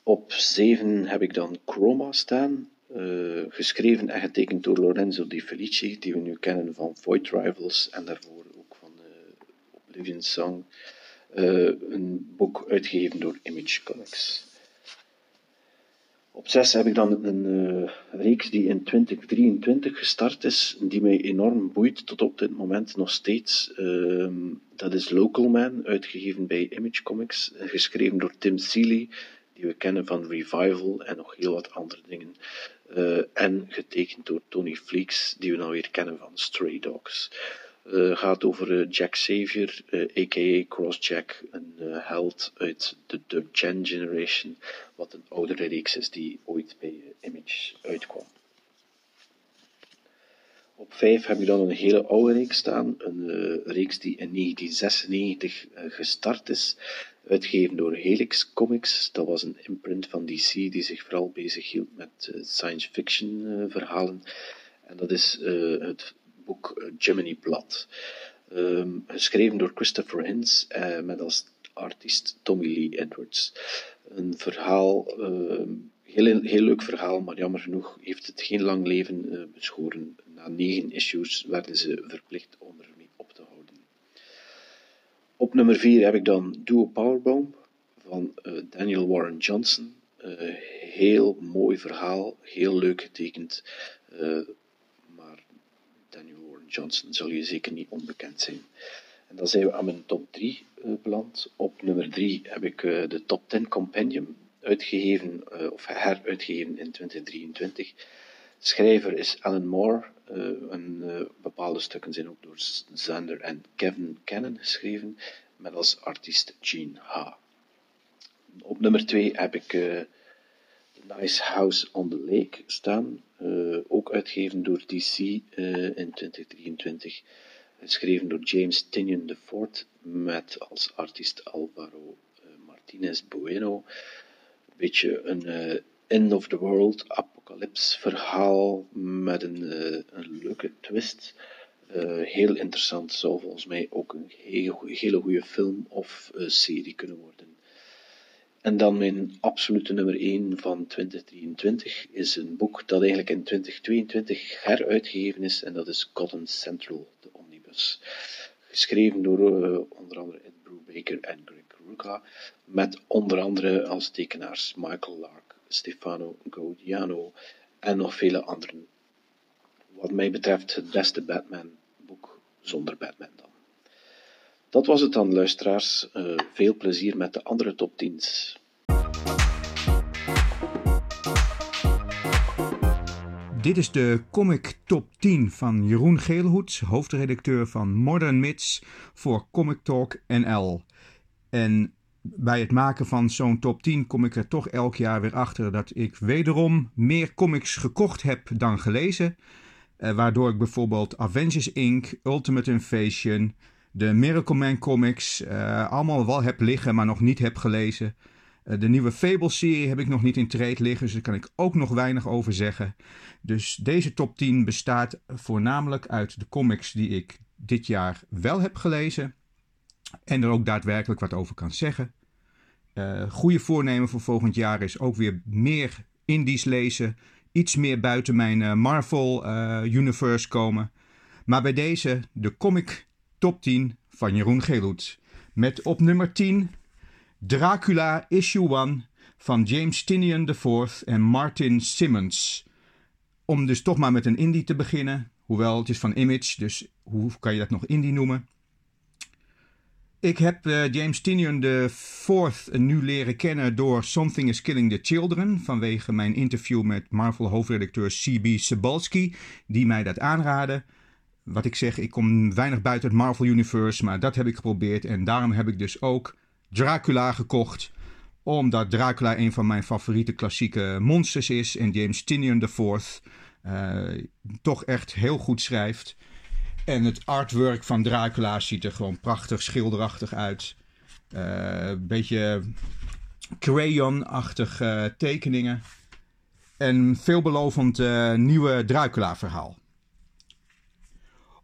Op zeven heb ik dan Chroma staan. Uh, geschreven en getekend door Lorenzo Di Felici, die we nu kennen van Void Rivals en daarvoor ook van uh, Oblivion Song, uh, een boek uitgegeven door Image Comics. Op zes heb ik dan een uh, reeks die in twintig drieëntwintig gestart is, die mij enorm boeit tot op dit moment nog steeds. Uh, dat is Local Man, uitgegeven bij Image Comics, uh, geschreven door Tim Seeley, die we kennen van Revival en nog heel wat andere dingen. Uh, en getekend door Tony Fleeks, die we nou weer kennen van Stray Dogs. Uh, gaat over uh, Jack Xavier, uh, a k a. Crossjack, een uh, held uit de The Gen Generation, wat een oudere reeks is die ooit bij uh, Image uitkwam. Op vijf heb je dan een hele oude reeks staan, een uh, reeks die in negentien zesennegentig uh, gestart is, uitgegeven door Helix Comics. Dat was een imprint van D C die zich vooral bezighield met uh, science fiction uh, verhalen. En dat is uh, het boek uh, Jiminy Blood. Um, geschreven door Christopher Hintz uh, met als artiest Tommy Lee Edwards. Een verhaal, uh, heel, heel leuk verhaal, maar jammer genoeg heeft het geen lang leven uh, beschoren. Na negen issues werden ze verplicht om ermee op te houden. Op nummer vier heb ik dan Duo Powerbomb van uh, Daniel Warren Johnson. Uh, heel mooi verhaal, heel leuk getekend. Uh, maar Daniel Warren Johnson zal je zeker niet onbekend zijn. En dan zijn we aan mijn top drie uh, beland. Op nummer drie heb ik uh, de Top tien Compendium uitgegeven, uh, of heruitgegeven in twintig drieëntwintig. Schrijver is Alan Moore. Uh, en, uh, bepaalde stukken zijn ook door Zander en Kevin Cannon geschreven, met als artiest Gene Ha. Op nummer twee heb ik uh, Nice House on the Lake staan, uh, ook uitgegeven door D C uh, in twintig drieëntwintig, geschreven door James Tynion de Fourth, met als artiest Alvaro uh, Martinez Bueno. Een beetje een uh, end of the world apocalypse verhaal met een, uh, een leuke twist. Uh, heel interessant, zou volgens mij ook een heel, hele goede film of uh, serie kunnen worden. En dan mijn absolute nummer één van twintig drieëntwintig is een boek dat eigenlijk in twintig tweeëntwintig heruitgegeven is, en dat is Gotham Central, de omnibus. Geschreven door uh, onder andere Ed Brubaker en Greg Rucka, met onder andere als tekenaars Michael Lark, Stefano Gaudiano en nog vele anderen. Wat mij betreft het beste Batman-boek zonder Batman dan. Dat was het dan, luisteraars. Uh, veel plezier met de andere top tien's. Dit is de Comic Top tien van Jeroen Geelhoets, hoofdredacteur van Modern Myths voor Comic Talk N L. En bij het maken van zo'n top tien kom ik er toch elk jaar weer achter dat ik wederom meer comics gekocht heb dan gelezen. Uh, waardoor ik bijvoorbeeld Avengers Incorporated, Ultimate Invasion, de Miracle Man comics uh, allemaal wel heb liggen, maar nog niet heb gelezen. Uh, de nieuwe Fable-serie heb ik nog niet in trade liggen, dus daar kan ik ook nog weinig over zeggen. Dus deze top tien bestaat voornamelijk uit de comics die ik dit jaar wel heb gelezen. En er ook daadwerkelijk wat over kan zeggen. Uh, goede voornemen voor volgend jaar is ook weer meer indies lezen. Iets meer buiten mijn uh, Marvel-universe uh, komen. Maar bij deze, de comic Top tien van Jeroen Geelhoets. Met op nummer tien Dracula Issue één van James Tynion de Fourth en Martin Simmons. Om dus toch maar met een indie te beginnen. Hoewel, het is van Image, dus hoe kan je dat nog indie noemen? Ik heb uh, James Tynion de Fourth nu leren kennen door Something is Killing the Children. Vanwege mijn interview met Marvel hoofdredacteur C B Cebulski, die mij dat aanraadde. Wat ik zeg, ik kom weinig buiten het Marvel Universe, maar dat heb ik geprobeerd. En daarom heb ik dus ook Dracula gekocht. Omdat Dracula een van mijn favoriete klassieke monsters is. En James Tynion de Fourth uh, toch echt heel goed schrijft. En het artwork van Dracula ziet er gewoon prachtig schilderachtig uit. Een uh, beetje crayon-achtige uh, tekeningen. En veelbelovend uh, nieuwe Dracula-verhaal.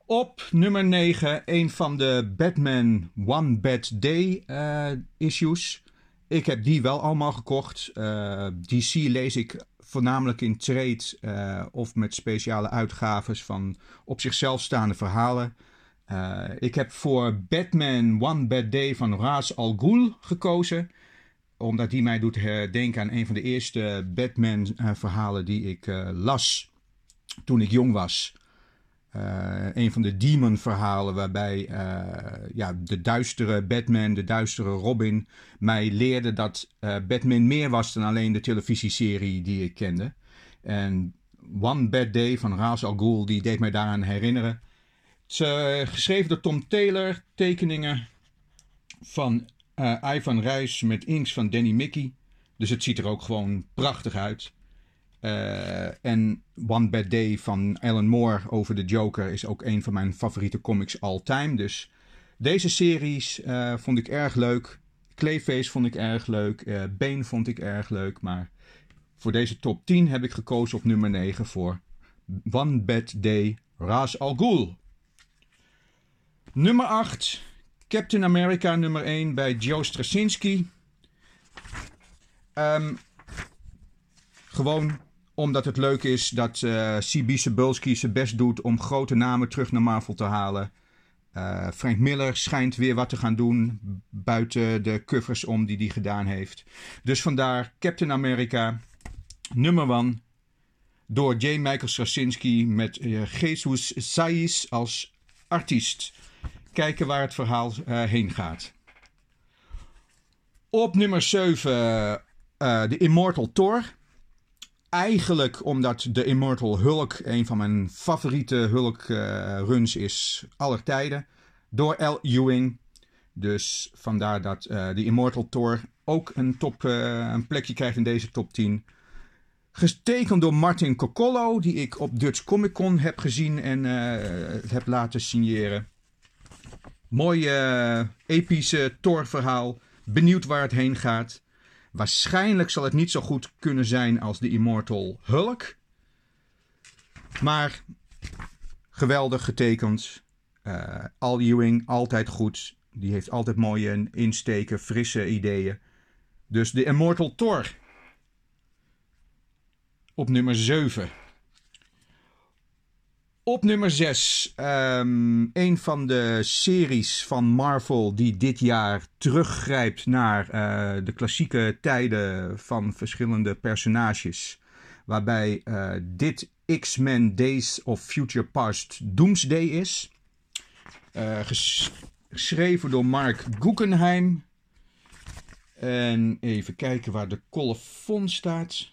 Op nummer negen, een van de Batman One Bad Day uh, issues. Ik heb die wel allemaal gekocht. Uh, D C lees ik voornamelijk in trade uh, of met speciale uitgaves van op zichzelf staande verhalen. Uh, ik heb voor Batman One Bad Day van Ra's al Ghul gekozen. Omdat die mij doet denken aan een van de eerste Batman uh, verhalen die ik uh, las toen ik jong was. Uh, een van de demon verhalen waarbij uh, ja, de duistere Batman, de duistere Robin mij leerde dat uh, Batman meer was dan alleen de televisieserie die ik kende. En One Bad Day van Ra's al Ghul, die deed mij daaraan herinneren. Het is uh, geschreven door Tom Taylor, tekeningen van uh, Ivan Reis met inks van Danny Mickey. Dus het ziet er ook gewoon prachtig uit. Uh, en One Bad Day van Alan Moore over de Joker is ook een van mijn favoriete comics all time. Dus deze series uh, vond ik erg leuk. Clayface vond ik erg leuk. Uh, Bane vond ik erg leuk. Maar voor deze top tien heb ik gekozen op nummer negen voor One Bad Day Ra's al Ghul. Nummer acht. Captain America nummer één bij Joe Straczynski. Um, gewoon omdat het leuk is dat uh, C B Cebulski zijn best doet om grote namen terug naar Marvel te halen. Uh, Frank Miller schijnt weer wat te gaan doen buiten de covers om die hij gedaan heeft. Dus vandaar Captain America Nummer één. Door J. Michael Straczynski met uh, Jesus Sais als artiest. Kijken waar het verhaal uh, heen gaat. Op nummer zeven. Uh, de Immortal Thor. Eigenlijk omdat de Immortal Hulk een van mijn favoriete Hulk uh, runs is aller tijden. Door Al Ewing. Dus vandaar dat uh, de Immortal Thor ook een, top, uh, een plekje krijgt in deze top tien. Getekend door Martin Coccollo, die ik op Dutch Comic Con heb gezien en uh, heb laten signeren. Mooi uh, epische Thor verhaal. Benieuwd waar het heen gaat. Waarschijnlijk zal het niet zo goed kunnen zijn als de Immortal Hulk. Maar geweldig getekend. Uh, Al Ewing, altijd goed. Die heeft altijd mooie insteken, frisse ideeën. Dus de Immortal Thor. Op nummer zeven. Op nummer zes. Um, een van de series van Marvel die dit jaar teruggrijpt naar uh, de klassieke tijden van verschillende personages. Waarbij uh, dit X-Men Days of Future Past Doomsday is. Uh, ges- geschreven door Mark Guggenheim. En even kijken waar de colofon staat.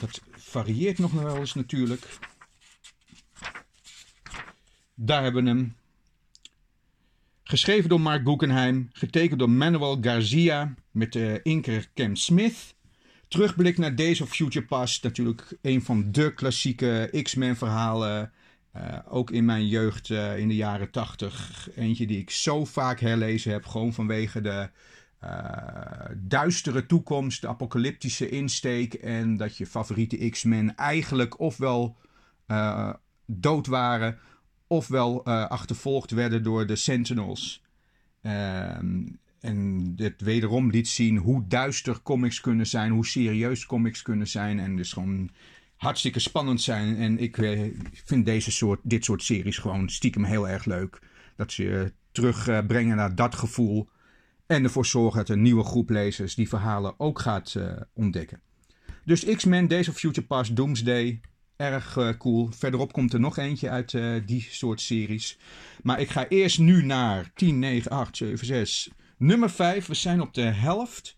Dat varieert nog wel eens natuurlijk. Daar hebben we hem. Geschreven door Mark Guggenheim. Getekend door Manuel Garcia. Met de inker Cam Smith. Terugblik naar Days of Future Past. Natuurlijk een van de klassieke X-Men verhalen. Uh, ook in mijn jeugd uh, in de jaren tachtig. Eentje die ik zo vaak herlezen heb. Gewoon vanwege de... Uh, duistere toekomst, de apocalyptische insteek en dat je favoriete X-Men eigenlijk ofwel uh, dood waren ofwel uh, achtervolgd werden door de Sentinels. Uh, en dit wederom liet zien hoe duister comics kunnen zijn, hoe serieus comics kunnen zijn en dus gewoon hartstikke spannend zijn. En ik uh, vind deze soort, dit soort series gewoon stiekem heel erg leuk. Dat ze je terugbrengen uh, naar dat gevoel. En ervoor zorgen dat een nieuwe groep lezers die verhalen ook gaat uh, ontdekken. Dus X-Men, Days of Future Past, Doomsday. Erg uh, cool. Verderop komt er nog eentje uit uh, die soort series. Maar ik ga eerst nu naar tien, negen, acht, zeven, zes. Nummer vijf. We zijn op de helft.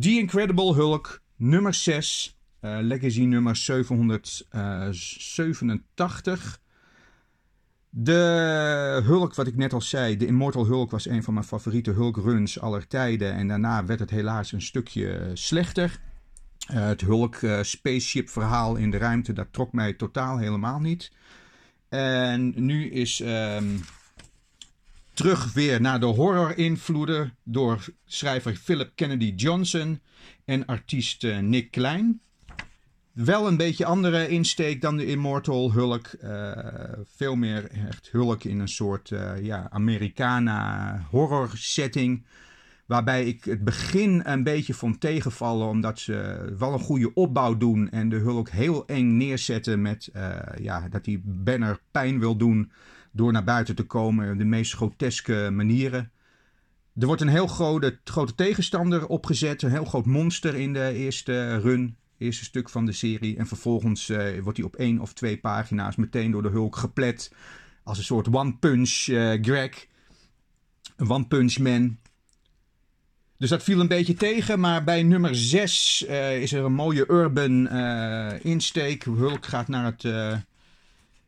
The Incredible Hulk. Nummer zes. Uh, legacy nummer zevenhonderdzevenentachtig. De Hulk, wat ik net al zei, de Immortal Hulk was een van mijn favoriete Hulk-runs aller tijden. En daarna werd het helaas een stukje slechter. Uh, het Hulk-spaceship-verhaal uh, in de ruimte, dat trok mij totaal helemaal niet. En nu is um, terug weer naar de horror-invloeden door schrijver Philip Kennedy Johnson en artiest uh, Nick Klein. Wel een beetje andere insteek dan de Immortal Hulk. Uh, veel meer echt Hulk in een soort uh, ja, Americana horror setting. Waarbij ik het begin een beetje vond tegenvallen. Omdat ze wel een goede opbouw doen. En de Hulk heel eng neerzetten met uh, ja, dat die Banner pijn wil doen. Door naar buiten te komen op de meest groteske manieren. Er wordt een heel grote, grote tegenstander opgezet. Een heel groot monster in de eerste run. Eerste stuk van de serie. En vervolgens uh, wordt hij op één of twee pagina's meteen door de Hulk geplet. Als een soort one-punch uh, Greg. Een one-punch man. Dus dat viel een beetje tegen. Maar bij nummer zes uh, is er een mooie urban uh, insteek. Hulk gaat naar het... Uh,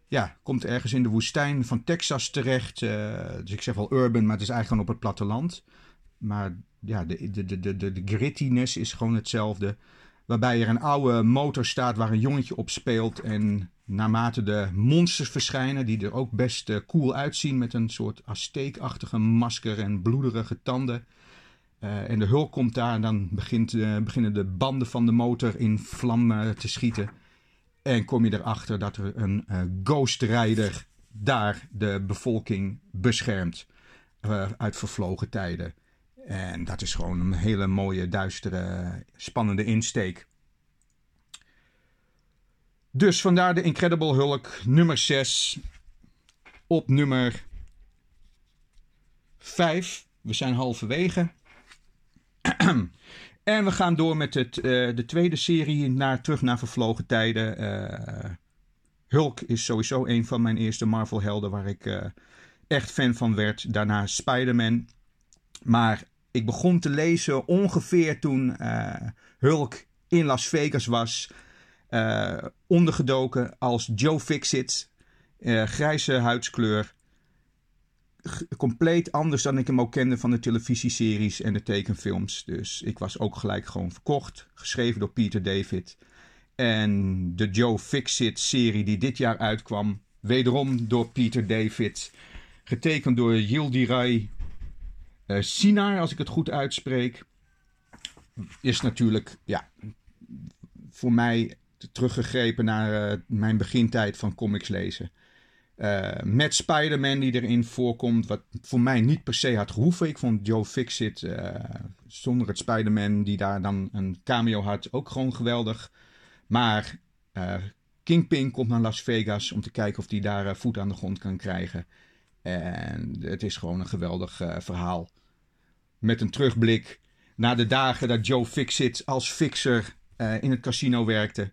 ja, komt ergens in de woestijn van Texas terecht. Uh, dus ik zeg wel urban, maar het is eigenlijk gewoon op het platteland. Maar ja, de, de, de, de, de grittiness is gewoon hetzelfde. Waarbij er een oude motor staat waar een jongetje op speelt. En naarmate de monsters verschijnen, die er ook best cool uitzien. Met een soort Azteek-achtige masker en bloederige tanden. Uh, en de Hulk komt daar en dan begint, uh, beginnen de banden van de motor in vlammen te schieten. En kom je erachter dat er een uh, Ghost Rider daar de bevolking beschermt. Uh, uit vervlogen tijden. En dat is gewoon een hele mooie, duistere, spannende insteek. Dus vandaar de Incredible Hulk, nummer zes. Op nummer vijf. We zijn halverwege. En we gaan door met het, uh, de tweede serie, naar, terug naar vervlogen tijden. Uh, Hulk is sowieso een van mijn eerste Marvel-helden waar ik uh, echt fan van werd. Daarna Spider-Man. Maar ik begon te lezen ongeveer toen uh, Hulk in Las Vegas was. Uh, ondergedoken als Joe Fixit. Uh, grijze huidskleur. G- compleet anders dan ik hem ook kende van de televisieseries en de tekenfilms. Dus ik was ook gelijk gewoon verkocht. Geschreven door Peter David. En de Joe Fixit-serie die dit jaar uitkwam. Wederom door Peter David. Getekend door Yildiray uh, Sinar, als ik het goed uitspreek. Is natuurlijk, ja, voor mij teruggegrepen naar uh, mijn begintijd van comics lezen. Uh, met Spider-Man die erin voorkomt, wat voor mij niet per se had gehoeven. Ik vond Joe Fixit uh, zonder het Spider-Man die daar dan een cameo had ook gewoon geweldig. Maar uh, Kingpin komt naar Las Vegas om te kijken of hij daar uh, voet aan de grond kan krijgen. En het is gewoon een geweldig uh, verhaal. Met een terugblik naar de dagen dat Joe Fixit als fixer uh, in het casino werkte.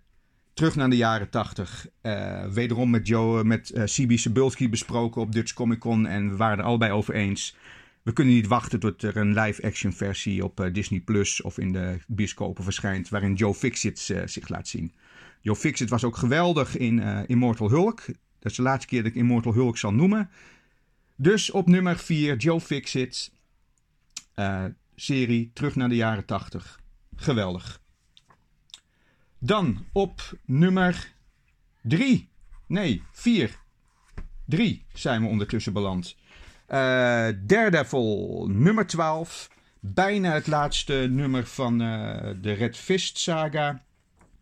Terug naar de jaren tachtig. Uh, wederom met Joe, met uh, C B Cebulski besproken op Dutch Comic Con. En we waren er allebei over eens. We kunnen niet wachten tot er een live-action versie op uh, Disney Plus of in de bioscopen verschijnt, waarin Joe Fixit uh, zich laat zien. Joe Fixit was ook geweldig in uh, Immortal Hulk. Dat is de laatste keer dat ik Immortal Hulk zal noemen. Dus op nummer vier, Joe Fixit. Uh, serie terug naar de jaren tachtig. Geweldig. Dan op nummer drie. Nee, vier. Drie zijn we ondertussen beland. Uh, Daredevil, nummer twaalf. Bijna het laatste nummer van uh, de Red Fist saga.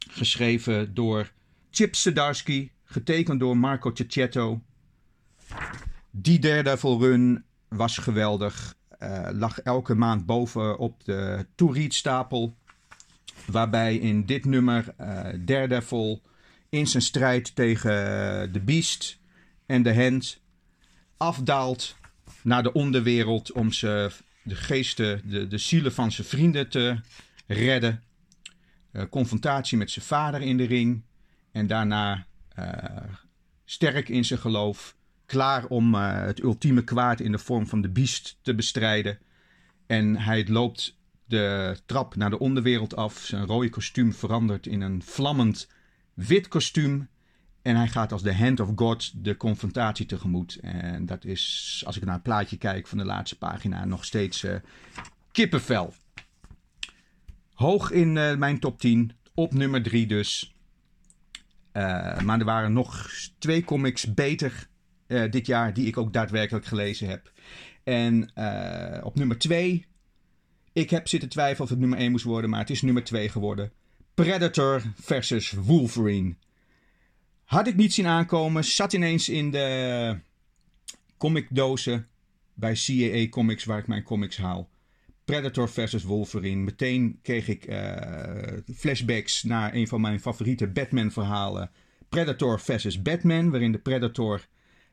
Geschreven door Chip Zdarsky. Getekend door Marco Cecchietto. Die Daredevil run was geweldig. Uh, lag elke maand boven op de to-read stapel. Waarbij in dit nummer uh, Daredevil in zijn strijd tegen de uh, Beast en de Hand afdaalt naar de onderwereld om ze, de geesten, de, de zielen van zijn vrienden te redden. Uh, confrontatie met zijn vader in de ring. En daarna uh, sterk in zijn geloof. Klaar om uh, het ultieme kwaad in de vorm van de Beast te bestrijden. En hij loopt de trap naar de onderwereld af. Zijn rode kostuum verandert in een vlammend wit kostuum. En hij gaat als de Hand of God de confrontatie tegemoet. En dat is, als ik naar het plaatje kijk van de laatste pagina, nog steeds uh, kippenvel. Hoog in uh, mijn top tien. Op nummer drie dus. Uh, maar er waren nog twee comics beter uh, dit jaar, die ik ook daadwerkelijk gelezen heb. En uh, op nummer twee... Ik heb zitten twijfelen of het nummer één moest worden, maar het is nummer twee geworden. Predator versus Wolverine. Had ik niet zien aankomen. Zat ineens in de comicdozen bij C A A Comics, waar ik mijn comics haal. Predator versus Wolverine. Meteen kreeg ik uh, flashbacks naar een van mijn favoriete Batman verhalen. Predator versus Batman, waarin de Predator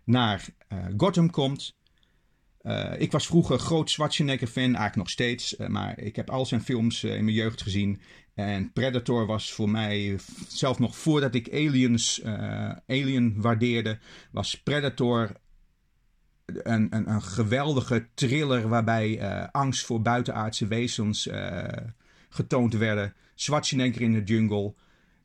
naar uh, Gotham komt. Uh, ik was vroeger groot Schwarzenegger-fan, eigenlijk nog steeds. Uh, maar ik heb al zijn films uh, in mijn jeugd gezien. En Predator was voor mij, zelf nog voordat ik Aliens, uh, Alien waardeerde, was Predator een, een, een geweldige thriller waarbij uh, angst voor buitenaardse wezens uh, getoond werden. Schwarzenegger in de jungle.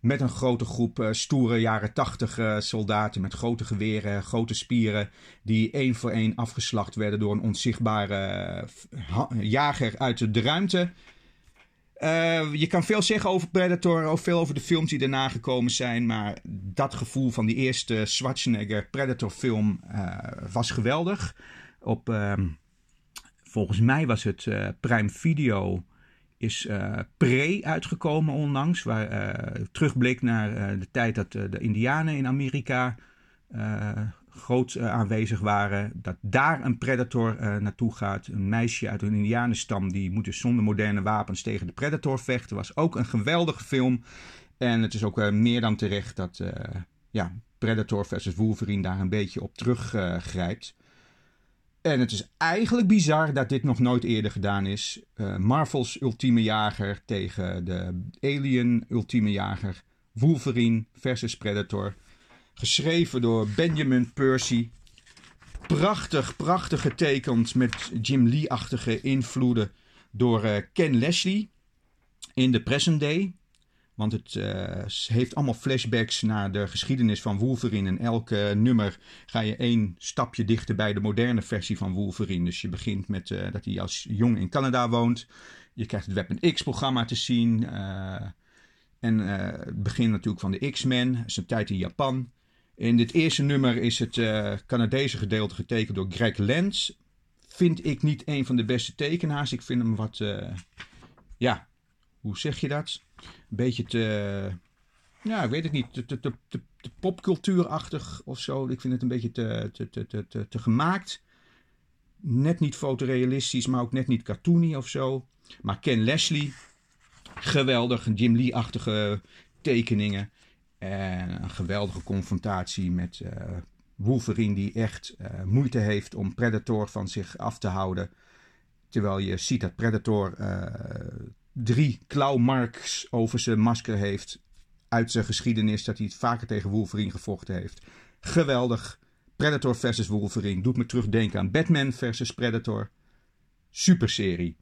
Met een grote groep uh, stoere jaren tachtig uh, soldaten met grote geweren, grote spieren. Die één voor één afgeslacht werden door een onzichtbare uh, ha- jager uit de ruimte. Uh, je kan veel zeggen over Predator, ook veel over de films die daarna gekomen zijn. Maar dat gevoel van die eerste Schwarzenegger Predator film uh, was geweldig. Op, uh, volgens mij was het uh, Prime Video... is uh, Pre uitgekomen onlangs, waar uh, terugblik naar uh, de tijd dat uh, de Indianen in Amerika uh, groot uh, aanwezig waren. Dat daar een Predator uh, naartoe gaat. Een meisje uit een Indianenstam die moet dus zonder moderne wapens tegen de Predator vechten. Was ook een geweldige film. En het is ook uh, meer dan terecht dat uh, ja, Predator versus Wolverine daar een beetje op teruggrijpt. Uh, En het is eigenlijk bizar dat dit nog nooit eerder gedaan is. Uh, Marvel's ultieme jager tegen de Alien ultieme jager. Wolverine versus Predator. Geschreven door Benjamin Percy. Prachtig, prachtig getekend met Jim Lee-achtige invloeden door uh, Ken Leslie in de present day. Want het uh, heeft allemaal flashbacks naar de geschiedenis van Wolverine. En elke nummer ga je één stapje dichter bij de moderne versie van Wolverine. Dus je begint met uh, dat hij als jong in Canada woont. Je krijgt het Weapon X-programma te zien. Uh, en uh, het begin natuurlijk van de X-Men. Zijn tijd in Japan. In dit eerste nummer is het uh, Canadese gedeelte getekend door Greg Land. Vind ik niet een van de beste tekenaars. Ik vind hem wat... Uh, ja, hoe zeg je dat? Een beetje te, ja, ik weet het niet, te, te, te, te popcultuurachtig of zo. Ik vind het een beetje te, te, te, te, te gemaakt. Net niet fotorealistisch, maar ook net niet cartoony of zo. Maar Ken Leslie, geweldig, Jim Lee-achtige tekeningen. En een geweldige confrontatie met uh, Wolverine die echt uh, moeite heeft om Predator van zich af te houden. Terwijl je ziet dat Predator... Uh, drie klauwmarks over zijn masker heeft uit zijn geschiedenis, dat hij het vaker tegen Wolverine gevochten heeft. Geweldig. Predator versus Wolverine. Doet me terugdenken aan Batman versus Predator. Super serie.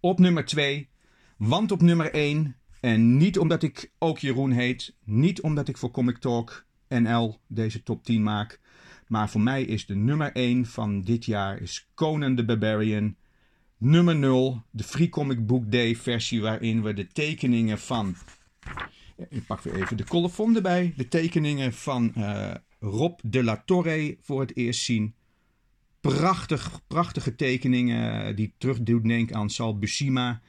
Op nummer twee. Want op nummer één. En niet omdat ik ook Jeroen heet. Niet omdat ik voor Comic Talk N L deze top tien maak. Maar voor mij is de nummer één van dit jaar is Conan the Barbarian. Nummer nul, de Free Comic Book Day versie waarin we de tekeningen van... Ik pak weer even de colofon erbij. De tekeningen van uh, Rob de la Torre voor het eerst zien. Prachtig, prachtige tekeningen die terugdoet denk aan Sal Buscema.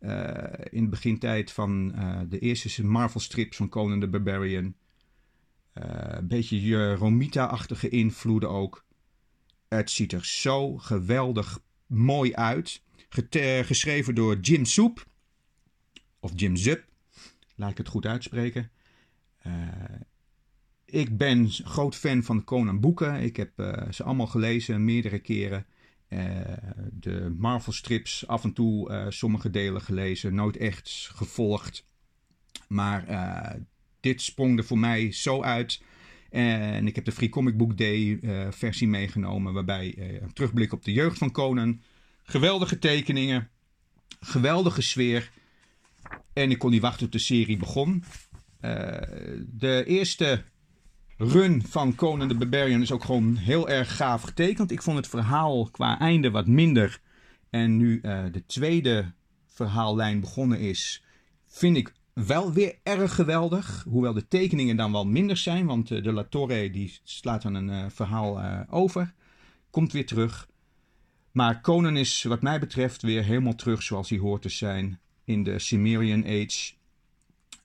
Uh, in de begintijd van uh, de eerste Marvel strips van Conan the Barbarian. Uh, een beetje uh, Romita-achtige invloeden ook. Het ziet er zo geweldig mooi uit. Gete- geschreven door Jim Soep. Of Jim Zup. Laat ik het goed uitspreken. Uh, ik ben groot fan van de Conan boeken. Ik heb uh, ze allemaal gelezen. Meerdere keren. Uh, de Marvel strips. Af en toe uh, sommige delen gelezen. Nooit echt gevolgd. Maar uh, dit sprong er voor mij zo uit. En ik heb de Free Comic Book Day uh, versie meegenomen. Waarbij uh, een terugblik op de jeugd van Conan. Geweldige tekeningen. Geweldige sfeer. En ik kon niet wachten tot de serie begon. Uh, de eerste run van Conan the Barbarian is ook gewoon heel erg gaaf getekend. Ik vond het verhaal qua einde wat minder. En nu uh, de tweede verhaallijn begonnen is, vind ik wel weer erg geweldig, hoewel de tekeningen dan wel minder zijn, want de La Torre die slaat dan een uh, verhaal uh, over, komt weer terug. Maar Conan is wat mij betreft weer helemaal terug zoals hij hoort te zijn in de Cimmerian Age.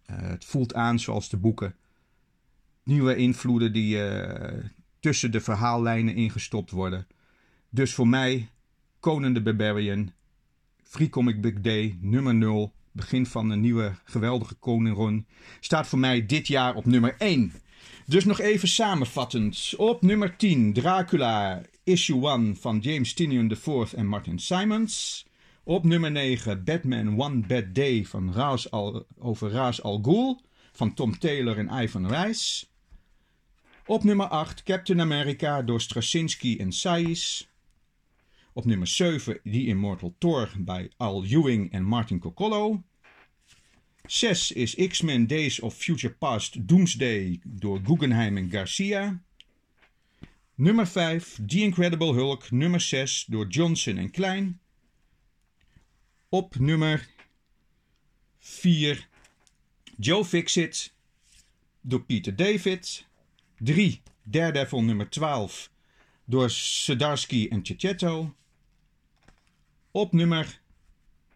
Uh, het voelt aan zoals de boeken. Nieuwe invloeden die uh, tussen de verhaallijnen ingestopt worden. Dus voor mij, Conan the Barbarian, Free Comic Book Day, nummer nul. Begin van een nieuwe geweldige Conan-run staat voor mij dit jaar op nummer één. Dus nog even samenvattend. Op nummer tien Dracula Issue één van James Tynion de vierde en Martin Simons. Op nummer negen Batman One Bad Day van Ra's al, over Ra's al Ghul van Tom Taylor en Ivan Reis. Op nummer acht Captain America door Straczynski en Saiz. Op nummer zeven The Immortal Thor bij Al Ewing en Martin Kokolo. zes is X-Men Days of Future Past Doomsday door Guggenheim en Garcia. Nummer vijf The Incredible Hulk nummer zes door Johnson en Klein. Op nummer vier Joe Fixit door Peter David. drie Daredevil nummer twaalf door Zdarsky en Cecchetto. Op nummer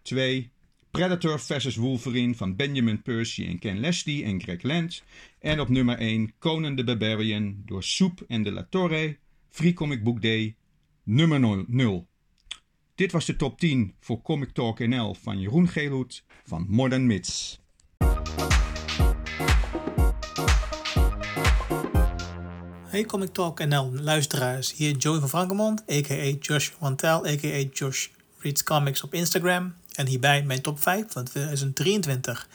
twee Predator versus Wolverine van Benjamin Percy en Ken Leslie en Greg Land. En op nummer één Conan the Barbarian door Soep en de La Torre. Free Comic Book Day nummer nul. Dit was de top tien voor Comic Talk N L van Jeroen Geelhoed van Modern Myths. Hey Comic Talk N L luisteraars, hier Joey van Frankemond, a k a. Josh Wantel, a k a. Josh Reads Comics op Instagram. En hierbij mijn top vijf van twintig drieëntwintig.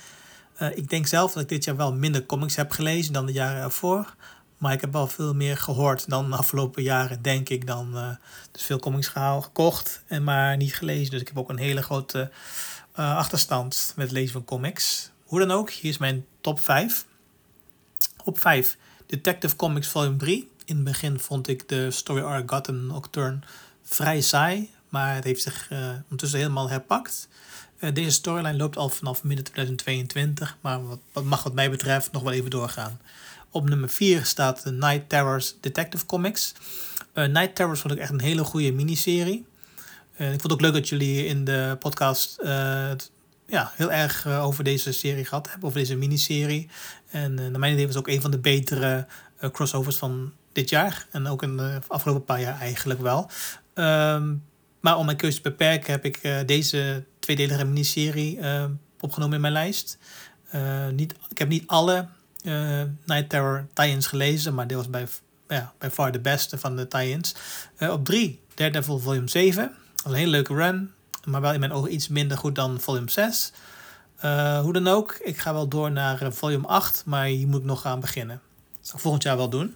Uh, ik denk zelf dat ik dit jaar wel minder comics heb gelezen dan de jaren ervoor. Maar ik heb wel veel meer gehoord dan de afgelopen jaren, denk ik. Dan, uh, dus veel comics gehaald, gekocht, en maar niet gelezen. Dus ik heb ook een hele grote uh, achterstand met het lezen van comics. Hoe dan ook, hier is mijn top vijf. Op vijf, Detective Comics Volume drie. In het begin vond ik de story arc Gotham Nocturne vrij saai. Maar het heeft zich uh, ondertussen helemaal herpakt. Uh, deze storyline loopt al vanaf midden tweeduizend tweeëntwintig. Maar wat, wat mag wat mij betreft nog wel even doorgaan. Op nummer vier staat de Night Terrors Detective Comics. Uh, Night Terrors vond ik echt een hele goede miniserie. Uh, ik vond het ook leuk dat jullie in de podcast uh, het, ja, heel erg uh, over deze serie gehad hebben. Over deze miniserie. En uh, naar mijn idee was het ook een van de betere uh, crossovers van dit jaar. En ook in de afgelopen paar jaar eigenlijk wel. Um, maar om mijn keuze te beperken heb ik uh, deze tweedelige miniserie uh, opgenomen in mijn lijst. Uh, niet, ik heb niet alle... Uh, Night Terror tie-ins gelezen, maar dit was bij, ja, bij far de beste van de tie-ins. Uh, op drie, Daredevil Volume zeven. Dat was een hele leuke run, maar wel in mijn ogen iets minder goed dan Volume zes. Uh, hoe dan ook, ik ga wel door naar uh, Volume acht, maar hier moet ik nog aan beginnen. Dat zal ik volgend jaar wel doen.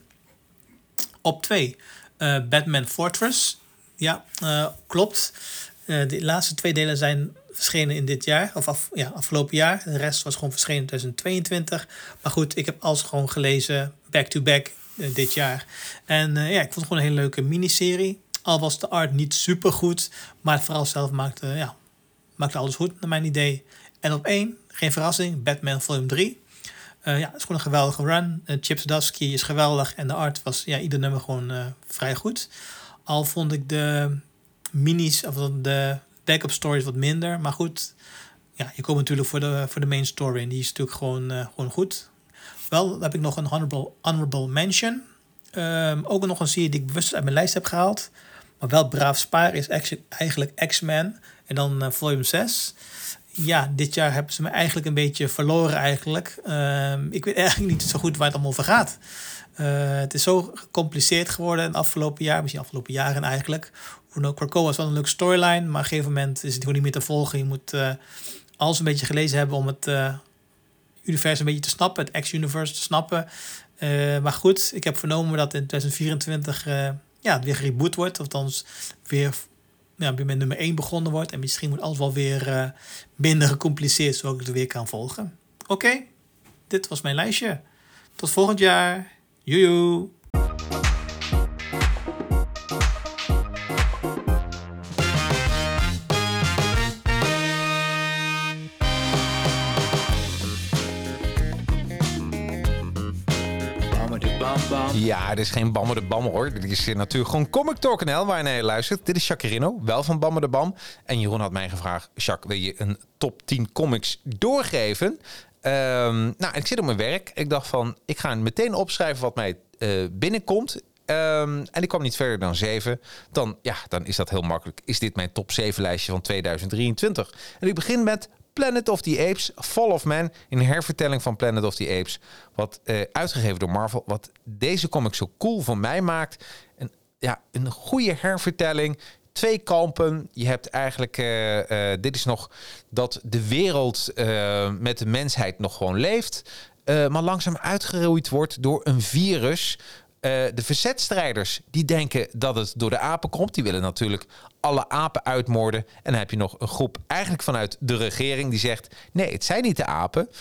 Op twee, uh, Batman Fortress. Ja, uh, klopt. Uh, de laatste twee delen zijn verschenen in dit jaar, of af, ja, afgelopen jaar. De rest was gewoon verschenen in tweeduizend tweeëntwintig. Maar goed, ik heb alles gewoon gelezen, back-to-back uh, dit jaar. En uh, ja, ik vond het gewoon een hele leuke miniserie. Al was de art niet super goed, maar het verhaal zelf maakte, ja, maakte alles goed, naar mijn idee. En op één, geen verrassing, Batman Volume drie. Uh, ja, het is gewoon een geweldige run. Uh, Chip Zdarsky is geweldig en de art was, ja, ieder nummer gewoon uh, vrij goed. Al vond ik de minis, of de backup stories wat minder. Maar goed, ja, je komt natuurlijk voor de, voor de main story. En die is natuurlijk gewoon, uh, gewoon goed. Wel heb ik nog een honorable, honorable mention. Um, ook nog een serie die ik bewust uit mijn lijst heb gehaald. Maar wel braaf spaar is eigenlijk X-Men. En dan uh, volume zes. Ja, dit jaar hebben ze me eigenlijk een beetje verloren eigenlijk. Um, ik weet eigenlijk niet zo goed waar het allemaal over gaat. Uh, het is zo gecompliceerd geworden in het afgelopen jaar. Misschien afgelopen jaren eigenlijk. Krakoa is wel een leuke storyline, maar op een gegeven moment is het gewoon niet meer te volgen. Je moet uh, alles een beetje gelezen hebben om het uh, universum een beetje te snappen, het X-universe te snappen. Uh, maar goed, ik heb vernomen dat in tweeduizend vierentwintig uh, ja, het weer gereboot wordt, althans weer, ja, weer met nummer één begonnen wordt. En misschien wordt alles wel weer uh, minder gecompliceerd, zodat ik het weer kan volgen. Oké, okay, dit was mijn lijstje. Tot volgend jaar. Joejoe! Ja, dit is geen Bammer de Bam hoor. Dit is natuurlijk gewoon Comic Talk N L waar je naar je luistert. Dit is Jacarino, wel van Bammer de Bam. En Jeroen had mij gevraagd, Jacques, wil je een top tien comics doorgeven? Um, nou, ik zit op mijn werk. Ik dacht van, ik ga meteen opschrijven wat mij uh, binnenkomt. Um, en ik kwam niet verder dan zeven. Dan, ja, dan is dat heel makkelijk. Is dit mijn top zeven lijstje van tweeduizend drieëntwintig? En ik begin met Planet of the Apes, Fall of Man, een hervertelling van Planet of the Apes. Wat uh, uitgegeven door Marvel, wat deze comic zo cool van mij maakt. En, ja, een goede hervertelling. Twee kampen. Je hebt eigenlijk, uh, uh, dit is nog dat de wereld uh, met de mensheid nog gewoon leeft. Uh, maar langzaam uitgeroeid wordt door een virus. Uh, de verzetstrijders, die denken dat het door de apen komt. Die willen natuurlijk alle apen uitmoorden. En dan heb je nog een groep eigenlijk vanuit de regering die zegt, nee, het zijn niet de apen. Uh,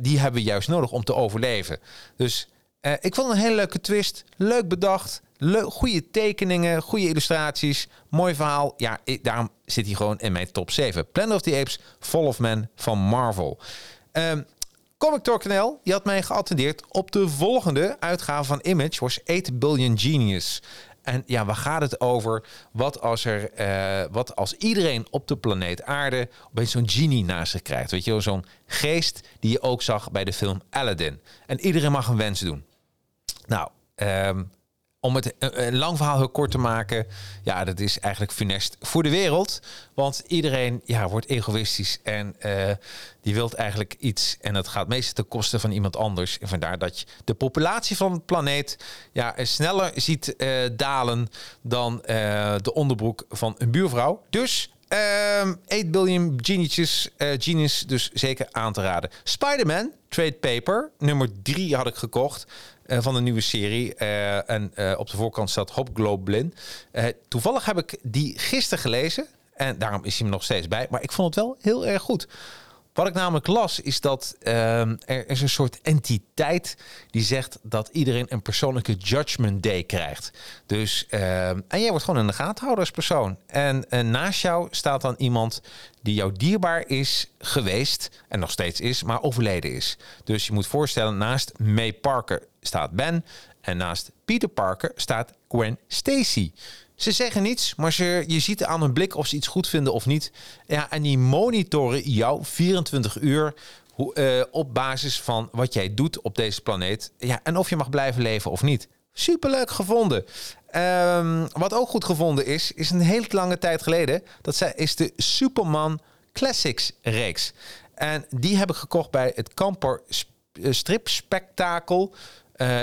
die hebben we juist nodig om te overleven. Dus uh, ik vond het een hele leuke twist. Leuk bedacht. Le- goede tekeningen, goede illustraties. Mooi verhaal. Ja, ik, daarom zit hij gewoon in mijn top zeven. Planet of the Apes, Fall of Man van Marvel. Um, Comic Talk N L, die had mij geattendeerd op de volgende uitgave van Image, was acht billion Genius. En ja, waar gaat het over? Wat als, er, uh, wat als iedereen op de planeet aarde opeens zo'n genie naast zich krijgt? Weet je wel, zo'n geest die je ook zag bij de film Aladdin. En iedereen mag een wens doen. Nou, um, om het een lang verhaal heel kort te maken, ja, dat is eigenlijk funest voor de wereld. Want iedereen ja, wordt egoïstisch en uh, die wilt eigenlijk iets. En dat gaat meestal ten koste van iemand anders. En vandaar dat je de populatie van de planeet ja, sneller ziet uh, dalen dan uh, de onderbroek van een buurvrouw. Dus um, acht biljoen genietjes, uh, genius, dus zeker aan te raden. Spider-Man, Trade Paper, nummer drie had ik gekocht. Uh, van de nieuwe serie. Uh, en uh, op de voorkant staat Hobgoblin. Uh, toevallig heb ik die gisteren gelezen. En daarom is hij me nog steeds bij. Maar ik vond het wel heel erg goed. Wat ik namelijk las is dat uh, er is een soort entiteit die zegt dat iedereen een persoonlijke Judgment Day krijgt. Dus uh, en jij wordt gewoon in de gaten houden als persoon. En uh, naast jou staat dan iemand die jou dierbaar is geweest en nog steeds is, maar overleden is. Dus je moet voorstellen, naast May Parker staat Ben en naast Peter Parker staat Gwen Stacy. Ze zeggen niets, maar ze, je ziet aan hun blik of ze iets goed vinden of niet. Ja, en die monitoren jou vierentwintig uur hoe, uh, op basis van wat jij doet op deze planeet. Ja, en of je mag blijven leven of niet. Superleuk gevonden. Um, wat ook goed gevonden is, is een hele lange tijd geleden. Dat zij, is de Superman Classics reeks. En die heb ik gekocht bij het Kamper Strip Spectakel.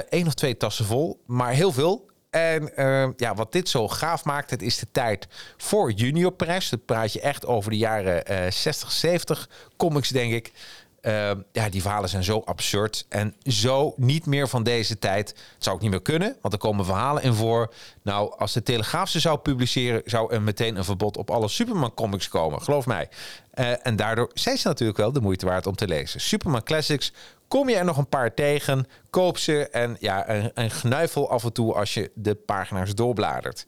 Eén uh, of twee tassen vol, maar heel veel. En uh, ja, wat dit zo gaaf maakt, het is de tijd voor Junior Press. Dat praat je echt over de jaren uh, zestig, zeventig comics, denk ik. Uh, ja, die verhalen zijn zo absurd en zo niet meer van deze tijd. Het zou ook niet meer kunnen, want er komen verhalen in voor. Nou, als de Telegraaf ze zou publiceren, zou er meteen een verbod op alle Superman-comics komen. Geloof mij. Uh, en daardoor zijn ze natuurlijk wel de moeite waard om te lezen. Superman Classics. Kom je er nog een paar tegen, koop ze en ja, een, een gnuifel af en toe als je de pagina's doorbladert.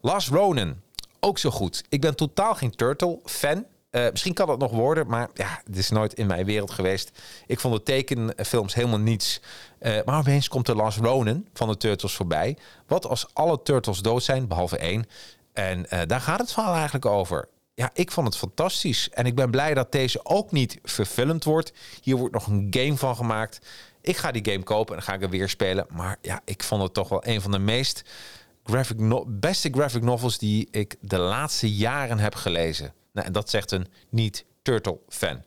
Last Ronin, ook zo goed. Ik ben totaal geen Turtle-fan. Uh, misschien kan dat nog worden, maar ja, het is nooit in mijn wereld geweest. Ik vond de tekenfilms helemaal niets. Uh, maar opeens komt de Last Ronin van de Turtles voorbij. Wat als alle Turtles dood zijn, behalve één. En uh, daar gaat het verhaal eigenlijk over. Ja, ik vond het fantastisch. En ik ben blij dat deze ook niet verfilmd wordt. Hier wordt nog een game van gemaakt. Ik ga die game kopen en dan ga ik er weer spelen. Maar ja, ik vond het toch wel een van de meest graphic no- beste graphic novels die ik de laatste jaren heb gelezen. Nou, en dat zegt een niet-Turtle-fan.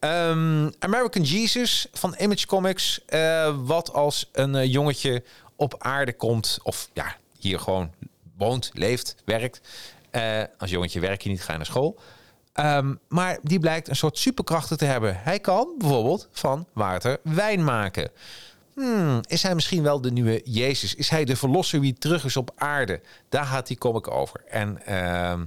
Um, American Jesus van Image Comics. Uh, wat als een uh, jongetje op aarde komt. Of ja, hier gewoon woont, leeft, werkt. Uh, als jongetje werk je niet, ga je naar school. Um, maar die blijkt een soort superkrachten te hebben. Hij kan bijvoorbeeld van water wijn maken. Hmm, is hij misschien wel de nieuwe Jezus? Is hij de verlosser die terug is op aarde? Daar gaat die comic over. En uh,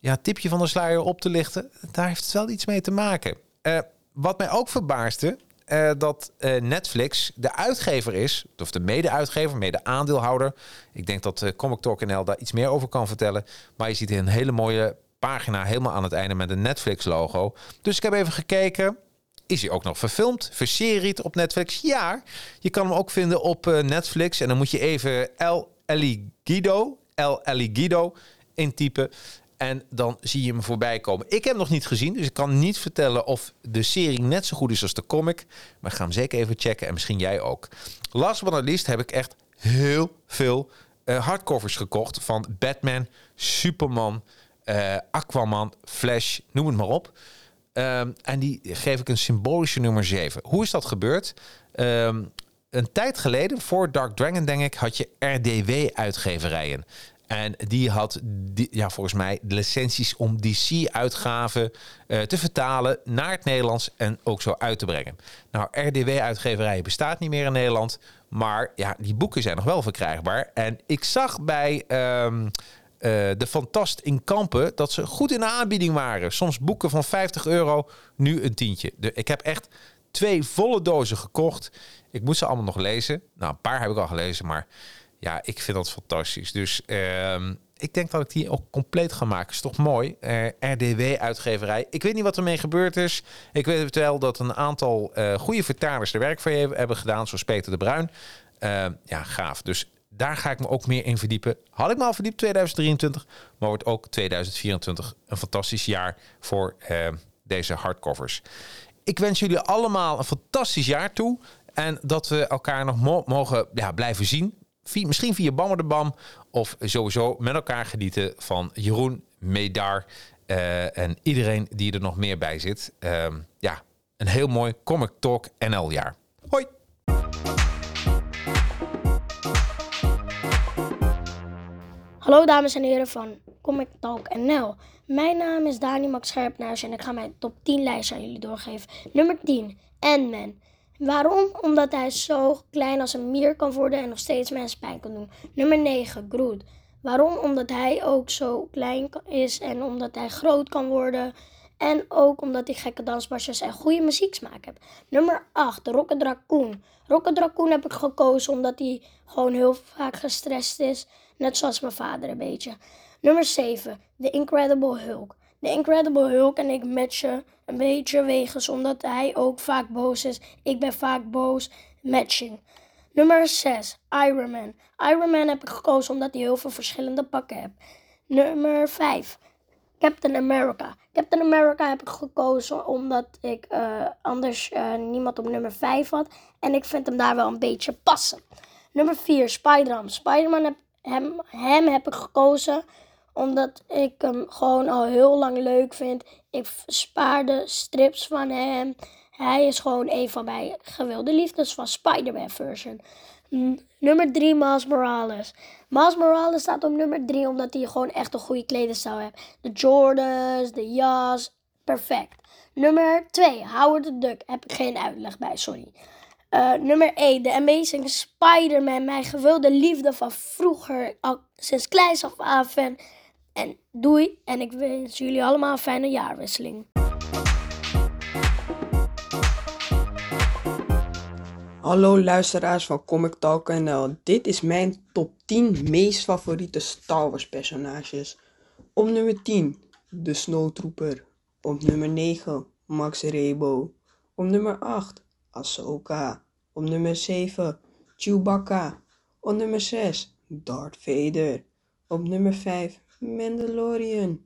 ja, tipje van de sluier op te lichten, daar heeft het wel iets mee te maken. Uh, wat mij ook verbaasde, Uh, dat uh, Netflix de uitgever is, of de mede-uitgever, mede-aandeelhouder. Ik denk dat uh, Comic Talk N L daar iets meer over kan vertellen. Maar je ziet een hele mooie pagina helemaal aan het einde met een Netflix-logo. Dus ik heb even gekeken. Is hij ook nog verfilmd, verseried op Netflix? Ja, je kan hem ook vinden op uh, Netflix. En dan moet je even El Eligido, El Eligido intypen. En dan zie je hem voorbij komen. Ik heb hem nog niet gezien, dus ik kan niet vertellen of de serie net zo goed is als de comic. Maar ik ga hem zeker even checken en misschien jij ook. Last but not least heb ik echt heel veel uh, hardcovers gekocht. Van Batman, Superman, uh, Aquaman, Flash, noem het maar op. Um, en die geef ik een symbolische nummer zeven. Hoe is dat gebeurd? Um, een tijd geleden, voor Dark Dragon denk ik, had je R D W-uitgeverijen. En die had die, ja, volgens mij de licenties om D C-uitgaven uh, te vertalen naar het Nederlands en ook zo uit te brengen. Nou, R D W-uitgeverij bestaat niet meer in Nederland, maar ja, die boeken zijn nog wel verkrijgbaar. En ik zag bij um, uh, de Fantast in Kampen dat ze goed in de aanbieding waren. Soms boeken van vijftig euro, nu een tientje. De, ik heb echt twee volle dozen gekocht. Ik moet ze allemaal nog lezen. Nou, een paar heb ik al gelezen, maar ja, ik vind dat fantastisch. Dus uh, ik denk dat ik die ook compleet ga maken. Is toch mooi? Uh, R D W-uitgeverij. Ik weet niet wat ermee gebeurd is. Ik weet wel dat een aantal uh, goede vertalers er werk voor je hebben gedaan. Zoals Peter de Bruin. Uh, ja, gaaf. Dus daar ga ik me ook meer in verdiepen. Had ik me al verdiept tweeduizend drieëntwintig. Maar wordt ook tweeduizend vierentwintig een fantastisch jaar voor uh, deze hardcovers. Ik wens jullie allemaal een fantastisch jaar toe. En dat we elkaar nog mo- mogen ja, blijven zien. Misschien via Bammer de Bam. Of sowieso met elkaar genieten van Jeroen Medaar. Uh, en iedereen die er nog meer bij zit. Uh, ja, een heel mooi Comic Talk N L jaar. Hoi! Hallo dames en heren van Comic Talk N L. Mijn naam is Dani Max Scherpnaars en ik ga mijn top tien lijst aan jullie doorgeven. Nummer tien, Ant-Man. Waarom? Omdat hij zo klein als een mier kan worden en nog steeds mensen pijn kan doen. Nummer negen, Groot. Waarom? Omdat hij ook zo klein is en omdat hij groot kan worden. En ook omdat hij gekke dansbarsjes en goede muzieksmaak heeft. Nummer acht, Rocket Raccoon. Rocket Raccoon heb ik gekozen omdat hij gewoon heel vaak gestrest is. Net zoals mijn vader een beetje. Nummer zeven, The Incredible Hulk. De Incredible Hulk en ik matchen een beetje wegens omdat hij ook vaak boos is. Ik ben vaak boos. Matching. Nummer zes, Iron Man. Iron Man heb ik gekozen omdat hij heel veel verschillende pakken heeft. Nummer vijf, Captain America. Captain America heb ik gekozen omdat ik uh, anders uh, niemand op nummer vijf had. En ik vind hem daar wel een beetje passen. Nummer vier, Spider-Man. Spider-Man heb, hem, hem heb ik gekozen omdat ik hem gewoon al heel lang leuk vind. Ik spaarde strips van hem. Hij is gewoon een van mijn gewilde liefdes van Spider-Man version. Nummer drie, Miles Morales. Miles Morales staat op nummer drie omdat hij gewoon echt een goede kledingstijl heeft. De Jordans, de jas, perfect. Nummer twee, Howard the Duck. Heb ik geen uitleg bij, sorry. Uh, nummer één, The Amazing Spider-Man. Mijn gewilde liefde van vroeger, al sinds kleins af aan fan. En doei, en ik wens jullie allemaal een fijne jaarwisseling. Hallo luisteraars van Comic Talk N L. Dit is mijn top tien meest favoriete Star Wars personages. Op nummer tien, de Snowtrooper. Op nummer negen, Max Rebo. Op nummer acht, Ahsoka. Op nummer zeven, Chewbacca. Op nummer zes, Darth Vader. Op nummer vijf, Mandalorian.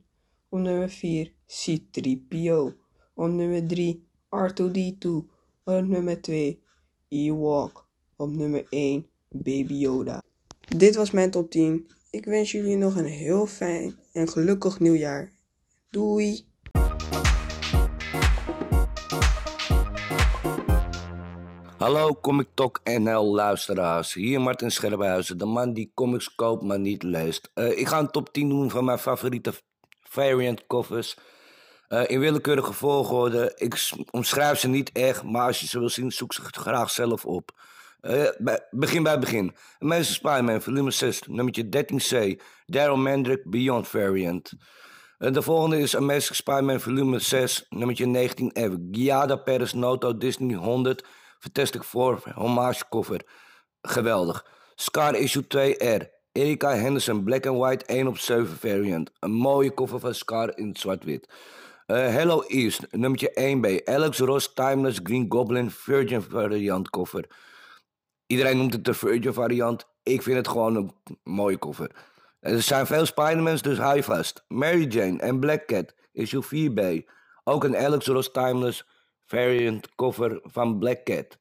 Op nummer vier, C drie P O. Op nummer drie, R twee D twee. Op nummer twee, Ewok. Op nummer één, Baby Yoda. Dit was mijn top tien. Ik wens jullie nog een heel fijn en gelukkig nieuwjaar. Doei! Hallo Comic Talk N L luisteraars, hier Martin Scherphuizen, de man die comics koopt maar niet leest. Uh, ik ga een top tien doen van mijn favoriete variant covers. Uh, in willekeurige volgorde, ik omschrijf ze niet echt, maar als je ze wil zien, zoek ze graag zelf op. Uh, bij, begin bij begin. Amazing Spider-Man, volume zes, nummertje dertien C, Daryl Mandrake, Beyond Variant. Uh, de volgende is Amazing Spider-Man, volume zes, nummertje negentien F, Guiada Perez Noto, Disney honderd, Fantastic Four, homage cover. Geweldig. Scar Issue twee R. Erika Henderson, Black and White één op zeven variant. Een mooie cover van Scar in zwart-wit. Uh, Hello East, nummertje één B. Alex Ross, Timeless, Green Goblin, Virgin variant cover. Iedereen noemt het de Virgin variant. Ik vind het gewoon een mooie cover. Er zijn veel Spider-Mans, dus hou je vast. Mary Jane en Black Cat, Issue vier B. Ook een Alex Ross, Timeless variant cover van Black Cat.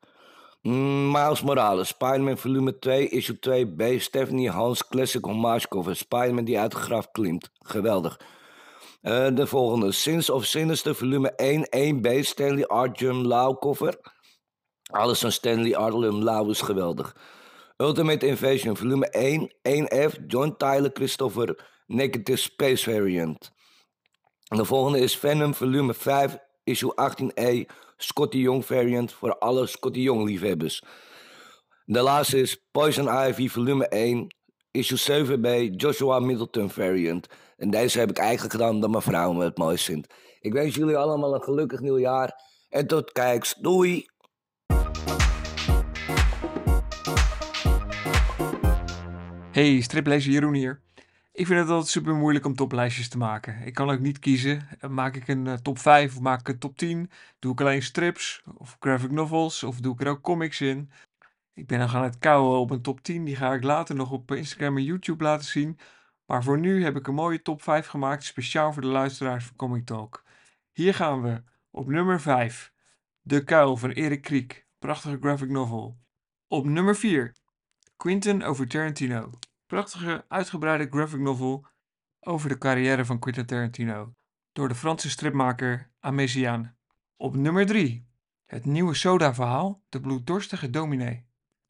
Miles Morales, Spider-Man volume twee, issue twee B, Stephanie Hans, classic homage cover, Spider-Man die uit de graf klimt. Geweldig. Uh, de volgende, Sins of Sinister, volume één, één B, Stanley Art Jum Lau cover. Alles van Stanley Art Jum Lau is geweldig. Ultimate Invasion, volume één, één F, John Tyler Christopher, Negative Space variant. De volgende is Venom, volume vijf, issue achttien E, Scotty Young variant voor alle Scotty Young liefhebbers. De laatste is Poison Ivy volume één, issue zeven B, Joshua Middleton variant. En deze heb ik eigenlijk gedaan omdat mijn vrouw me het mooiste vindt. Ik wens jullie allemaal een gelukkig nieuwjaar en tot kijks. Doei! Hey, striplezer Jeroen hier. Ik vind het altijd super moeilijk om toplijstjes te maken. Ik kan ook niet kiezen. Maak ik een top vijf of maak ik een top tien? Doe ik alleen strips of graphic novels of doe ik er ook comics in? Ik ben dan gaan het kouwen op een top tien. Die ga ik later nog op Instagram en YouTube laten zien. Maar voor nu heb ik een mooie top vijf gemaakt. Speciaal voor de luisteraars van Comic Talk. Hier gaan we. Op nummer vijf. De Kuil van Erik Kriek. Prachtige graphic novel. Op nummer vier. Quentin over Tarantino. Prachtige, uitgebreide graphic novel over de carrière van Quentin Tarantino door de Franse stripmaker Améziane. Op nummer drie. Het nieuwe soda-verhaal, De bloeddorstige dominee,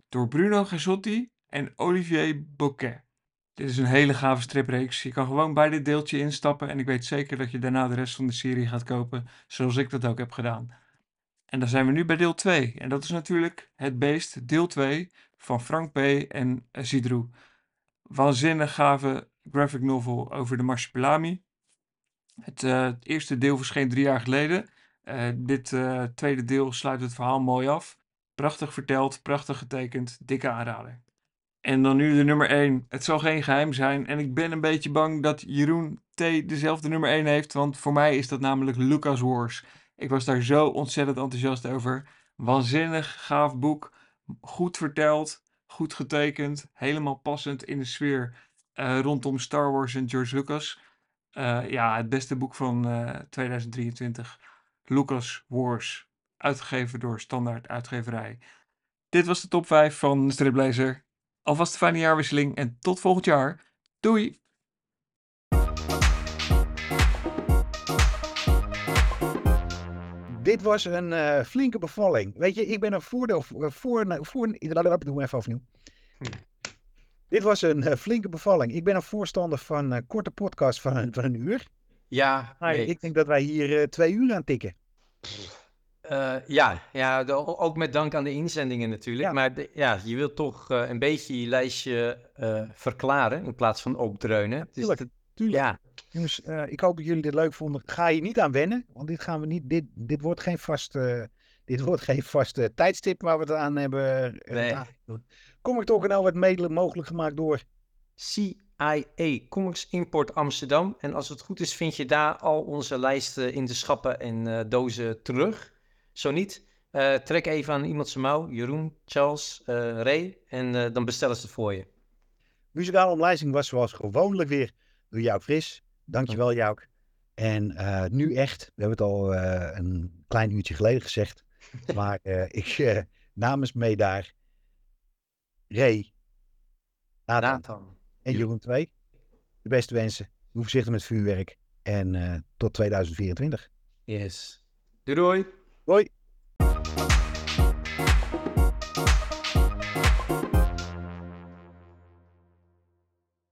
door Bruno Gazzotti en Olivier Bocquet. Dit is een hele gave stripreeks. Je kan gewoon bij dit deeltje instappen en ik weet zeker dat je daarna de rest van de serie gaat kopen, zoals ik dat ook heb gedaan. En dan zijn we nu bij deel twee. En dat is natuurlijk Het Beest, deel twee van Frank B. en Zidrou. Waanzinnig gave graphic novel over de marsupilami. Het, uh, het eerste deel verscheen drie jaar geleden. Uh, dit uh, tweede deel sluit het verhaal mooi af. Prachtig verteld, prachtig getekend, dikke aanrader. En dan nu de nummer één. Het zal geen geheim zijn en ik ben een beetje bang dat Jeroen T. dezelfde nummer één heeft, want voor mij is dat namelijk Lucas Wars. Ik was daar zo ontzettend enthousiast over. Waanzinnig gaaf boek, goed verteld, goed getekend, helemaal passend in de sfeer uh, rondom Star Wars en George Lucas. Uh, ja, het beste boek van uh, tweeduizend drieëntwintig. Lucas Wars, uitgegeven door Standaard Uitgeverij. Dit was de top vijf van Striplezer. Alvast een fijne jaarwisseling en tot volgend jaar. Doei! Dit was een uh, flinke bevalling. Weet je, ik ben een voordeel voor... voor, voor doe even opnieuw. Hm. Dit was een uh, flinke bevalling. Ik ben een voorstander van uh, korte podcasts van, van een uur. Ja. Nee. Ik denk dat wij hier uh, twee uur aan tikken. Uh, ja, ja de, ook met dank aan de inzendingen natuurlijk. Ja. Maar de, ja, je wilt toch uh, een beetje je lijstje uh, verklaren in plaats van opdreunen. Ja, tuurlijk, dus, tuurlijk. Ja. Jongens, uh, ik hoop dat jullie dit leuk vonden. Ga je niet aan wennen, want dit gaan we niet. Dit, dit wordt geen vast, uh, dit wordt geen vast uh, tijdstip waar we het aan hebben. Uh, nee. aan. Kom ik toch nou wat mede mogelijk gemaakt door C I A Comics Import Amsterdam. En als het goed is, vind je daar al onze lijsten in de schappen en uh, dozen terug. Zo niet, uh, trek even aan iemand zijn mouw. Jeroen, Charles, uh, Ray. En uh, dan bestellen ze het voor je. Muzikale omlijsting was zoals gewoonlijk weer door Jouk Fris. Dankjewel, oh. Jouk. En uh, nu echt, we hebben het al uh, een klein uurtje geleden gezegd. maar uh, ik uh, namens mee daar Ray, Nathan, Nathan. en Jeroen twee. De beste wensen. Doe voorzichtig met vuurwerk. En uh, tot tweeduizend vierentwintig. Yes. Doei doei. Bye.